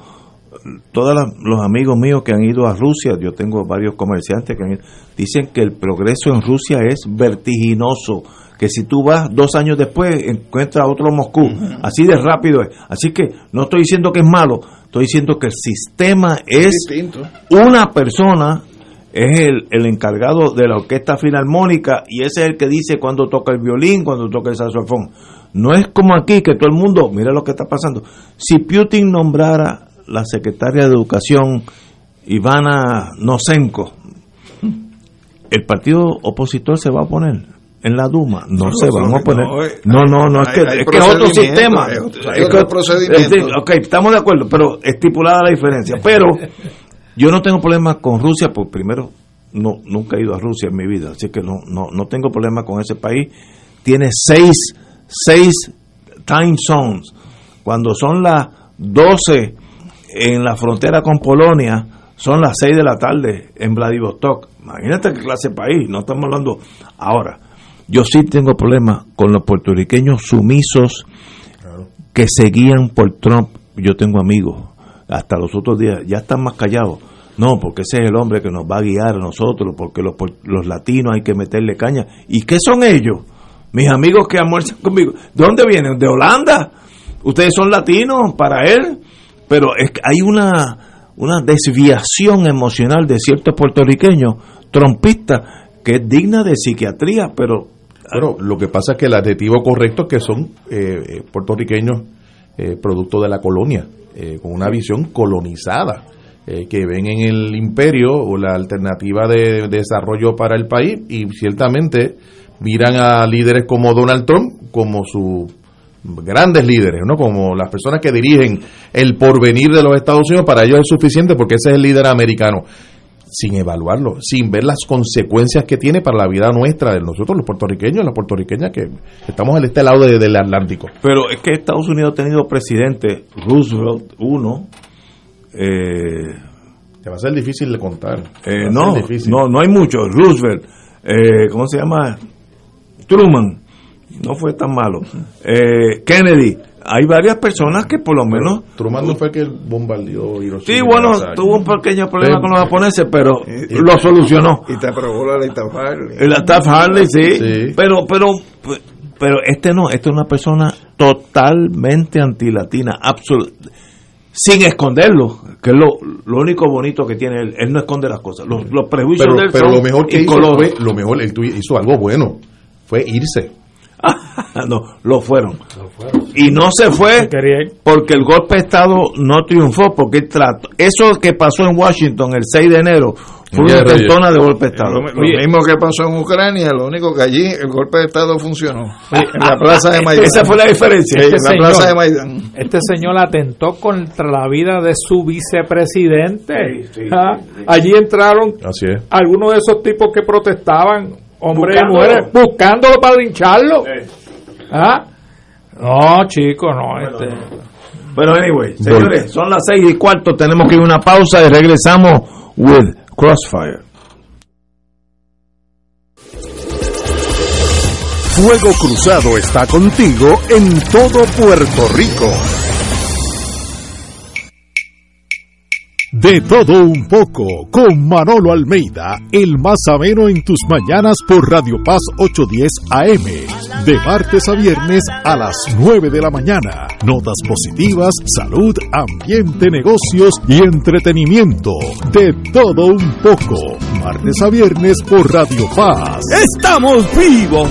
Todos los amigos míos que han ido a Rusia, yo tengo varios comerciantes que han ido, dicen que el progreso en Rusia es vertiginoso, que si tú vas 2 años después encuentras otro Moscú, así de rápido es. Así que no estoy diciendo que es malo, estoy diciendo que el sistema es distinto. Una persona es el encargado de la orquesta filarmónica, y ese es el que dice cuando toca el violín, cuando toca el saxofón. No es como aquí, que todo el mundo, mira lo que está pasando. Si Putin nombrara la secretaria de Educación, Ivana Nosenko, el partido opositor se va a poner en la Duma. No, se van a poner. No, es que es otro sistema. Es otro procedimiento. Ok, estamos de acuerdo, pero estipulada la diferencia. Pero yo no tengo problemas con Rusia, porque primero, nunca he ido a Rusia en mi vida, así que no tengo problemas con ese país. Tiene 6 time zones. Cuando son las 12 en la frontera con Polonia, son las 6 de la tarde en Vladivostok. Imagínate qué clase de país, no estamos hablando ahora. Yo sí tengo problemas con los puertorriqueños sumisos que se guían por Trump. Yo tengo amigos, hasta los otros días, ya están más callados. No, porque ese es el hombre que nos va a guiar a nosotros, porque los latinos hay que meterle caña. ¿Y qué son ellos? Mis amigos que almuerzan conmigo. ¿De dónde vienen? ¿De Holanda? Ustedes son latinos para él, pero es que hay una desviación emocional de ciertos puertorriqueños trompistas que es digna de psiquiatría, pero... Bueno, lo que pasa es que el adjetivo correcto es que son puertorriqueños producto de la colonia, con una visión colonizada, que ven en el imperio o la alternativa de desarrollo para el país, y ciertamente miran a líderes como Donald Trump como sus grandes líderes, ¿no? Como las personas que dirigen el porvenir de los Estados Unidos. Para ellos es suficiente porque ese es el líder americano, sin evaluarlo, sin ver las consecuencias que tiene para la vida nuestra, de nosotros los puertorriqueños, las puertorriqueñas que estamos en este lado del Atlántico. Pero es que Estados Unidos ha tenido presidente, Roosevelt uno, te va a ser difícil de contar. No hay muchos. Roosevelt, ¿cómo se llama? Truman, no fue tan malo. Kennedy. Hay varias personas que por lo menos... Truman no fue el que bombardeó Hiroshima. Sí, bueno, tuvo un pequeño problema con los japoneses, pero lo solucionó. Y te aprobó la ley Taft Hartley. La Taft Hartley, sí. Pero este es una persona totalmente antilatina, absoluta, sin esconderlo, que es lo único bonito que tiene él. Él no esconde las cosas. Los prejuicios de él son... Pero lo mejor que hizo fue, él hizo algo bueno, fue irse. No, lo fueron. Y no se fue porque el golpe de Estado no triunfó, porque eso que pasó en Washington el 6 de enero fue una persona de golpe de Estado. Lo mismo que pasó en Ucrania, lo único que allí el golpe de Estado funcionó. En la plaza de Maidán. Esa fue la diferencia. En la plaza de Maidán. Este señor atentó contra la vida de su vicepresidente. Sí. Allí entraron algunos de esos tipos que protestaban. Hombres y mujeres, buscándolo para lincharlo. ¿Ah? No, chicos, no. Pero anyway, señores, son las 6:15, tenemos que ir a una pausa y regresamos with Crossfire. Fuego Cruzado está contigo en todo Puerto Rico. De todo un poco, con Manolo Almeida, el más ameno en tus mañanas por Radio Paz 810 AM, de martes a viernes a las 9 de la mañana. Notas positivas, salud, ambiente, negocios y entretenimiento. De todo un poco, martes a viernes por Radio Paz. ¡Estamos vivos!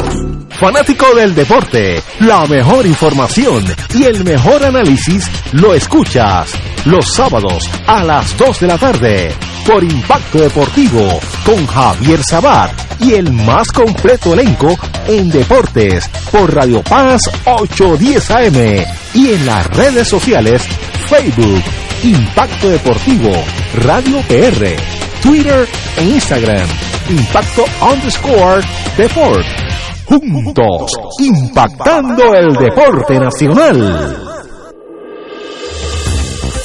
Fanático del deporte, la mejor información y el mejor análisis lo escuchas los sábados a las 2 de la tarde por Impacto Deportivo con Javier Sabat y el más completo elenco en deportes por Radio Paz 810 AM y en las redes sociales Facebook, Impacto Deportivo, Radio PR, Twitter e Instagram, Impacto_Deport. Juntos, impactando el deporte nacional.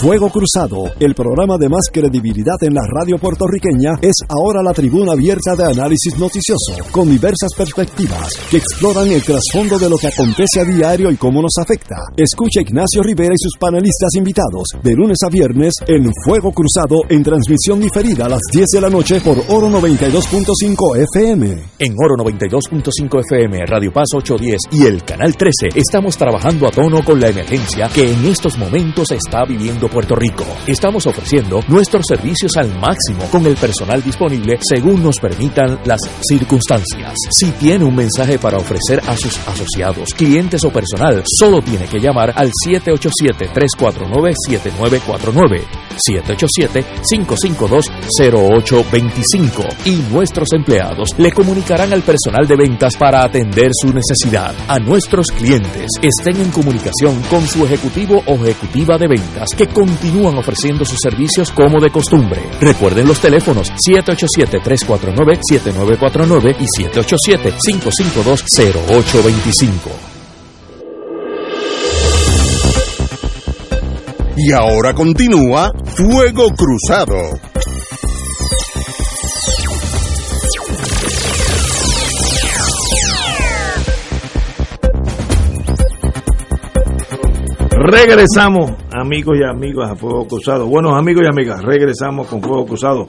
Fuego Cruzado, el programa de más credibilidad en la radio puertorriqueña, es ahora la tribuna abierta de análisis noticioso, con diversas perspectivas que exploran el trasfondo de lo que acontece a diario y cómo nos afecta. Escucha Ignacio Rivera y sus panelistas invitados, de lunes a viernes, en Fuego Cruzado, en transmisión diferida a las 10 de la noche por Oro 92.5 FM. En Oro 92.5 FM, Radio Paz 810 y el Canal 13, estamos trabajando a tono con la emergencia que en estos momentos está viviendo Puerto Rico. Estamos ofreciendo nuestros servicios al máximo con el personal disponible según nos permitan las circunstancias. Si tiene un mensaje para ofrecer a sus asociados, clientes o personal, solo tiene que llamar al 787-349-7949, 787-552-0825 y nuestros empleados le comunicarán al personal de ventas para atender su necesidad. A nuestros clientes estén en comunicación con su ejecutivo o ejecutiva de ventas que continúan ofreciendo sus servicios como de costumbre. Recuerden los teléfonos 787-349-7949 y 787-552-0825. Y ahora continúa Fuego Cruzado. Regresamos, amigos y amigas, a Fuego Cruzado. Buenos amigos y amigas, regresamos con Fuego Cruzado.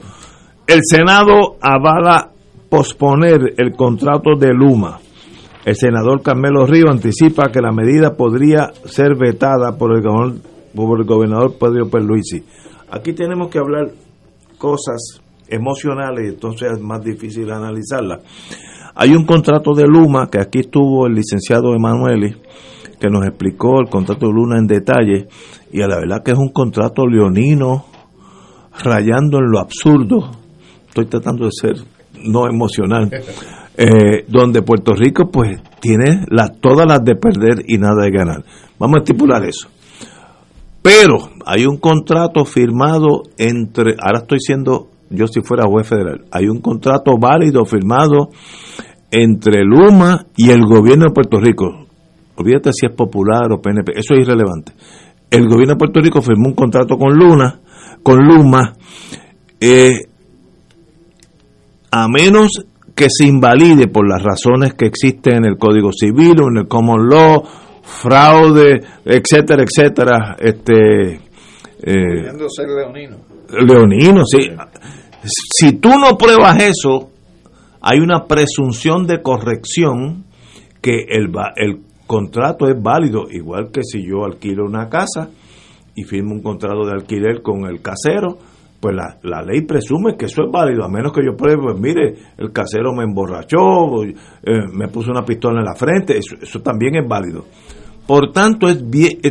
El Senado avala posponer el contrato de Luma. El senador Carmelo Río anticipa que la medida podría ser vetada por el gobernador Pedro Pierluisi. Aquí tenemos que hablar cosas emocionales, entonces es más difícil analizarlas. Hay un contrato de Luma, que aquí estuvo el licenciado Emmanuelli, que nos explicó el contrato de Luma en detalle, y a la verdad que es un contrato leonino, rayando en lo absurdo. Estoy tratando de ser no emocional. Donde Puerto Rico pues tiene todas las de perder y nada de ganar. Vamos a estipular eso. Pero hay un contrato firmado entre, ahora estoy siendo yo si fuera juez federal, hay un contrato válido firmado entre Luma y el gobierno de Puerto Rico. Olvídate si es popular o PNP, eso es irrelevante. El gobierno de Puerto Rico firmó un contrato con Luma, a menos que se invalide por las razones que existen en el Código Civil o en el Common Law, fraude, etcétera, etcétera. Ser leonino. Leonino, sí. Si tú no pruebas eso, hay una presunción de corrección que el contrato es válido, igual que si yo alquilo una casa y firmo un contrato de alquiler con el casero, pues la ley presume que eso es válido, a menos que yo pruebe, pues mire, el casero me emborrachó, me puso una pistola en la frente, eso también es válido. Por tanto,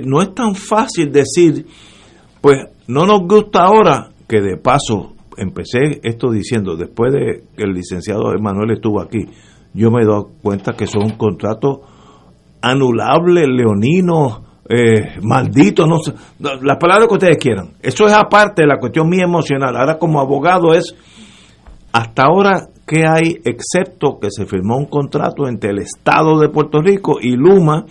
no es tan fácil decir, pues no nos gusta ahora, que de paso, empecé esto diciendo, después de que el licenciado Emmanuelli estuvo aquí, yo me he dado cuenta que eso es un contrato anulable, leonino, maldito, no sé, las palabras que ustedes quieran. Eso es aparte de la cuestión mía emocional. Ahora, como abogado, es hasta ahora qué hay, excepto que se firmó un contrato entre el Estado de Puerto Rico y Luma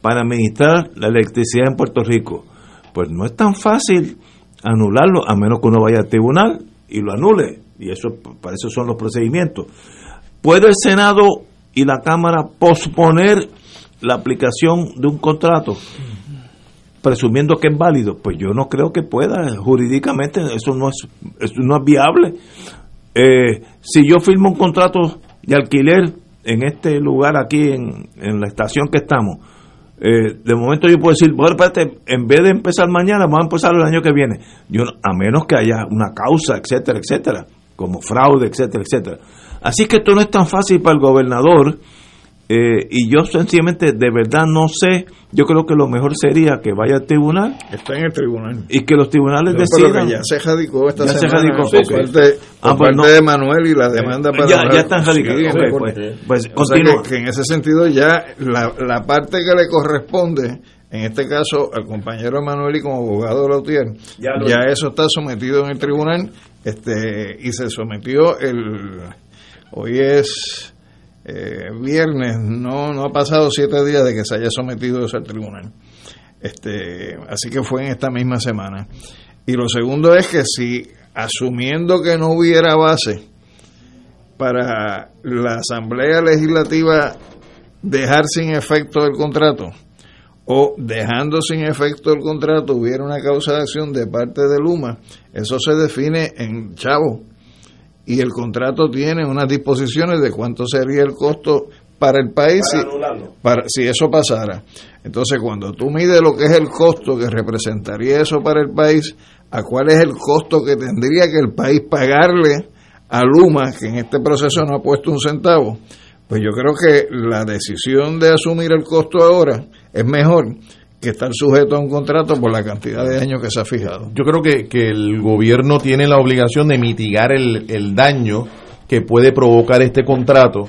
para administrar la electricidad en Puerto Rico. Pues no es tan fácil anularlo, a menos que uno vaya al tribunal y lo anule, y eso, para eso son los procedimientos. ¿Puede el Senado y la Cámara posponer la aplicación de un contrato presumiendo que es válido? Pues yo no creo que pueda, jurídicamente eso no es viable. Si yo firmo un contrato de alquiler en este lugar aquí en la estación que estamos, de momento yo puedo decir, bueno, espérate, en vez de empezar mañana, vamos a empezar el año que viene, a menos que haya una causa, etcétera, etcétera, como fraude, etcétera, etcétera. Así que esto no es tan fácil para el gobernador. Y yo sencillamente de verdad no sé, yo creo que lo mejor sería que vaya al tribunal. Está en el tribunal. Y que los tribunales decidan. Ya se radicó esta semana. Por parte de Manuel y la demanda para... Ya están radicados. Sí, okay, pues continúa. Que en ese sentido ya la parte que le corresponde, en este caso al compañero Emmanuelli como abogado de la UTIER, ya eso está sometido en el tribunal, y se sometió hoy es... viernes, no ha pasado 7 días de que se haya sometido eso al tribunal, así que fue en esta misma semana. Y lo segundo es que si, asumiendo que no hubiera base para la Asamblea Legislativa dejar sin efecto el contrato, o dejando sin efecto el contrato hubiera una causa de acción de parte de Luma, eso se define en chavo. Y el contrato tiene unas disposiciones de cuánto sería el costo para el país si eso pasara. Entonces, cuando tú mides lo que es el costo que representaría eso para el país, a cuál es el costo que tendría que el país pagarle a Luma, que en este proceso no ha puesto un centavo, pues yo creo que la decisión de asumir el costo ahora es mejor que estar sujeto a un contrato por la cantidad de años que se ha fijado. Yo creo que el gobierno tiene la obligación de mitigar el daño que puede provocar este contrato.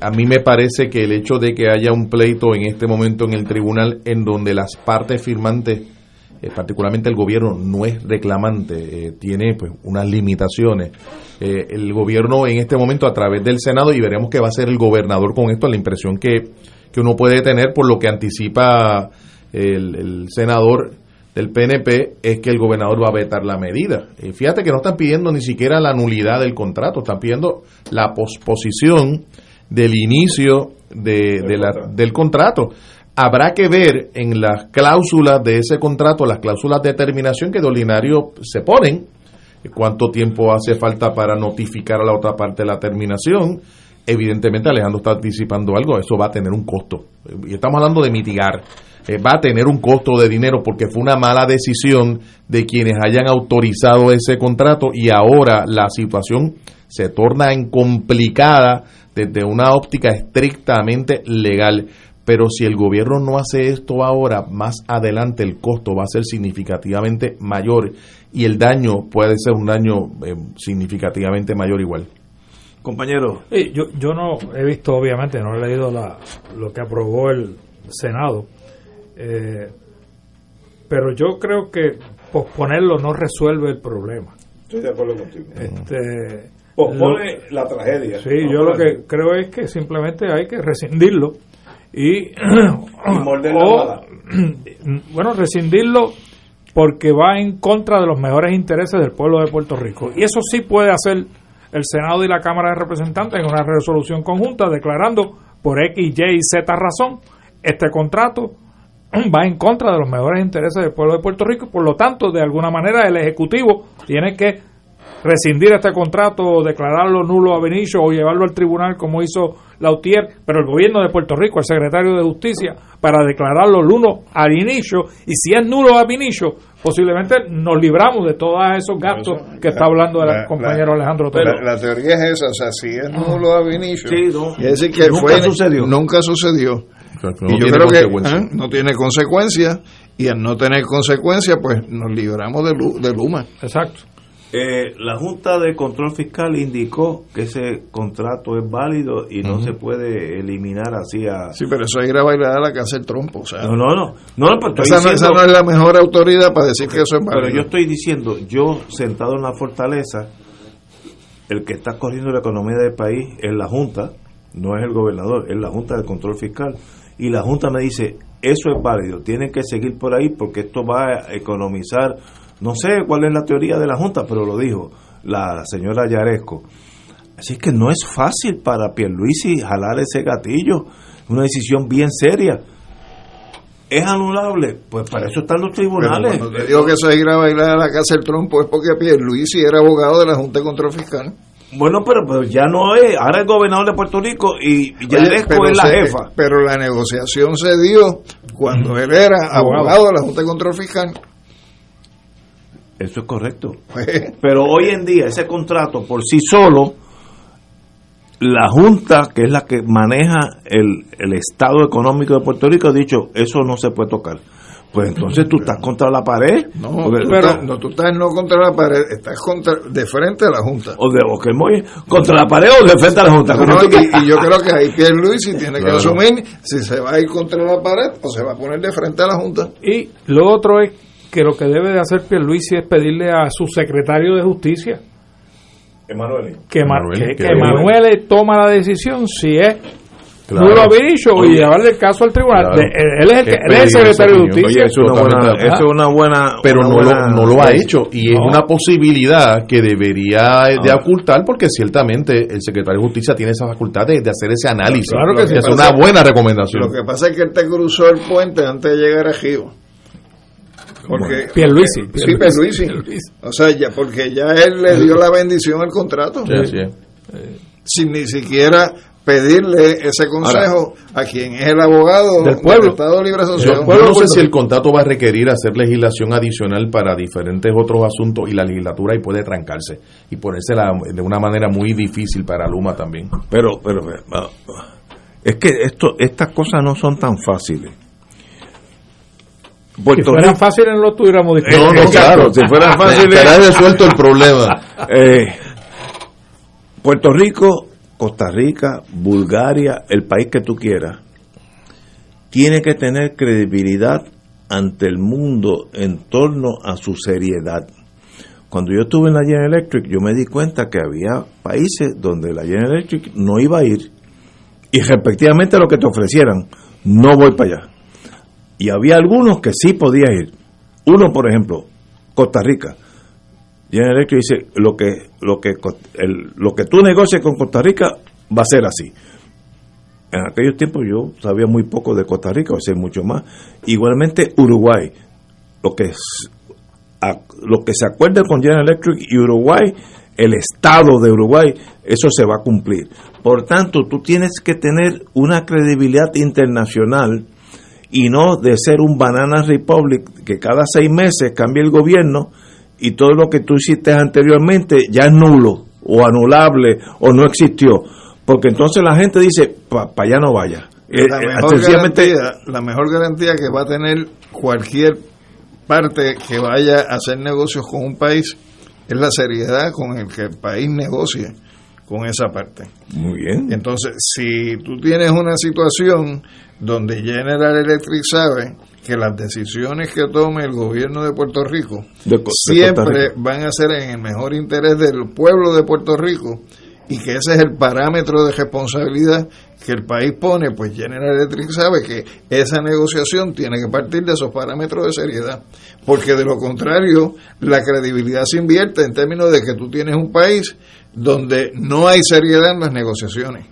A mí me parece que el hecho de que haya un pleito en este momento en el tribunal en donde las partes firmantes, particularmente el gobierno, no es reclamante, tiene pues unas limitaciones. El gobierno en este momento a través del Senado, y veremos qué va a hacer el gobernador con esto, la impresión que uno puede tener por lo que anticipa el senador del PNP es que el gobernador va a vetar la medida. Fíjate que no están pidiendo ni siquiera la nulidad del contrato, están pidiendo la posposición del inicio del contrato. Habrá que ver en las cláusulas de ese contrato, las cláusulas de terminación que de ordinario se ponen, cuánto tiempo hace falta para notificar a la otra parte la terminación. Evidentemente Alejandro está anticipando algo, eso va a tener un costo, y estamos hablando de mitigar, va a tener un costo de dinero porque fue una mala decisión de quienes hayan autorizado ese contrato, y ahora la situación se torna en complicada desde una óptica estrictamente legal. Pero si el gobierno no hace esto ahora, más adelante el costo va a ser significativamente mayor y el daño puede ser un daño significativamente mayor igual. Compañero, yo no he visto, obviamente, no he leído lo que aprobó el Senado, pero yo creo que posponerlo no resuelve el problema. Estoy de acuerdo contigo. Pospone la tragedia. Sí, no, yo lo que creo es que simplemente hay que rescindirlo y morder la bala. Bueno, rescindirlo porque va en contra de los mejores intereses del pueblo de Puerto Rico. Y eso sí puede hacer el Senado y la Cámara de Representantes en una resolución conjunta declarando por X, Y y Z razón, este contrato va en contra de los mejores intereses del pueblo de Puerto Rico y por lo tanto de alguna manera el Ejecutivo tiene que rescindir este contrato, declararlo nulo ab initio o llevarlo al tribunal como hizo Lautier, pero el gobierno de Puerto Rico, el secretario de Justicia, para declararlo nulo ab initio, y si es nulo ab initio posiblemente nos libramos de todos esos gastos que está hablando el compañero Alejandro Otero. La teoría es esa, o sea, si es nulo ab initio, sí, no, es decir que nunca sucedió. No, y yo creo que no tiene consecuencias, y al no tener consecuencias pues nos libramos de Luma. Exacto. La Junta de Control Fiscal indicó que ese contrato es válido y no se puede eliminar así a... Sí, pero eso es ir a bailar a la casa del trompo, o sea... No, pero esa no es la mejor autoridad para decir que eso es válido. Pero yo estoy diciendo, yo sentado en la fortaleza, el que está corriendo la economía del país es la Junta, no es el gobernador, es la Junta de Control Fiscal, y la Junta me dice, eso es válido, tienen que seguir por ahí porque esto va a economizar... No sé cuál es la teoría de la Junta, pero lo dijo la señora Yaresco. Así que no es fácil para Pierluisi jalar ese gatillo. Es una decisión bien seria. ¿Es anulable? Pues para eso están los tribunales. Pero cuando te digo que eso es ir a bailar a la casa del trompo es porque Pierluisi era abogado de la Junta de Control Fiscal. Bueno, pero ya no es. Ahora es gobernador de Puerto Rico y Yaresco es la jefa. Pero la negociación se dio cuando él era abogado de la Junta de Control Fiscal. Eso es correcto. Pero hoy en día ese contrato por sí solo, la Junta, que es la que maneja el estado económico de Puerto Rico, ha dicho, eso no se puede tocar. Pues entonces tú estás contra la pared. No, tú estás contra la pared, estás de frente a la Junta. Contra la pared o de frente a la Junta. Y yo creo que ahí Pierluisi tiene que asumir si se va a ir contra la pared o se va a poner de frente a la Junta. Y lo otro es que lo que debe de hacer Pierluisi es pedirle a su secretario de Justicia que Emmanuelli toma la decisión si es nulo ab initio y llevarle el caso al tribunal. Él es el secretario de Justicia. Eso es una buena, pero no lo ha hecho y es una posibilidad que debería de ocultar, porque ciertamente el secretario de Justicia tiene esa facultad de hacer ese análisis. Claro que sí, es una buena recomendación. Lo que pasa es que él te cruzó el puente antes de llegar a Givo. Pierluisi. O sea, ya, porque ya él le dio la bendición al contrato. Sí. Sin ni siquiera pedirle ese consejo a quien es el abogado del pueblo. Del Estado Libre Asociado. Yo no sé si el contrato va a requerir hacer legislación adicional para diferentes otros asuntos y la legislatura y puede trancarse y ponerse de una manera muy difícil para Luma también. Pero es que estas cosas no son tan fáciles. Si fueran fáciles no lo tuviéramos discutido. Claro, si fueran fáciles será resuelto el problema. Puerto Rico, Costa Rica, Bulgaria, el país que tú quieras, tiene que tener credibilidad ante el mundo en torno a su seriedad. Cuando yo estuve en la General Electric, yo me di cuenta que había países donde la General Electric no iba a ir y respectivamente lo que te ofrecieran, no voy para allá. Y había algunos que sí podían ir. Uno, por ejemplo, Costa Rica. General Electric dice, lo que tú negocies con Costa Rica va a ser así. en aquellos tiempos yo sabía muy poco de Costa Rica, o sea, mucho más. Igualmente Uruguay, lo que se acuerda con General Electric y Uruguay, el Estado de Uruguay, eso se va a cumplir. Por tanto, tú tienes que tener una credibilidad internacional y no de ser un banana republic que cada 6 meses cambia el gobierno y todo lo que tú hiciste anteriormente ya es nulo o anulable o no existió. Porque entonces la gente dice, para allá no vaya. La mejor garantía que va a tener cualquier parte que vaya a hacer negocios con un país es la seriedad con el que el país negocia con esa parte. Muy bien. Entonces, si tú tienes una situación donde General Electric sabe que las decisiones que tome el gobierno de Puerto Rico siempre van a ser en el mejor interés del pueblo de Puerto Rico y que ese es el parámetro de responsabilidad que el país pone, pues General Electric sabe que esa negociación tiene que partir de esos parámetros de seriedad, porque de lo contrario la credibilidad se invierte en términos de que tú tienes un país donde no hay seriedad en las negociaciones.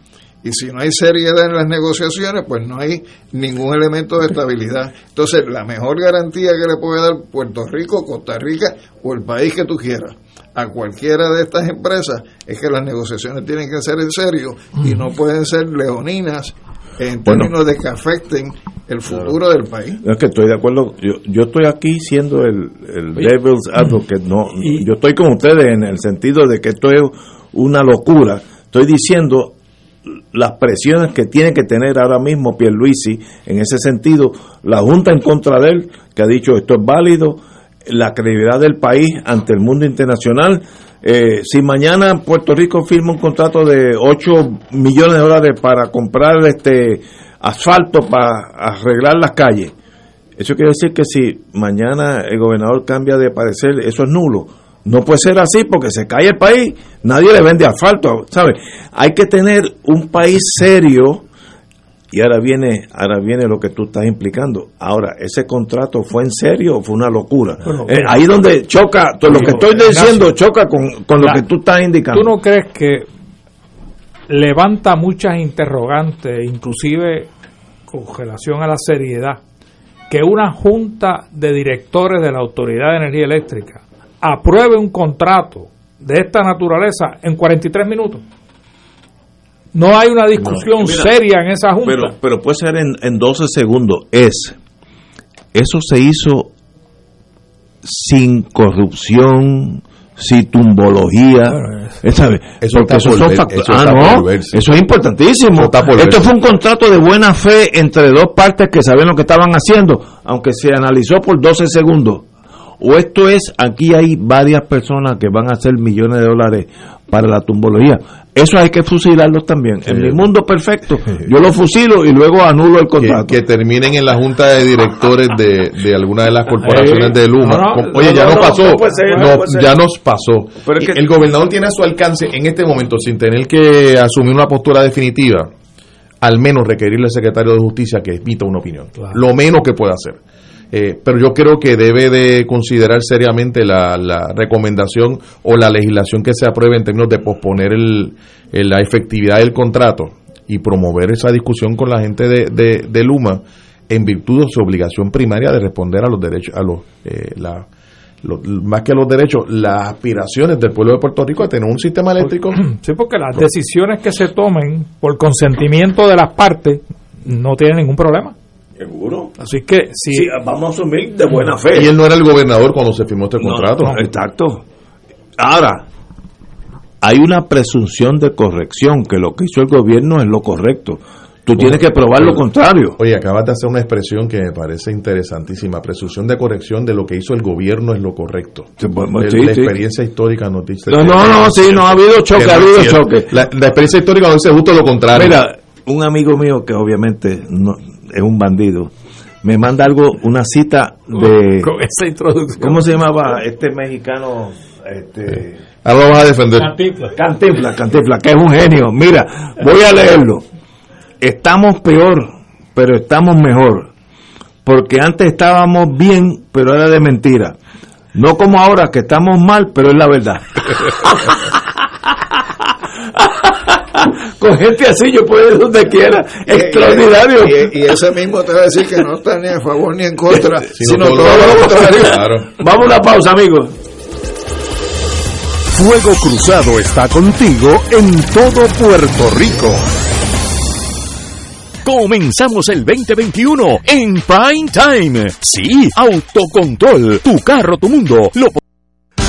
Y si no hay seriedad en las negociaciones, pues no hay ningún elemento de estabilidad. Entonces, la mejor garantía que le puede dar Puerto Rico, Costa Rica o el país que tú quieras a cualquiera de estas empresas es que las negociaciones tienen que ser en serio y no pueden ser leoninas en términos de que afecten el futuro del país. Es que estoy de acuerdo. Yo estoy aquí siendo el devil's advocate. No, yo estoy con ustedes en el sentido de que esto es una locura. Estoy diciendo las presiones que tiene que tener ahora mismo Pierluisi, en ese sentido, la Junta en contra de él, que ha dicho esto es válido, la credibilidad del país ante el mundo internacional. Si mañana Puerto Rico firma un contrato de $8 millones para comprar asfalto para arreglar las calles, eso quiere decir que si mañana el gobernador cambia de parecer, eso es nulo. No puede ser así porque se cae el país, nadie le vende asfalto, ¿sabes? Hay que tener un país serio y ahora viene lo que tú estás implicando. Ahora, ¿ese contrato fue en serio o fue una locura? Ahí donde choca, todo lo que estoy diciendo choca con lo que tú estás indicando. ¿Tú no crees que levanta muchas interrogantes, inclusive con relación a la seriedad, que una junta de directores de la Autoridad de Energía Eléctrica apruebe un contrato de esta naturaleza en 43 minutos? No hay una discusión seria en esa junta. Pero puede ser en 12 segundos. Eso se hizo sin corrupción, sin tumbología. Eso es importantísimo. Esto fue un contrato de buena fe entre dos partes que sabían lo que estaban haciendo, aunque se analizó por 12 segundos. O esto es, aquí hay varias personas que van a hacer millones de dólares para la tumbología. Eso hay que fusilarlos también. En mi mundo perfecto, yo lo fusilo y luego anulo el contrato. Que terminen en la junta de directores de alguna de las corporaciones de Luma. Ya nos pasó. Pero es que el gobernador tiene a su alcance en este momento, sin tener que asumir una postura definitiva, al menos requerirle al secretario de Justicia que emita una opinión. Claro. Lo menos que pueda hacer. Pero yo creo que debe de considerar seriamente la recomendación o la legislación que se apruebe en términos de posponer la efectividad del contrato y promover esa discusión con la gente de Luma en virtud de su obligación primaria de responder a los derechos, más que los derechos, las aspiraciones del pueblo de Puerto Rico a tener un sistema eléctrico. Sí, porque las decisiones que se tomen por consentimiento de las partes no tienen ningún problema. Seguro. Así que sí, vamos a asumir de buena fe. Y él no era el gobernador cuando se firmó este contrato. No, exacto. Ahora, hay una presunción de corrección, que lo que hizo el gobierno es lo correcto. Tú tienes que probar lo contrario. Oye, acabas de hacer una expresión que me parece interesantísima. Presunción de corrección de lo que hizo el gobierno es lo correcto. Sí, la experiencia histórica nos dice... No ha habido choque, La experiencia histórica nos dice justo lo contrario. Mira, un amigo mío que obviamente... es un bandido, me manda una cita de... Con esa introducción. ¿Cómo se llamaba este mexicano? Ahora lo vas a defender. Cantinflas, que es un genio. Mira, voy a leerlo. Estamos peor, pero estamos mejor. Porque antes estábamos bien, pero era de mentira. No como ahora, que estamos mal, pero es la verdad. con gente así yo puedo ir donde quiera, extraordinario. Y ese mismo te va a decir que no está ni a favor ni en contra, sino todo lo contrario. Claro. Vamos a una pausa, amigos. Fuego Cruzado está contigo en todo Puerto Rico. Comenzamos el 2021 en Prime Time. Sí, Autocontrol, tu carro, tu mundo.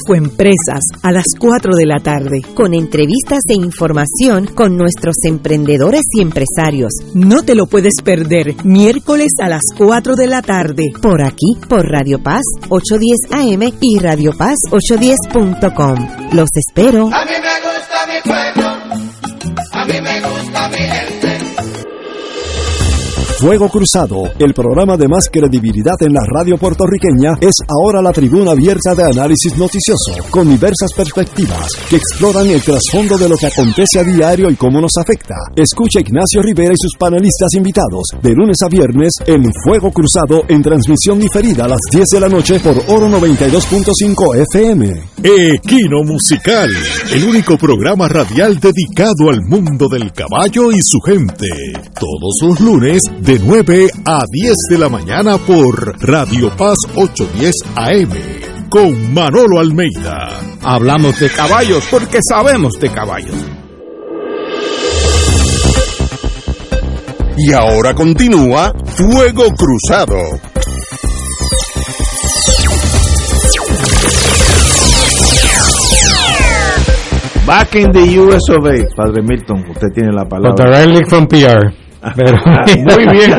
Infoempresas a las 4 de la tarde, con entrevistas e información con nuestros emprendedores y empresarios. No te lo puedes perder, miércoles a las 4 de la tarde, por aquí, por Radio Paz 810 AM y Radio Paz 810.com. Los espero. A mí me gusta mi pueblo, a mí me gusta mi gente. Fuego Cruzado, el programa de más credibilidad en la radio puertorriqueña, es ahora la tribuna abierta de análisis noticioso, con diversas perspectivas que exploran el trasfondo de lo que acontece a diario y cómo nos afecta. Escucha Ignacio Rivera y sus panelistas invitados de lunes a viernes en Fuego Cruzado, en transmisión diferida a las 10 de la noche por Oro 92.5 FM. Equino Musical, el único programa radial dedicado al mundo del caballo y su gente. Todos los lunes de 9 a 10 de la mañana por Radio Paz 810 AM con Manolo Almeida. Hablamos de caballos porque sabemos de caballos. Y ahora continúa Fuego Cruzado. Back in the US of A. Padre Milton, usted tiene la palabra. Directly from PR. Pero, muy bien.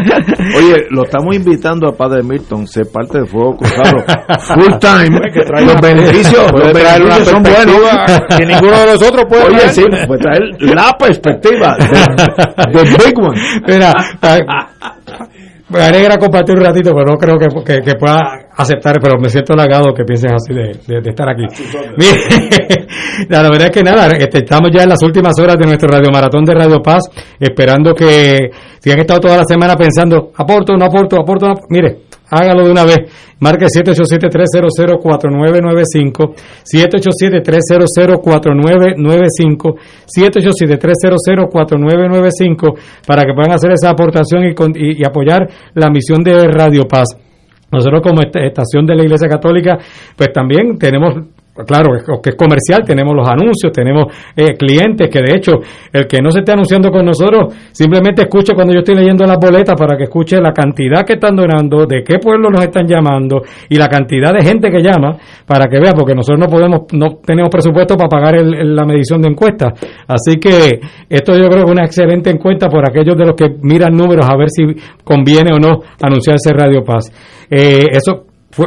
Oye, lo estamos invitando a Padre Milton, ser parte de Fuego Cruzado full time. Que trae los beneficios, los beneficios son buenos, que ninguno de los otros puede. Oye, traer. Sí, puede traer la perspectiva de Big One. Mira, me alegra compartir un ratito, pero no creo que pueda aceptar, pero me siento halagado que piensen así de estar aquí. La verdad es que nada, estamos ya en las últimas horas de nuestro radiomaratón de Radio Paz, esperando que, si han estado toda la semana pensando, aporto, mire, hágalo de una vez, marque 787-300-4995, 787-300-4995, 787-300-4995, para que puedan hacer esa aportación y apoyar la misión de Radio Paz. Nosotros como estación de la Iglesia Católica, pues también tenemos, claro, que es comercial, tenemos los anuncios, tenemos clientes, que de hecho, el que no se esté anunciando con nosotros, simplemente escuche cuando yo estoy leyendo las boletas para que escuche la cantidad que están donando, de qué pueblo nos están llamando y la cantidad de gente que llama, para que vea, porque nosotros no tenemos presupuesto para pagar la medición de encuestas. Así que esto yo creo que es una excelente encuesta por aquellos de los que miran números a ver si conviene o no anunciarse Radio Paz. Eso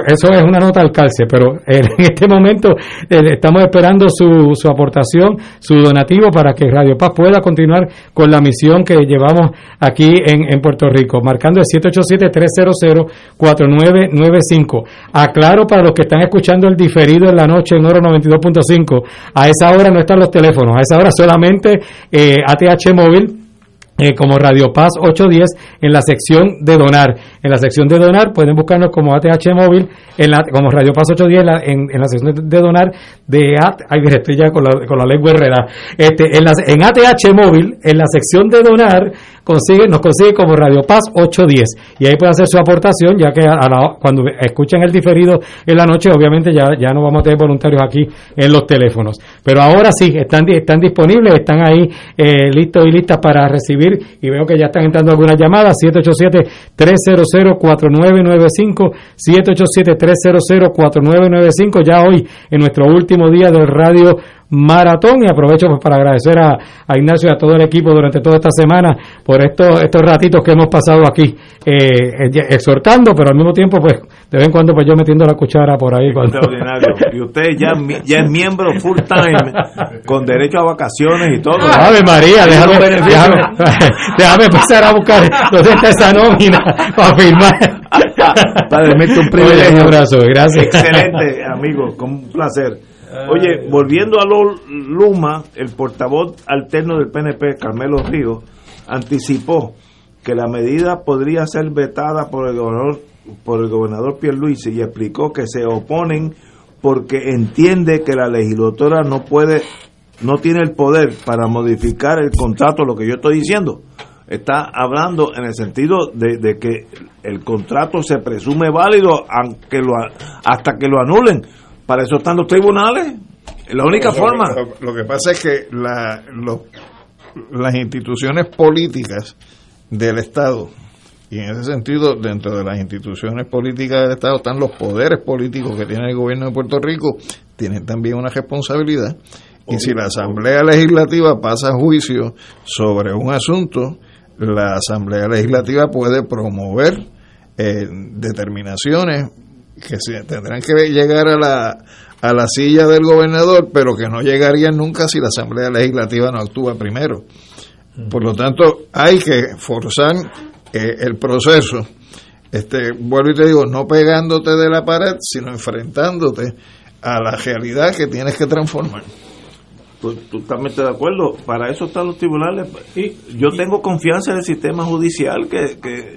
es una nota al calce, pero en este momento estamos esperando su aportación, su donativo, para que Radio Paz pueda continuar con la misión que llevamos aquí en Puerto Rico, marcando el 787-300-4995. Aclaro para los que están escuchando el diferido en la noche en Oro 92.5, a esa hora no están los teléfonos, a esa hora solamente ATH Móvil. Como Radio Paz 810 en la sección de donar. En la sección de donar pueden buscarnos como ATH Móvil, como Radio Paz 810 en la sección de donar de estoy ya con la lengua enredada. En ATH Móvil, en la sección de donar, nos consigue como Radio Paz 810, y ahí puede hacer su aportación, ya que cuando escuchen el diferido en la noche, obviamente ya no vamos a tener voluntarios aquí en los teléfonos, pero ahora sí, están disponibles, están ahí listos y listas para recibir, y veo que ya están entrando algunas llamadas. 787-300-4995, 787-300-4995, ya hoy en nuestro último día del Radio Maratón, y aprovecho para agradecer a Ignacio y a todo el equipo durante toda esta semana por estos ratitos que hemos pasado aquí exhortando, pero al mismo tiempo pues de vez en cuando pues yo metiendo la cuchara por ahí cuando... Extraordinario, y usted ya es miembro full time con derecho a vacaciones y todo. Ave María, déjame pasar a buscar dónde está esa nómina para firmar. Padre, mete un privilegio. Un abrazo, gracias. Excelente, amigo, con un placer. Oye, volviendo a Luma, el portavoz alterno del PNP, Carmelo Río, anticipó que la medida podría ser vetada por el gobernador Pierluisi, y explicó que se oponen porque entiende que la legislatura no tiene el poder para modificar el contrato. Lo que yo estoy diciendo, está hablando en el sentido de que el contrato se presume válido hasta que lo anulen. Para eso están los tribunales, la única forma. Lo que pasa es que las instituciones políticas del Estado, y en ese sentido dentro de las instituciones políticas del Estado están los poderes políticos que tiene el gobierno de Puerto Rico, tienen también una responsabilidad. Y si la Asamblea Legislativa pasa a juicio sobre un asunto, la Asamblea Legislativa puede promover determinaciones que tendrán que llegar a la silla del gobernador, pero que no llegarían nunca si la Asamblea Legislativa no actúa primero. Por lo tanto, hay que forzar el proceso. Vuelvo y te digo, no pegándote de la pared, sino enfrentándote a la realidad que tienes que transformar. Pues, totalmente de acuerdo, para eso están los tribunales. Y yo tengo confianza en el sistema judicial que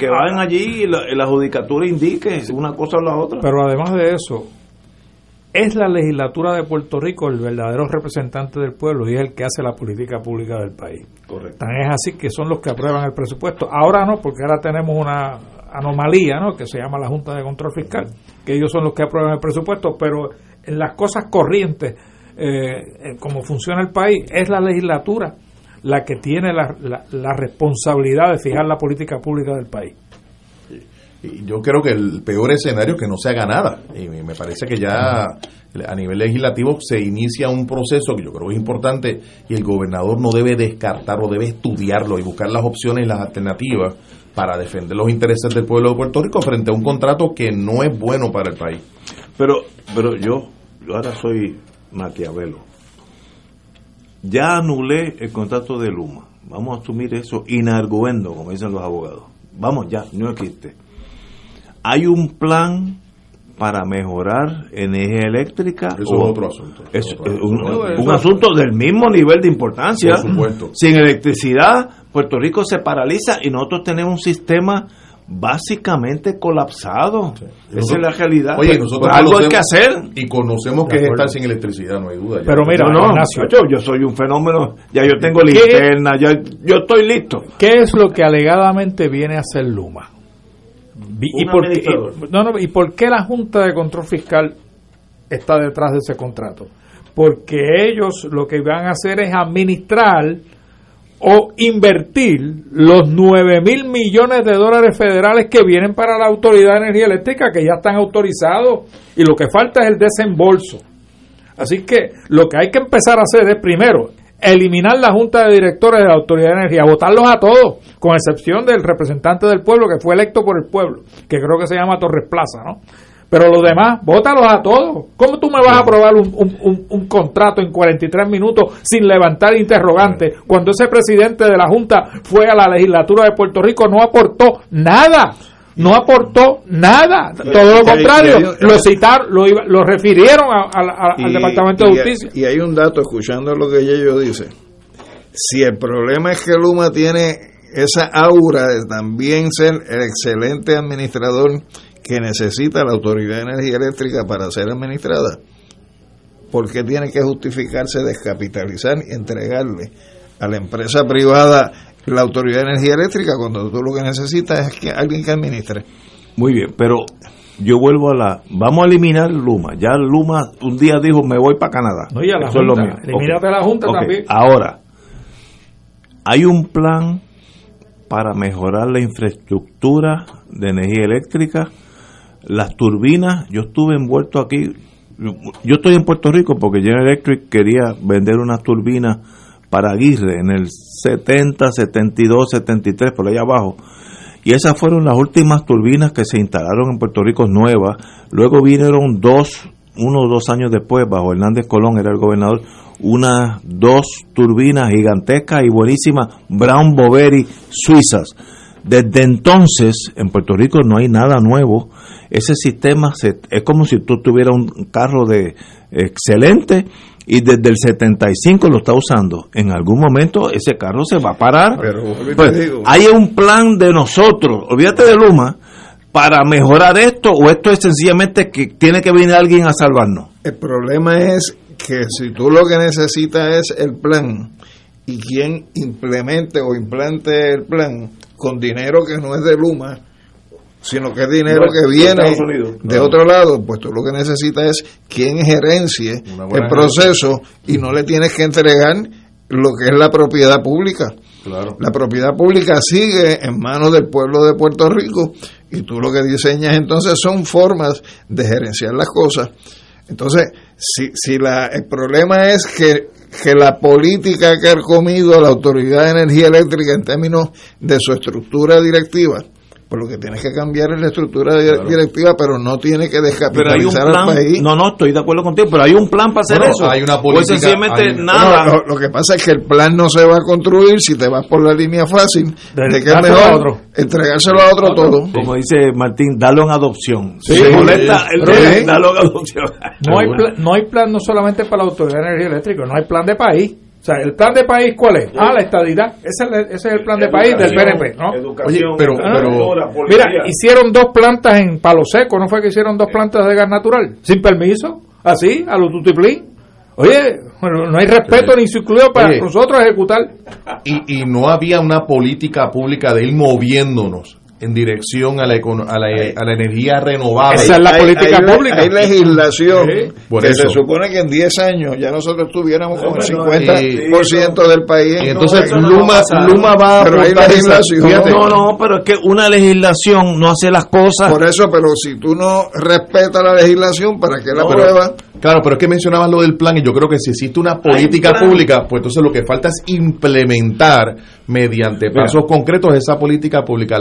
vayan allí y la judicatura indique una cosa o la otra. Pero además de eso, es la legislatura de Puerto Rico el verdadero representante del pueblo y es el que hace la política pública del país. Correcto. Tan es así que son los que aprueban el presupuesto. Ahora no, porque ahora tenemos una anomalía, ¿no?, que se llama la Junta de Control Fiscal, que ellos son los que aprueban el presupuesto, pero en las cosas corrientes, como funciona el país, es la legislatura la que tiene la responsabilidad de fijar la política pública del país. Yo creo que el peor escenario es que no se haga nada, y me parece que ya a nivel legislativo se inicia un proceso que yo creo es importante, y el gobernador no debe descartarlo, debe estudiarlo y buscar las opciones y las alternativas para defender los intereses del pueblo de Puerto Rico frente a un contrato que no es bueno para el país. Pero yo ahora soy Maquiavelo. Ya anulé el contrato de Luma. Vamos a asumir eso in arguendo, como dicen los abogados. Vamos ya, no existe. Hay un plan para mejorar energía eléctrica. Eso es otro asunto. Es un asunto del mismo nivel de importancia. Por supuesto. Sin electricidad, Puerto Rico se paraliza y nosotros tenemos un sistema básicamente colapsado. Sí. Esa es la realidad. Oye, nosotros algo hay que hacer. Y conocemos que es estar sin electricidad, no hay duda. Pero mira, yo soy un fenómeno, ya yo tengo linterna, yo estoy listo. ¿Qué es lo que alegadamente viene a hacer Luma? ¿Y por qué la Junta de Control Fiscal está detrás de ese contrato? Porque ellos lo que van a hacer es administrar o invertir los 9,000 millones de dólares federales que vienen para la Autoridad de Energía Eléctrica, que ya están autorizados, y lo que falta es el desembolso. Así que lo que hay que empezar a hacer es, primero, eliminar la Junta de Directores de la Autoridad de Energía, votarlos a todos, con excepción del representante del pueblo que fue electo por el pueblo, que creo que se llama Torres Plaza, ¿no? Pero los demás, bótalos a todos. ¿Cómo tú me vas a aprobar un contrato en 43 minutos sin levantar interrogantes cuando ese presidente de la Junta fue a la legislatura de Puerto Rico? No aportó nada, todo lo contrario, lo refirieron al Departamento de Justicia. Y hay un dato, escuchando lo que ellos dicen, si el problema es que Luma tiene esa aura de también ser el excelente administrador que necesita la Autoridad de Energía Eléctrica para ser administrada, ¿por qué tiene que justificarse, descapitalizar y entregarle a la empresa privada la Autoridad de Energía Eléctrica cuando tú lo que necesitas es que alguien que administre. Muy bien, pero yo vuelvo a la... Vamos a eliminar Luma. Ya Luma un día dijo, me voy para Canadá. No, y a la Eso Junta. Es lo mismo. Elimínate la Junta también. Ahora, hay un plan para mejorar la infraestructura de energía eléctrica, las turbinas. Yo estuve envuelto aquí... Yo estoy en Puerto Rico porque General Electric quería vender unas turbinas para Aguirre en el 70, 72, 73, por allá abajo. Y esas fueron las últimas turbinas que se instalaron en Puerto Rico nuevas. Luego vinieron uno o dos años después, bajo Hernández Colón, era el gobernador, unas dos turbinas gigantescas y buenísimas, Brown Boveri, suizas. Desde entonces, en Puerto Rico no hay nada nuevo. Ese sistema es como si tú tuvieras un carro de excelente y desde el 75 lo está usando. En algún momento ese carro se va a parar. Pero, pues, hay un plan de nosotros, olvídate de Luma, para mejorar esto, o esto es sencillamente que tiene que venir alguien a salvarnos. El problema es que si tú lo que necesitas es el plan y quien implemente o implante el plan con dinero que no es de Luma, sino que es dinero que viene de otro lado, pues tú lo que necesitas es quien gerencie el proceso y no le tienes que entregar lo que es la propiedad pública. Claro. La propiedad pública sigue en manos del pueblo de Puerto Rico y tú lo que diseñas entonces son formas de gerenciar las cosas. Entonces, el problema es que la política que ha comido la Autoridad de Energía Eléctrica en términos de su estructura directiva, por lo que tienes que cambiar es la estructura directiva, pero no tiene que descapitalizar al país. No, estoy de acuerdo contigo, pero hay un plan para hacer eso. Hay una política. Pues sencillamente nada. Lo que pasa es que el plan no se va a construir si te vas por la línea fácil de que es mejor entregárselo a otro todo. Como dice Martín, dalo en adopción. Sí, molesta el dalo en adopción. No hay plan no solamente para la Autoridad de Energía Eléctrica, no hay plan de país. O sea, ¿el plan de país cuál es? Ah, la estadidad. Ese es el plan de país del PNP, ¿no? Educación, oye, pero mira, hicieron dos plantas en Palo Seco, ¿no fue que hicieron dos plantas de gas natural? Sin permiso, así, a los tutiplín. Oye, no hay respeto ni incluido para nosotros ejecutar. Y no había una política pública de ir moviéndonos en dirección a la energía renovable. Esa es la política pública. Hay legislación que se supone que en 10 años ya nosotros estuviéramos con el 50% del país. Y entonces Luma va a aportar legislación. Pero es que una legislación no hace las cosas. Por eso, pero si tú no respetas la legislación, ¿para qué la apruebas? Claro, pero es que mencionabas lo del plan y yo creo que si existe una política pública, pues entonces lo que falta es implementar mediante pasos concretos esa política pública,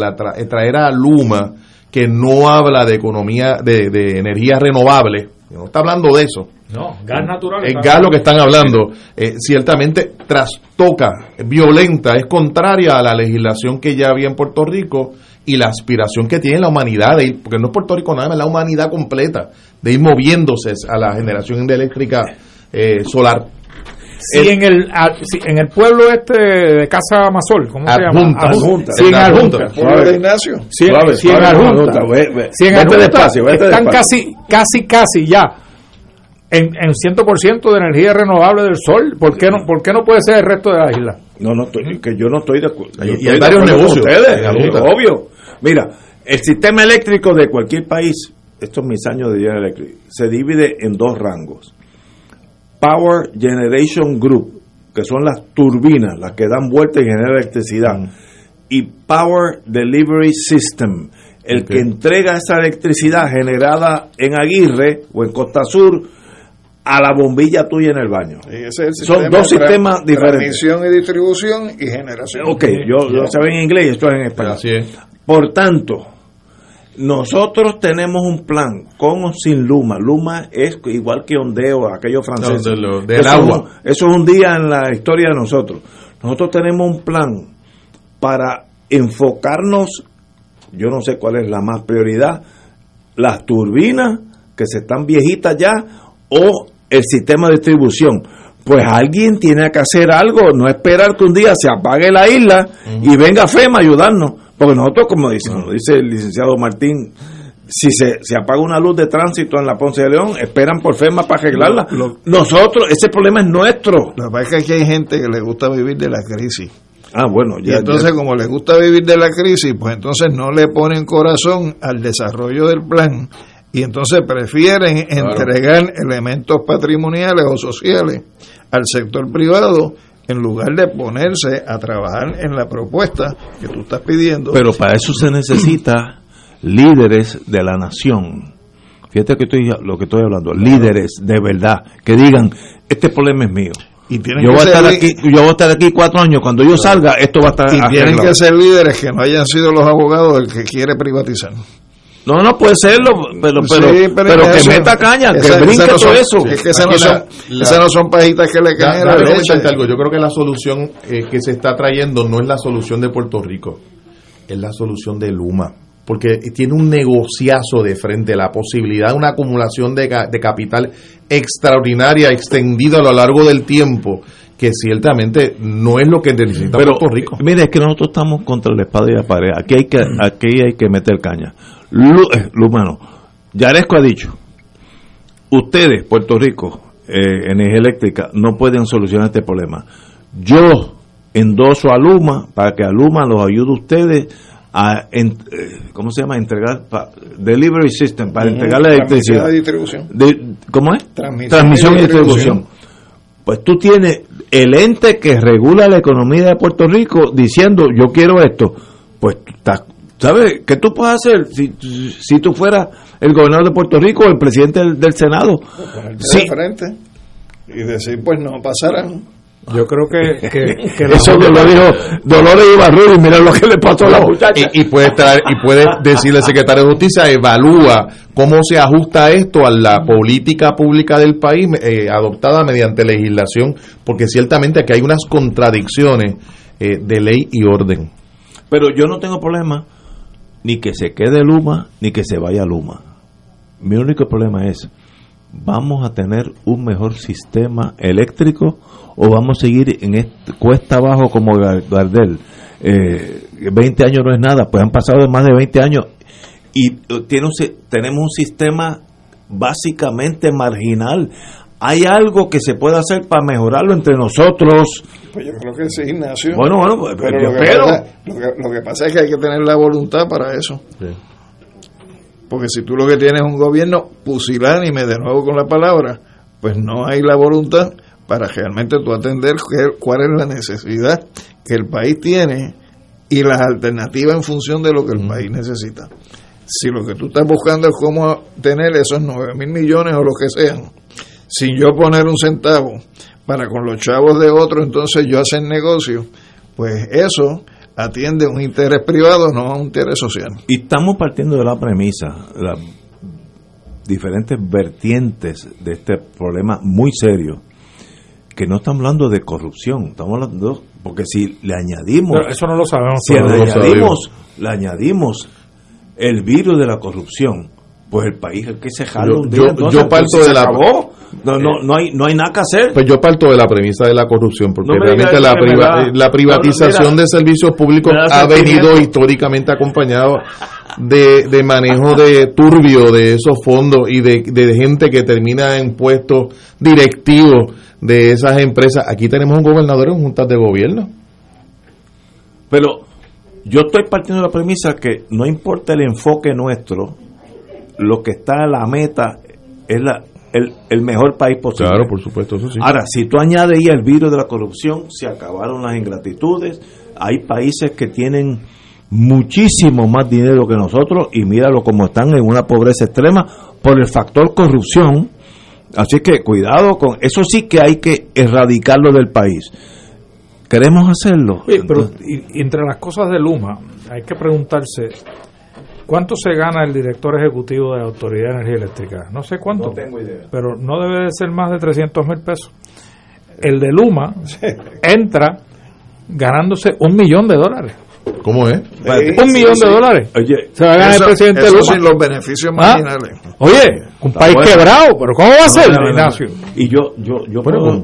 traer a Luma, que no habla de economía, de energías renovables, no está hablando de eso. No, gas natural. El gas lo que están hablando, ciertamente trastoca, violenta, es contraria a la legislación que ya había en Puerto Rico y la aspiración que tiene la humanidad, de ir, porque no es Puerto Rico nada más, la humanidad completa, de ir moviéndose a la generación de eléctrica solar. Si en el pueblo este de Casa Masol, ¿cómo se llama? Adjuntas. Si en Adjuntas. Si en Adjuntas. Están casi ya en 100% de energía renovable del sol. ¿Por qué no puede ser el resto de la isla? Yo no estoy de acuerdo. Y hay varios negocios. Obvio. Mira, el sistema eléctrico de cualquier país, estos mis años de General Electric, se divide en dos rangos. Power Generation Group, que son las turbinas, las que dan vuelta y generan electricidad, y Power Delivery System, el que entrega esa electricidad generada en Aguirre o en Costa Sur a la bombilla tuya en el baño. Son dos sistemas diferentes. Transmisión y distribución y generación. Yo sabía en inglés y esto es en español. Así es. Por tanto, nosotros tenemos un plan con o sin Luma. Luma es igual que Ondeo, aquello francés. Del agua. Eso es un día en la historia de nosotros. Nosotros tenemos un plan para enfocarnos, yo no sé cuál es la más prioridad, las turbinas que se están viejitas ya o el sistema de distribución. Pues alguien tiene que hacer algo, no esperar que un día se apague la isla y venga FEMA a ayudarnos. Porque nosotros, como dice el licenciado Martín, si se apaga una luz de tránsito en la Ponce de León, esperan por FEMA para arreglarla. Nosotros, ese problema es nuestro. La verdad es que aquí hay gente que le gusta vivir de la crisis. Ah, bueno, ya, y entonces ya, como les gusta vivir de la crisis, pues entonces no le ponen corazón al desarrollo del plan y entonces prefieren, claro, entregar elementos patrimoniales o sociales al sector privado en lugar de ponerse a trabajar en la propuesta que tú estás pidiendo. Pero para eso se necesita líderes de la nación. Fíjate que lo que estoy hablando, claro, líderes de verdad que digan, este problema es mío. Y yo voy a estar aquí 4 años, cuando yo salga esto va a estar arreglado. Y tienen que ser líderes que no hayan sido los abogados del que quiere privatizar. No puede serlo, pero que meta caña, que brinque todo eso. Esas no son pajitas que le caen a la leche. Yo creo que la solución que se está trayendo no es la solución de Puerto Rico, es la solución de Luma, porque tiene un negociazo de frente, la posibilidad de una acumulación de capital extraordinaria, extendida a lo largo del tiempo, que ciertamente no es lo que necesita Puerto Rico. Mire, es que nosotros estamos contra la espada y la pared, aquí hay que meter caña. Lumano, Yaresco ha dicho, ustedes, Puerto Rico, Energía Eléctrica, no pueden solucionar este problema. Yo endoso a Luma para que a Luma los ayude a ustedes a entregar delivery system, para entregar la electricidad, distribución. ¿Cómo es? Transmisión y distribución. Pues tú tienes el ente que regula la economía de Puerto Rico diciendo yo quiero esto. Pues ¿sabes qué tú puedes hacer si tú fueras el gobernador de Puerto Rico o el presidente del Senado? Ponerte de frente y decir pues no pasarán. Yo creo que eso lo dijo Dolores Ibarruri, mira lo que le pasó a la muchacha. Y puede decirle al secretario de Justicia, evalúa cómo se ajusta esto a la política pública del país adoptada mediante legislación, porque ciertamente aquí hay unas contradicciones de ley y orden. Pero yo no tengo problema ni que se quede Luma, ni que se vaya Luma. Mi único problema es, ¿vamos a tener un mejor sistema eléctrico o vamos a seguir en cuesta abajo como Gardel? 20 años no es nada, pues han pasado más de 20 años y tenemos un sistema básicamente marginal. ¿Hay algo que se pueda hacer para mejorarlo entre nosotros? Pues yo creo que sí, Ignacio. Bueno, pero yo espero. Lo que pasa es que hay que tener la voluntad para eso. Sí. Porque si tú lo que tienes es un gobierno pusilánime, de nuevo con la palabra, pues no hay la voluntad para realmente tú atender cuál es la necesidad que el país tiene y las alternativas en función de lo que el país necesita. Si lo que tú estás buscando es cómo tener esos 9,000 millones o lo que sean, sin yo poner un centavo para con los chavos de otro, entonces yo hacer negocio, pues eso atiende un interés privado, no a un interés social. Y estamos partiendo de la premisa, las diferentes vertientes de este problema muy serio, que no estamos hablando de corrupción, estamos hablando, porque si le añadimos, pero eso no lo sabemos, le añadimos el virus de la corrupción, pues el país el que se jala un día, yo parto de la no hay nada que hacer. Pues yo parto de la premisa de la corrupción, porque no realmente la privatización de servicios públicos ha venido históricamente acompañado de manejo de turbio de esos fondos y de gente que termina en puestos directivos de esas empresas. Aquí tenemos un gobernador en juntas de gobierno. Pero yo estoy partiendo de la premisa que no importa el enfoque nuestro, lo que está a la meta es el mejor país posible. Claro, por supuesto, eso sí. Ahora, si tú añades ahí el virus de la corrupción, se acabaron las ingratitudes. Hay países que tienen muchísimo más dinero que nosotros y míralo como están, en una pobreza extrema por el factor corrupción. Así que cuidado con eso, sí que hay que erradicarlo del país. Queremos hacerlo. Sí, pero entre las cosas de Luma, hay que preguntarse, ¿cuánto se gana el director ejecutivo de la Autoridad de Energía Eléctrica? No sé cuánto, no tengo idea, pero no debe de ser más de $300,000. El de Luma entra ganándose $1,000,000. ¿Cómo es? $1,000,000. Oye, se va a ganar el presidente de Luma. Eso sin los beneficios marginales. Oye, un país quebrado, pero ¿cómo va a ser, Ignacio? Y yo puedo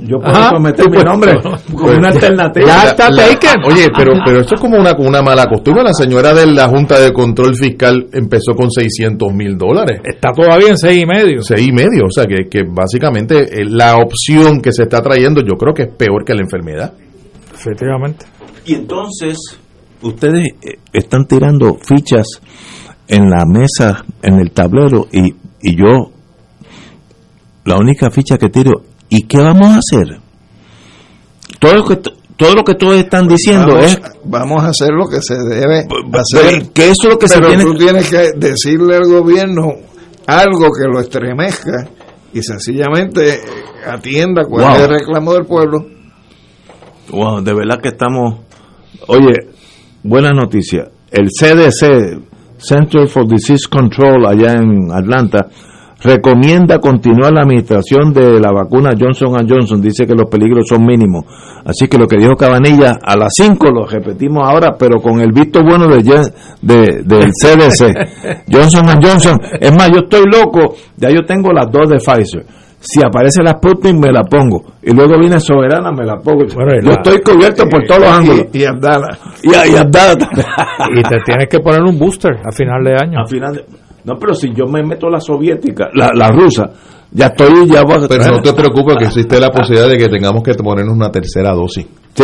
someter mi nombre con una alternativa. Ya está taken. Oye, pero esto es como una mala costumbre. La señora de la Junta de Control Fiscal empezó con $600,000. Está todavía en 6,5. 6,5, o sea que básicamente la opción que se está trayendo yo creo que es peor que la enfermedad. Efectivamente. Y entonces ustedes están tirando fichas en la mesa, en el tablero, y yo la única ficha que tiro, ¿y qué vamos a hacer? Todo lo que todos están diciendo vamos a hacer lo que se debe hacer, que eso es lo que se tiene. Pero tú tienes que decirle al gobierno algo que lo estremezca y sencillamente atienda cualquier reclamo del pueblo. Wow, de verdad que estamos. Oye, buena noticia. El CDC, Center for Disease Control, allá en Atlanta, recomienda continuar la administración de la vacuna Johnson & Johnson. Dice que los peligros son mínimos. Así que lo que dijo Cabanilla a las 5 lo repetimos ahora, pero con el visto bueno del CDC. Johnson & Johnson. Es más, yo estoy loco. Ya yo tengo las dos de Pfizer. Si aparece la Sputnik, me la pongo. Y luego viene Soberana, me la pongo. Bueno, yo estoy cubierto por todos los ángulos. Y Abdala. Y Abdala también. Y te tienes que poner un booster a final de año. No, pero si yo me meto la soviética, la rusa, ya voy a... Pero no te preocupes, que existe la posibilidad de que tengamos que ponernos una tercera dosis. Sí.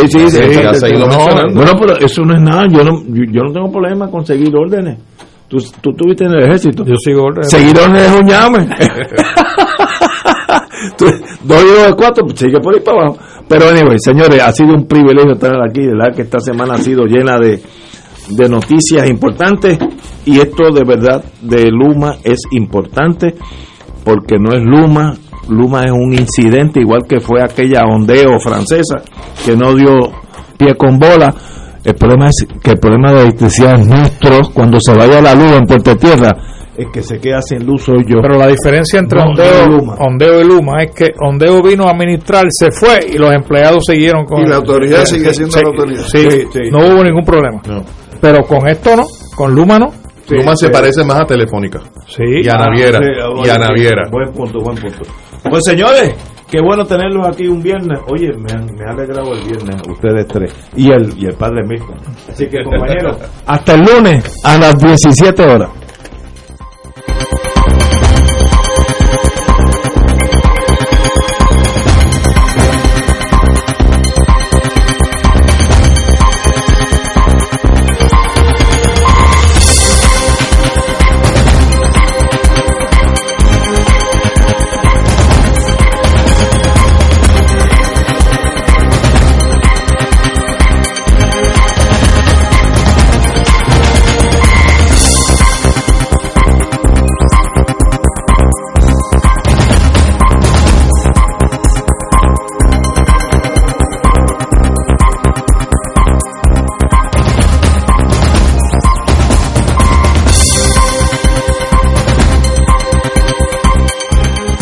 Bueno, pero eso no es nada. Yo no tengo problema con seguir órdenes. Tú estuviste en el ejército. Yo sigo órdenes. Seguir órdenes es un ñame. 2 y 2 de 4, sigue por ahí para abajo. Pero anyway, señores, ha sido un privilegio estar aquí, ¿verdad? Que esta semana ha sido llena de noticias importantes, y esto de verdad de Luma es importante, porque no es Luma es un incidente, igual que fue aquella ondeo francesa que no dio pie con bola. El problema es que el problema de la electricidad es nuestro. Cuando se vaya la luz en Puerto Tierra, el que se queda sin luz soy yo. Pero la diferencia entre Ondeo y Luma es que Ondeo vino a administrar, se fue y los empleados siguieron con... Y la autoridad sigue siendo la autoridad. Sí. No hubo ningún problema. No. Pero con esto no, con Luma no. Sí, Luma se parece más a Telefónica. Sí. Y a Naviera. Buen punto. Pues señores, qué bueno tenerlos aquí un viernes. Oye, me ha alegrado el viernes, ustedes tres. Y el padre Milton. Así que compañeros, hasta el lunes a las 17 horas.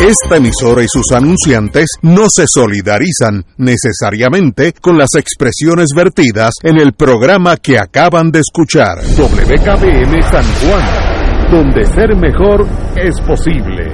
Esta emisora y sus anunciantes no se solidarizan necesariamente con las expresiones vertidas en el programa que acaban de escuchar. WKBM San Juan, donde ser mejor es posible.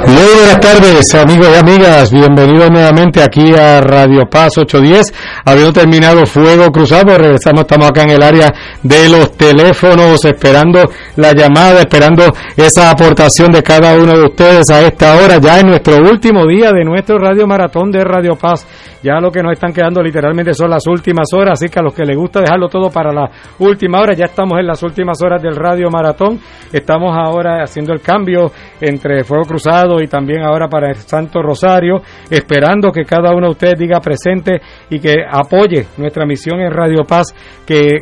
Buenas tardes, amigos y amigas, bienvenidos nuevamente aquí a Radio Paz 810. Habiendo terminado Fuego Cruzado, regresamos, estamos acá en el área de los teléfonos, esperando la llamada, esperando esa aportación de cada uno de ustedes a esta hora, ya en nuestro último día de nuestro Radio Maratón de Radio Paz. Ya lo que nos están quedando literalmente son las últimas horas, así que a los que les gusta dejarlo todo para la última hora, ya estamos en las últimas horas del Radio Maratón. Estamos ahora haciendo el cambio entre Fuego Cruzado y también ahora para el Santo Rosario, esperando que cada uno de ustedes diga presente y que apoye nuestra misión en Radio Paz, que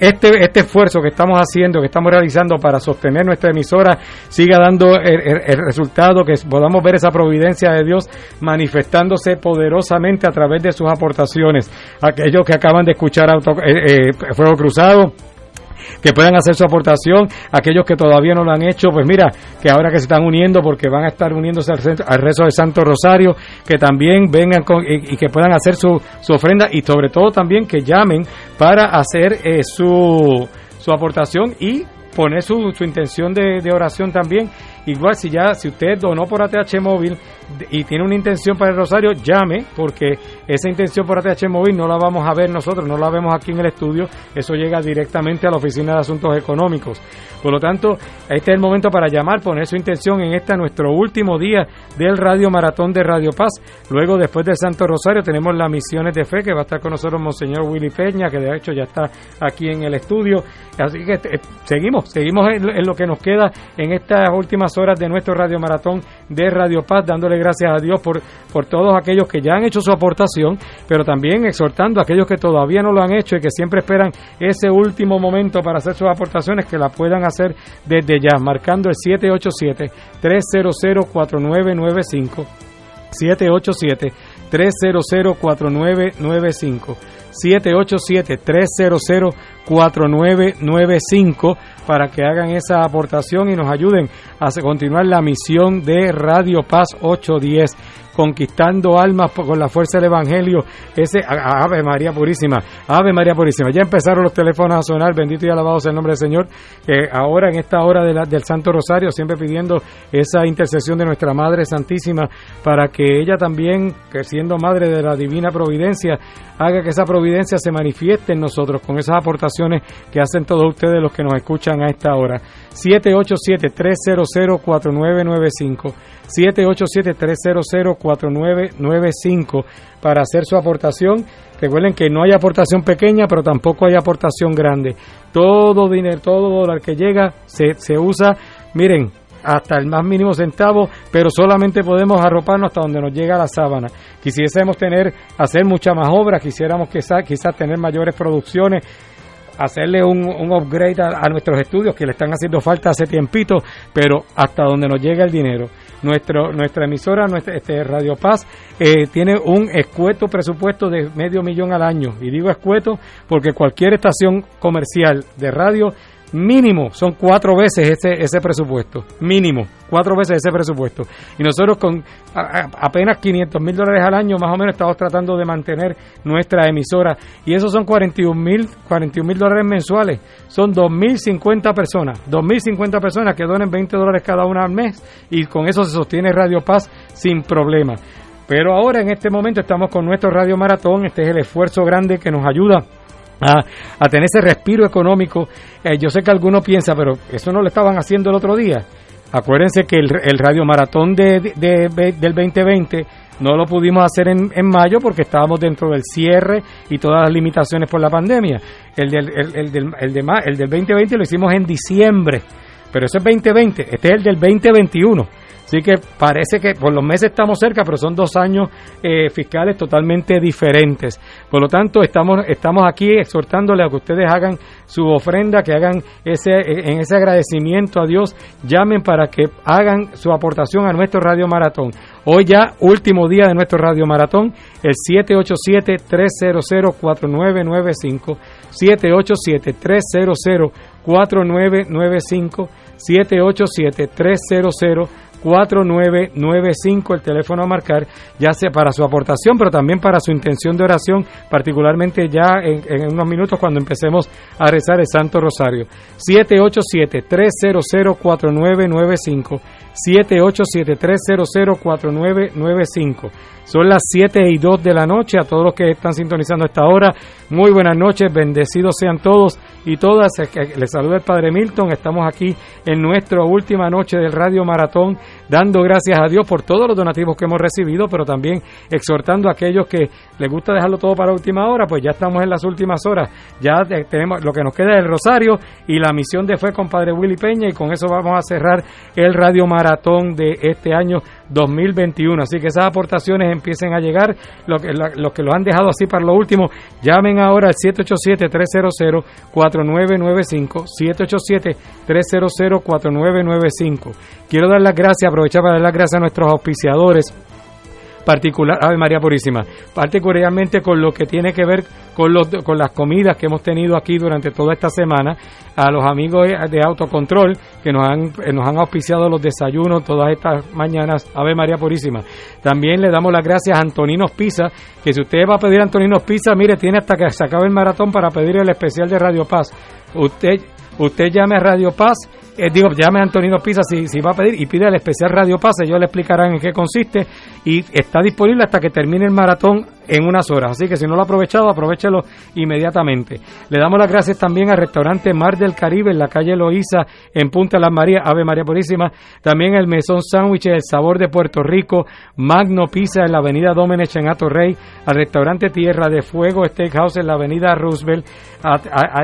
este esfuerzo que estamos haciendo, que estamos realizando para sostener nuestra emisora, siga dando el resultado, que podamos ver esa providencia de Dios manifestándose poderosamente a través de sus aportaciones. Aquellos que acaban de escuchar Fuego Cruzado, que puedan hacer su aportación. Aquellos que todavía no lo han hecho, pues mira, que ahora que se están uniendo, porque van a estar uniéndose al rezo del Santo Rosario, que también vengan con, y que puedan hacer su ofrenda, y sobre todo también que llamen para hacer su aportación y poner su intención de oración también. Igual, si usted donó por ATH Móvil y tiene una intención para el Rosario, llame, porque esa intención por ATH Móvil no la vamos a ver nosotros, no la vemos aquí en el estudio, eso llega directamente a la Oficina de Asuntos Económicos. Por lo tanto, este es el momento para llamar, poner su intención en nuestro último día del Radio Maratón de Radio Paz. Luego, después del Santo Rosario, tenemos las Misiones de Fe, que va a estar con nosotros Monseñor Willy Peña, que de hecho ya está aquí en el estudio. Así que seguimos en lo que nos queda en estas últimas horas de nuestro Radio Maratón de Radio Paz, dándole gracias a Dios por todos aquellos que ya han hecho su aportación, pero también exhortando a aquellos que todavía no lo han hecho y que siempre esperan ese último momento para hacer sus aportaciones, que la puedan hacer desde ya, marcando el 787-300-4995, 787-300-4995, 787-300-4995, para que hagan esa aportación y nos ayuden a continuar la misión de Radio Paz 810, conquistando almas con la fuerza del Evangelio. Ave María Purísima, Ave María Purísima. Ya empezaron los teléfonos a sonar, bendito y alabado sea el nombre del Señor. Ahora, en esta hora del Santo Rosario, siempre pidiendo esa intercesión de nuestra Madre Santísima, para que ella también, que siendo Madre de la Divina Providencia, haga que esa providencia se manifieste en nosotros, con esas aportaciones que hacen todos ustedes los que nos escuchan a esta hora. 787-300-4995, 787-300-4995, para hacer su aportación. Recuerden que no hay aportación pequeña, pero tampoco hay aportación grande. Todo dinero, todo dólar que llega se usa, miren, hasta el más mínimo centavo, pero solamente podemos arroparnos hasta donde nos llega la sábana. Quisiésemos hacer mucha más obra, quisiéramos quizás tener mayores producciones, hacerle un upgrade a nuestros estudios, que le están haciendo falta hace tiempito, pero hasta donde nos llega el dinero. Nuestra emisora, Radio Paz, tiene un escueto presupuesto de $500,000 al año, y digo escueto porque cualquier estación comercial de radio, mínimo son 4 veces ese presupuesto, mínimo 4 veces ese presupuesto, y nosotros con apenas $500,000 al año más o menos estamos tratando de mantener nuestra emisora, y esos son $41,000 mensuales. Son 2.050 personas que donen $20 cada una al mes, y con eso se sostiene Radio Paz sin problema. Pero ahora, en este momento, estamos con nuestro Radio Maratón. Este es el esfuerzo grande que nos ayuda a tener ese respiro económico. Yo sé que algunos piensan, pero eso no lo estaban haciendo el otro día. Acuérdense que el Radio Maratón del 2020 no lo pudimos hacer en mayo, porque estábamos dentro del cierre y todas las limitaciones por la pandemia. El del 2020 lo hicimos en diciembre, pero eso es 2020. Este es el del 2021. Así que parece que por los meses estamos cerca, pero son 2 años fiscales totalmente diferentes. Por lo tanto, estamos aquí exhortándole a que ustedes hagan su ofrenda, que hagan ese agradecimiento a Dios. Llamen para que hagan su aportación a nuestro Radio Maratón. Hoy ya, último día de nuestro Radio Maratón, el 787-300-4995, 787-300-4995, 787-300-4995, el teléfono a marcar, ya sea para su aportación, pero también para su intención de oración, particularmente ya en unos minutos, cuando empecemos a rezar el Santo Rosario. 787-300-4995, 787-300-4995. Son las 7:02 de la noche. A todos los que están sintonizando a esta hora, muy buenas noches, bendecidos sean todos y todas. Les saluda el Padre Milton. Estamos aquí en nuestra última noche del Radio Maratón, dando gracias a Dios por todos los donativos que hemos recibido, pero también exhortando a aquellos que les gusta dejarlo todo para última hora. Pues ya estamos en las últimas horas, ya tenemos lo que nos queda del Rosario y la misión de fe con Padre Willy Peña, y con eso vamos a cerrar el Radio Maratón de este año 2021. Así que esas aportaciones empiecen a llegar. Los que lo han dejado así para lo último, llamen ahora al 787-300-4995, 787-300-4995. Quiero dar las gracias, aprovechar para dar las gracias a nuestros auspiciadores. particular, Ave María Purísima, particularmente con lo que tiene que ver con las comidas que hemos tenido aquí durante toda esta semana, a los amigos de Autocontrol que nos han auspiciado los desayunos todas estas mañanas, Ave María Purísima. También le damos las gracias a Antonino's Pizza, que si usted va a pedir Antonino's Pizza, mire, tiene hasta que se acabe el maratón para pedir el especial de Radio Paz. Usted llame a Radio Paz, llame a Antonino's Pizza si va a pedir y pide el especial Radio Paz, ellos le explicarán en qué consiste y está disponible hasta que termine el maratón en unas horas, así que si no lo ha aprovechado, aprovéchelo inmediatamente. Le damos las gracias también al restaurante Mar del Caribe en la calle Loíza en Punta Las Marías, Ave María Purísima, también el Mesón Sándwiches El Sabor de Puerto Rico, Magno Pizza en la avenida Domenech en Atorrey, al restaurante Tierra de Fuego Steakhouse en la avenida Roosevelt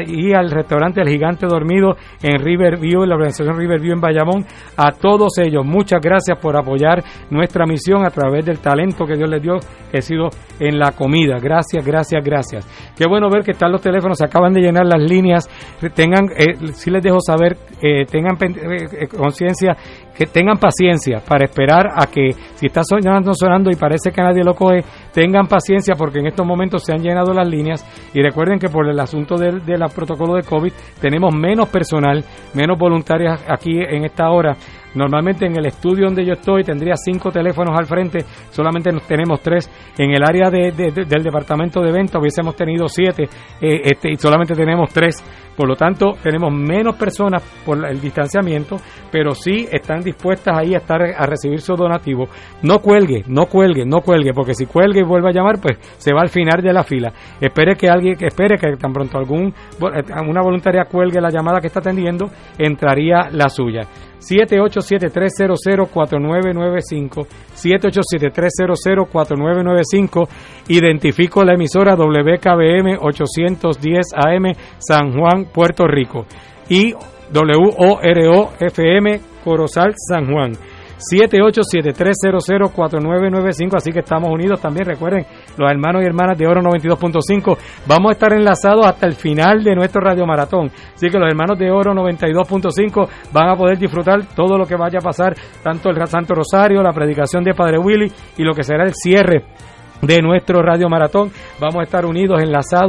y al restaurante El Gigante Dormido en Riverview, en la organización Riverview en Bayamón. A todos ellos, muchas gracias por apoyar nuestra misión a través del talento que Dios les dio, que ha sido en la comida. Gracias, gracias, gracias. Qué bueno ver que están los teléfonos, se acaban de llenar las líneas. Si les dejo saber, tengan conciencia, que tengan paciencia para esperar a que, si está sonando y parece que nadie lo coge, tengan paciencia porque en estos momentos se han llenado las líneas. Y recuerden que por el asunto del protocolo de COVID tenemos menos personal, menos voluntarias aquí en esta hora. Normalmente en el estudio donde yo estoy tendría 5 teléfonos al frente, solamente tenemos 3. En el área del departamento de venta hubiésemos tenido 7 y solamente tenemos 3. Por lo tanto, tenemos menos personas por el distanciamiento, pero sí están dispuestas ahí a recibir su donativo. No cuelgue, porque si cuelgue y vuelve a llamar, pues se va al final de la fila. Espere que tan pronto una voluntaria cuelgue la llamada que está atendiendo, entraría la suya. 787-300-4995, 787-300-4995, identifico la emisora WKBM 810 AM San Juan, Puerto Rico, y WORO FM Corozal, San Juan. 787-300-4995, así que estamos unidos también. Recuerden, los hermanos y hermanas de Oro 92.5, vamos a estar enlazados hasta el final de nuestro Radio Maratón, así que los hermanos de Oro 92.5 van a poder disfrutar todo lo que vaya a pasar, tanto el Santo Rosario, la predicación de Padre Willy y lo que será el cierre de nuestro Radio Maratón. Vamos a estar unidos, enlazados.